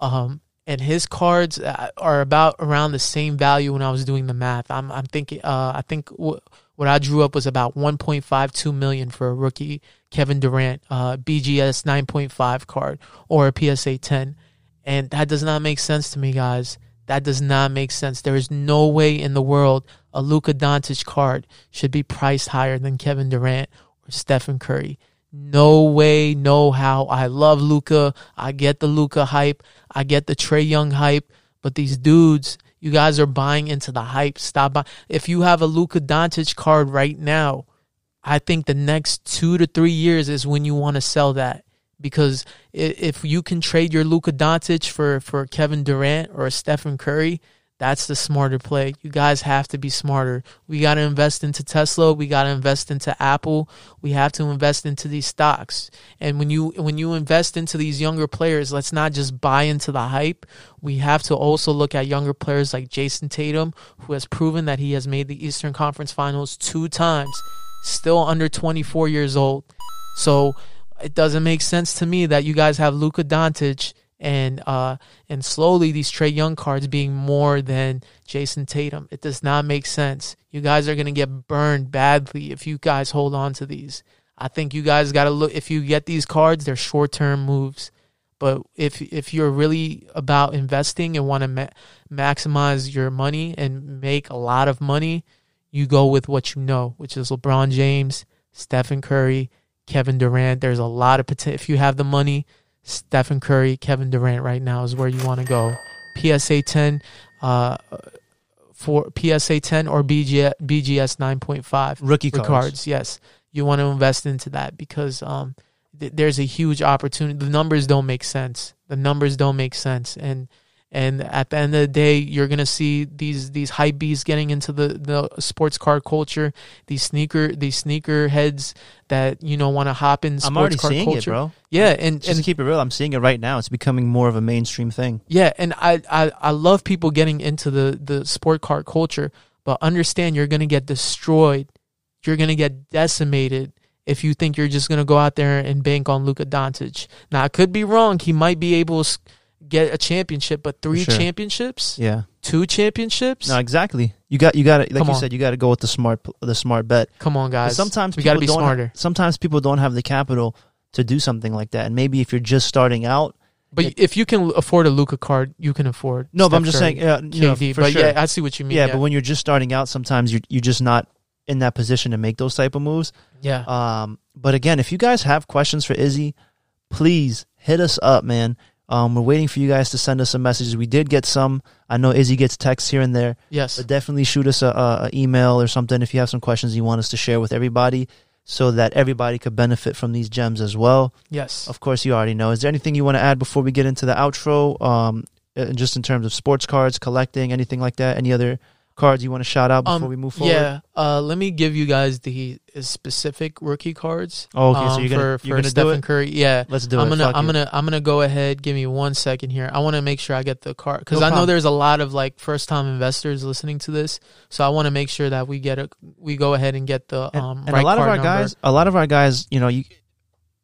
Um, and his cards are about around the same value when I was doing the math. I'm, I'm thinking, uh, I think w- what I drew up was about one point five two million dollars for a rookie Kevin Durant uh, B G S nine point five card or a P S A ten. And that does not make sense to me, guys. That does not make sense. There is no way in the world a Luka Doncic card should be priced higher than Kevin Durant or Stephen Curry. No way, no how. I love Luka. I get the Luka hype. I get the Trae Young hype. But these dudes, you guys are buying into the hype. Stop buying. If you have a Luka Doncic card right now, I think the next two to three years is when you want to sell that. Because if you can trade your Luka Doncic for, for Kevin Durant or Stephen Curry, that's the smarter play. You guys have to be smarter. We got to invest into Tesla. We got to invest into Apple. We have to invest into these stocks. And when you when you invest into these younger players, let's not just buy into the hype. We have to also look at younger players like Jason Tatum, who has proven that he has made the Eastern Conference Finals two times, still under twenty-four years old. So it doesn't make sense to me that you guys have Luka Doncic and uh, and slowly these Trae Young cards being more than Jason Tatum. It does not make sense. You guys are going to get burned badly if you guys hold on to these. I think you guys got to look. If you get these cards, they're short-term moves. But if if you're really about investing and want to ma- maximize your money and make a lot of money, you go with what you know, which is LeBron James, Stephen Curry, Kevin Durant. There's a lot of potential. If you have the money, Stephen Curry, Kevin Durant right now is where you want to go. P S A ten, uh, for P S A ten or B G S, B G S nine point five rookie cards. cards. Yes, you want to invest into that because um, th- there's a huge opportunity. The numbers don't make sense. The numbers don't make sense, and and at the end of the day, you're gonna see these these hype beasts getting into the, the sports card culture. These sneaker these sneaker heads that you know want to hop in. Sports I'm already card seeing culture. it, bro. Yeah, and just and, to keep it real, I'm seeing it right now. It's becoming more of a mainstream thing. Yeah, and I I, I love people getting into the the sport card culture, but understand you're gonna get destroyed. You're gonna get decimated if you think you're just gonna go out there and bank on Luka Doncic. Now I could be wrong. He might be able to get a championship, but three sure. championships, yeah, two championships. No, exactly. You got, you got to, like Come you on. said, you got to go with the smart, the smart bet. Come on, guys. Sometimes we got to be smarter. Sometimes people don't have the capital to do something like that, and maybe if you're just starting out, but it, if you can afford a Luka card, you can afford. No, Steph but I'm just Curry, saying, uh, you know, K D. For but sure. yeah, I see what you mean. Yeah, yeah, but when you're just starting out, sometimes you're you're just not in that position to make those type of moves. Yeah. Um. But again, if you guys have questions for Izzy, please hit us up, man. Um, we're waiting for you guys to send us some messages. We did get some. I know Izzy gets texts here and there. Yes. But definitely shoot us a, a, a email or something if you have some questions you want us to share with everybody so that everybody could benefit from these gems as well. Yes. Of course, you already know. Is there anything you want to add before we get into the outro? Um, just in terms of sports cards, collecting, anything like that? Any other cards you want to shout out before um, we move forward? Yeah. Uh, let me give you guys the specific rookie cards. Oh, okay. Um, so you're gonna for, you're for gonna Stephen do it? Curry. Yeah. Let's do I'm gonna, it. Fuck I'm you. gonna I'm gonna go ahead. Give me one second here. I want to make sure I get the card because no I know there's a lot of like first time investors listening to this. So I want to make sure that we get a we go ahead and get the um. And, and right a lot card of our number. guys, a lot of our guys, you know, you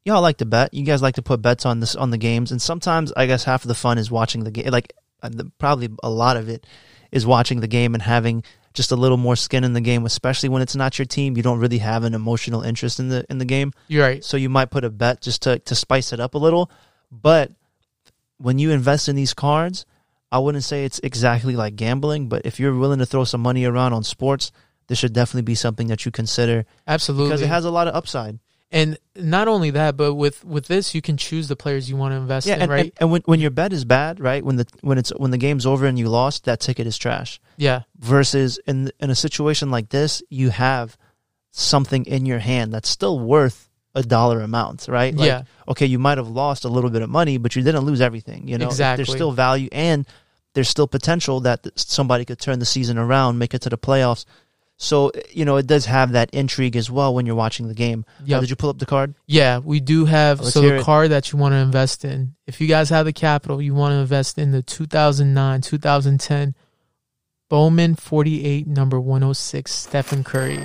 y'all like to bet. You guys like to put bets on this on the games, and sometimes I guess half of the fun is watching the game. Like the, probably a lot of it is watching the game and having just a little more skin in the game, especially when it's not your team. You don't really have an emotional interest in the in the game. You're right. So you might put a bet just to, to spice it up a little. But when you invest in these cards, I wouldn't say it's exactly like gambling, but if you're willing to throw some money around on sports, this should definitely be something that you consider. Absolutely. Because it has a lot of upside. And not only that, but with, with this, you can choose the players you want to invest yeah, in, and, right? And, and when, when your bet is bad, right? When the when it's when the game's over and you lost, that ticket is trash. Yeah. Versus in in a situation like this, you have something in your hand that's still worth a dollar amount, right? Like, yeah. Okay, you might have lost a little bit of money, but you didn't lose everything. You know, exactly. There's still value, and there's still potential that somebody could turn the season around, make it to the playoffs. So, you know, it does have that intrigue as well when you're watching the game. Yep. Uh, did you pull up the card? Yeah, we do have. Let's so the it. card that you want to invest in. If you guys have the capital, you want to invest in the two thousand nine, two thousand ten Bowman forty-eight, number one oh six, Stephen Curry.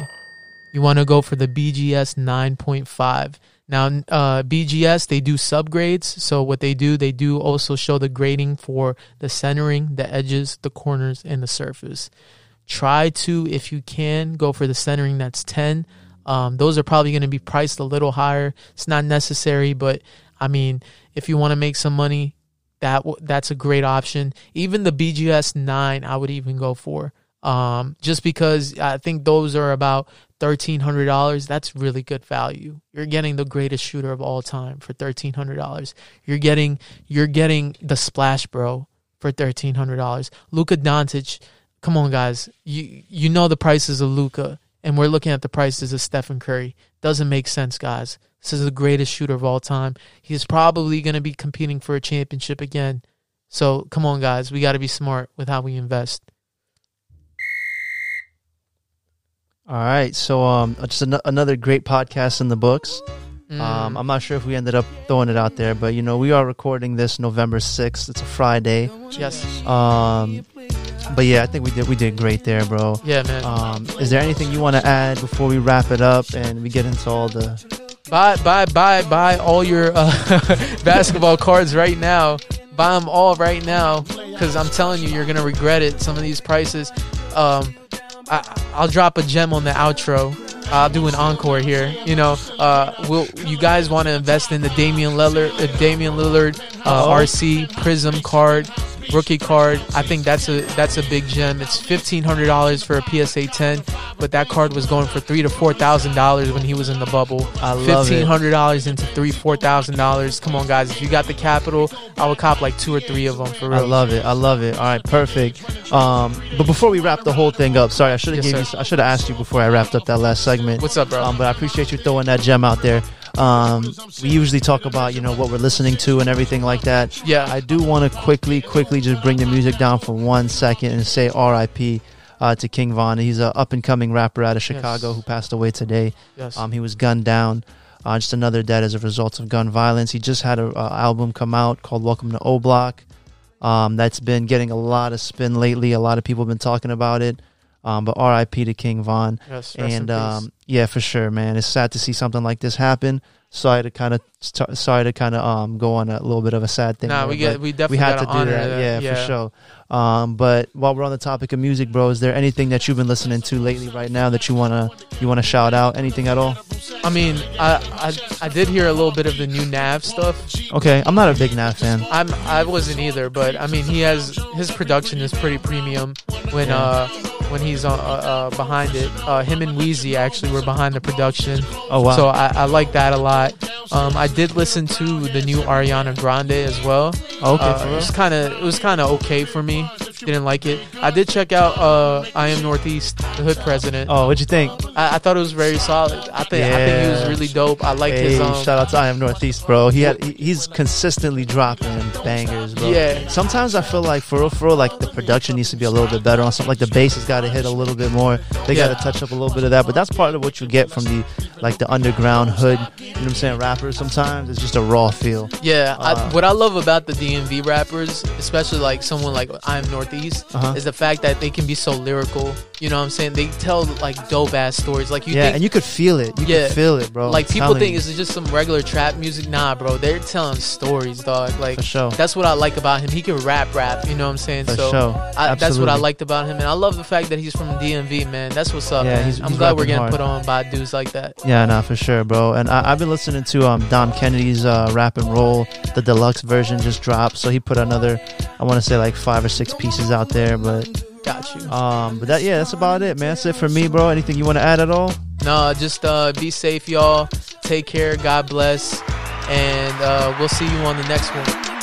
You want to go for the B G S nine point five. Now, uh, B G S, they do subgrades. So what they do, they do also show the grading for the centering, the edges, the corners, and the surface. Try to, if you can, go for the centering. That's ten. Um, those are probably going to be priced a little higher. It's not necessary, but I mean, if you want to make some money, that w- that's a great option. Even the B G S nine, I would even go for, um, just because I think those are about thirteen hundred dollars. That's really good value. You're getting the greatest shooter of all time for thirteen hundred dollars. You're getting you're getting the Splash Bro for thirteen hundred dollars. Luka Doncic. Come on, guys. You you know the prices of Luka, and we're looking at the prices of Stephen Curry. Doesn't make sense, guys. This is the greatest shooter of all time. He's probably going to be competing for a championship again. So, come on, guys. We got to be smart with how we invest. All right. So, um, just an- another great podcast in the books. Mm. Um, I'm not sure if we ended up throwing it out there, but, you know, we are recording this November sixth. It's a Friday. Yes. Um... But yeah, I think we did we did great there, bro. Yeah, man. Um, is there anything you want to add before we wrap it up and we get into all the buy buy buy buy all your uh, basketball cards right now? Buy them all right now, because I'm telling you, you're gonna regret it. Some of these prices. Um, I, I'll drop a gem on the outro. I'll do an encore here. You know, uh, will you guys want to invest in the Damian Lillard, uh, Damian Lillard uh, oh. R C Prism card? Rookie card. I think that's a that's a big gem. It's fifteen hundred dollars for a P S A ten, but that card was going for three to four thousand dollars when he was in the bubble. I love it. fifteen hundred dollars into three four thousand dollars. Come on, guys, if you got the capital, I would cop like two or three of them for real. I love it. I love it. All right, perfect. Um, but before we wrap the whole thing up, sorry, I should have yes, gave sir. you. I should have asked you before I wrapped up that last segment. What's up, bro? Um, but I appreciate you throwing that gem out there. Um, we usually talk about, you know, what we're listening to and everything like that. Yeah. I do want to quickly, quickly just bring the music down for one second and say R I P uh, to King Von. He's an up-and-coming rapper out of Chicago yes. who passed away today. Yes. Um, he was gunned down. Uh, just another dead as a result of gun violence. He just had an album come out called Welcome to O Block. Um, that's been getting a lot of spin lately. A lot of people have been talking about it. Um, but R I P to King Von. Yes, and um, yeah, for sure, man. It's sad to see something like this happen. Sorry to kind of, st- sorry to kind of um, go on a little bit of a sad thing. Nah, here, we get, we definitely we had to do that. that. Yeah, yeah, for sure. Um, but while we're on the topic of music, bro, is there anything that you've been listening to lately, right now, that you wanna you wanna shout out? Anything at all? I mean, I I, I did hear a little bit of the new Nav stuff. Okay, I'm not a big Nav fan. I'm I wasn't either, but I mean, he has his production is pretty premium when yeah. uh. when he's uh, uh, behind it. Uh, him and Weezy actually were behind the production. Oh, wow. So I, I like that a lot. Um, I did listen to the new Ariana Grande as well. Okay. Uh, it was kind of it was kind of okay for me. Didn't like it. I did check out uh, I Am Northeast, the Hood President. Oh, what'd you think? I, I thought it was very solid. I think yeah. I think he was really dope. I liked hey, his um, shout out to I Am Northeast, bro. He had he, he's consistently dropping bangers, bro. Yeah. Sometimes I feel like for real, for real, like the production needs to be a little bit better on something. Like the bass has got to hit a little bit more. They yeah. got to touch up a little bit of that, but that's part of what you get from the like the underground hood, you know what I'm saying, rappers. Sometimes it's just a raw feel. Yeah. Uh, I, what I love about the D M V rappers, especially like someone like I Am Northeast, uh-huh. is the fact that they can be so lyrical. You know what I'm saying? They tell like dope ass stories. Like you yeah, think, and you could feel it. You yeah, could feel it, bro. Like I'm people think you. It's just some regular trap music. Nah, bro. They're telling stories, dog. Like for sure. That's what I like about him. He can rap, rap. You know what I'm saying? For so sure. I, that's what I liked about him, and I love the fact that he's from D M V, man. That's what's up. Yeah, man. He's, he's I'm glad we're getting hard. put on by dudes like that. Yeah, nah, for sure, bro. And I, I've been listening to um, Dom Kennedy's uh, Rap and Roll. The deluxe version just dropped, so he put another, I want to say like five or six pieces out there. But got you. Um, but that yeah, that's about it, man. That's it for me, bro. Anything you want to add at all? No, just uh, be safe, y'all. Take care. God bless, and uh, we'll see you on the next one.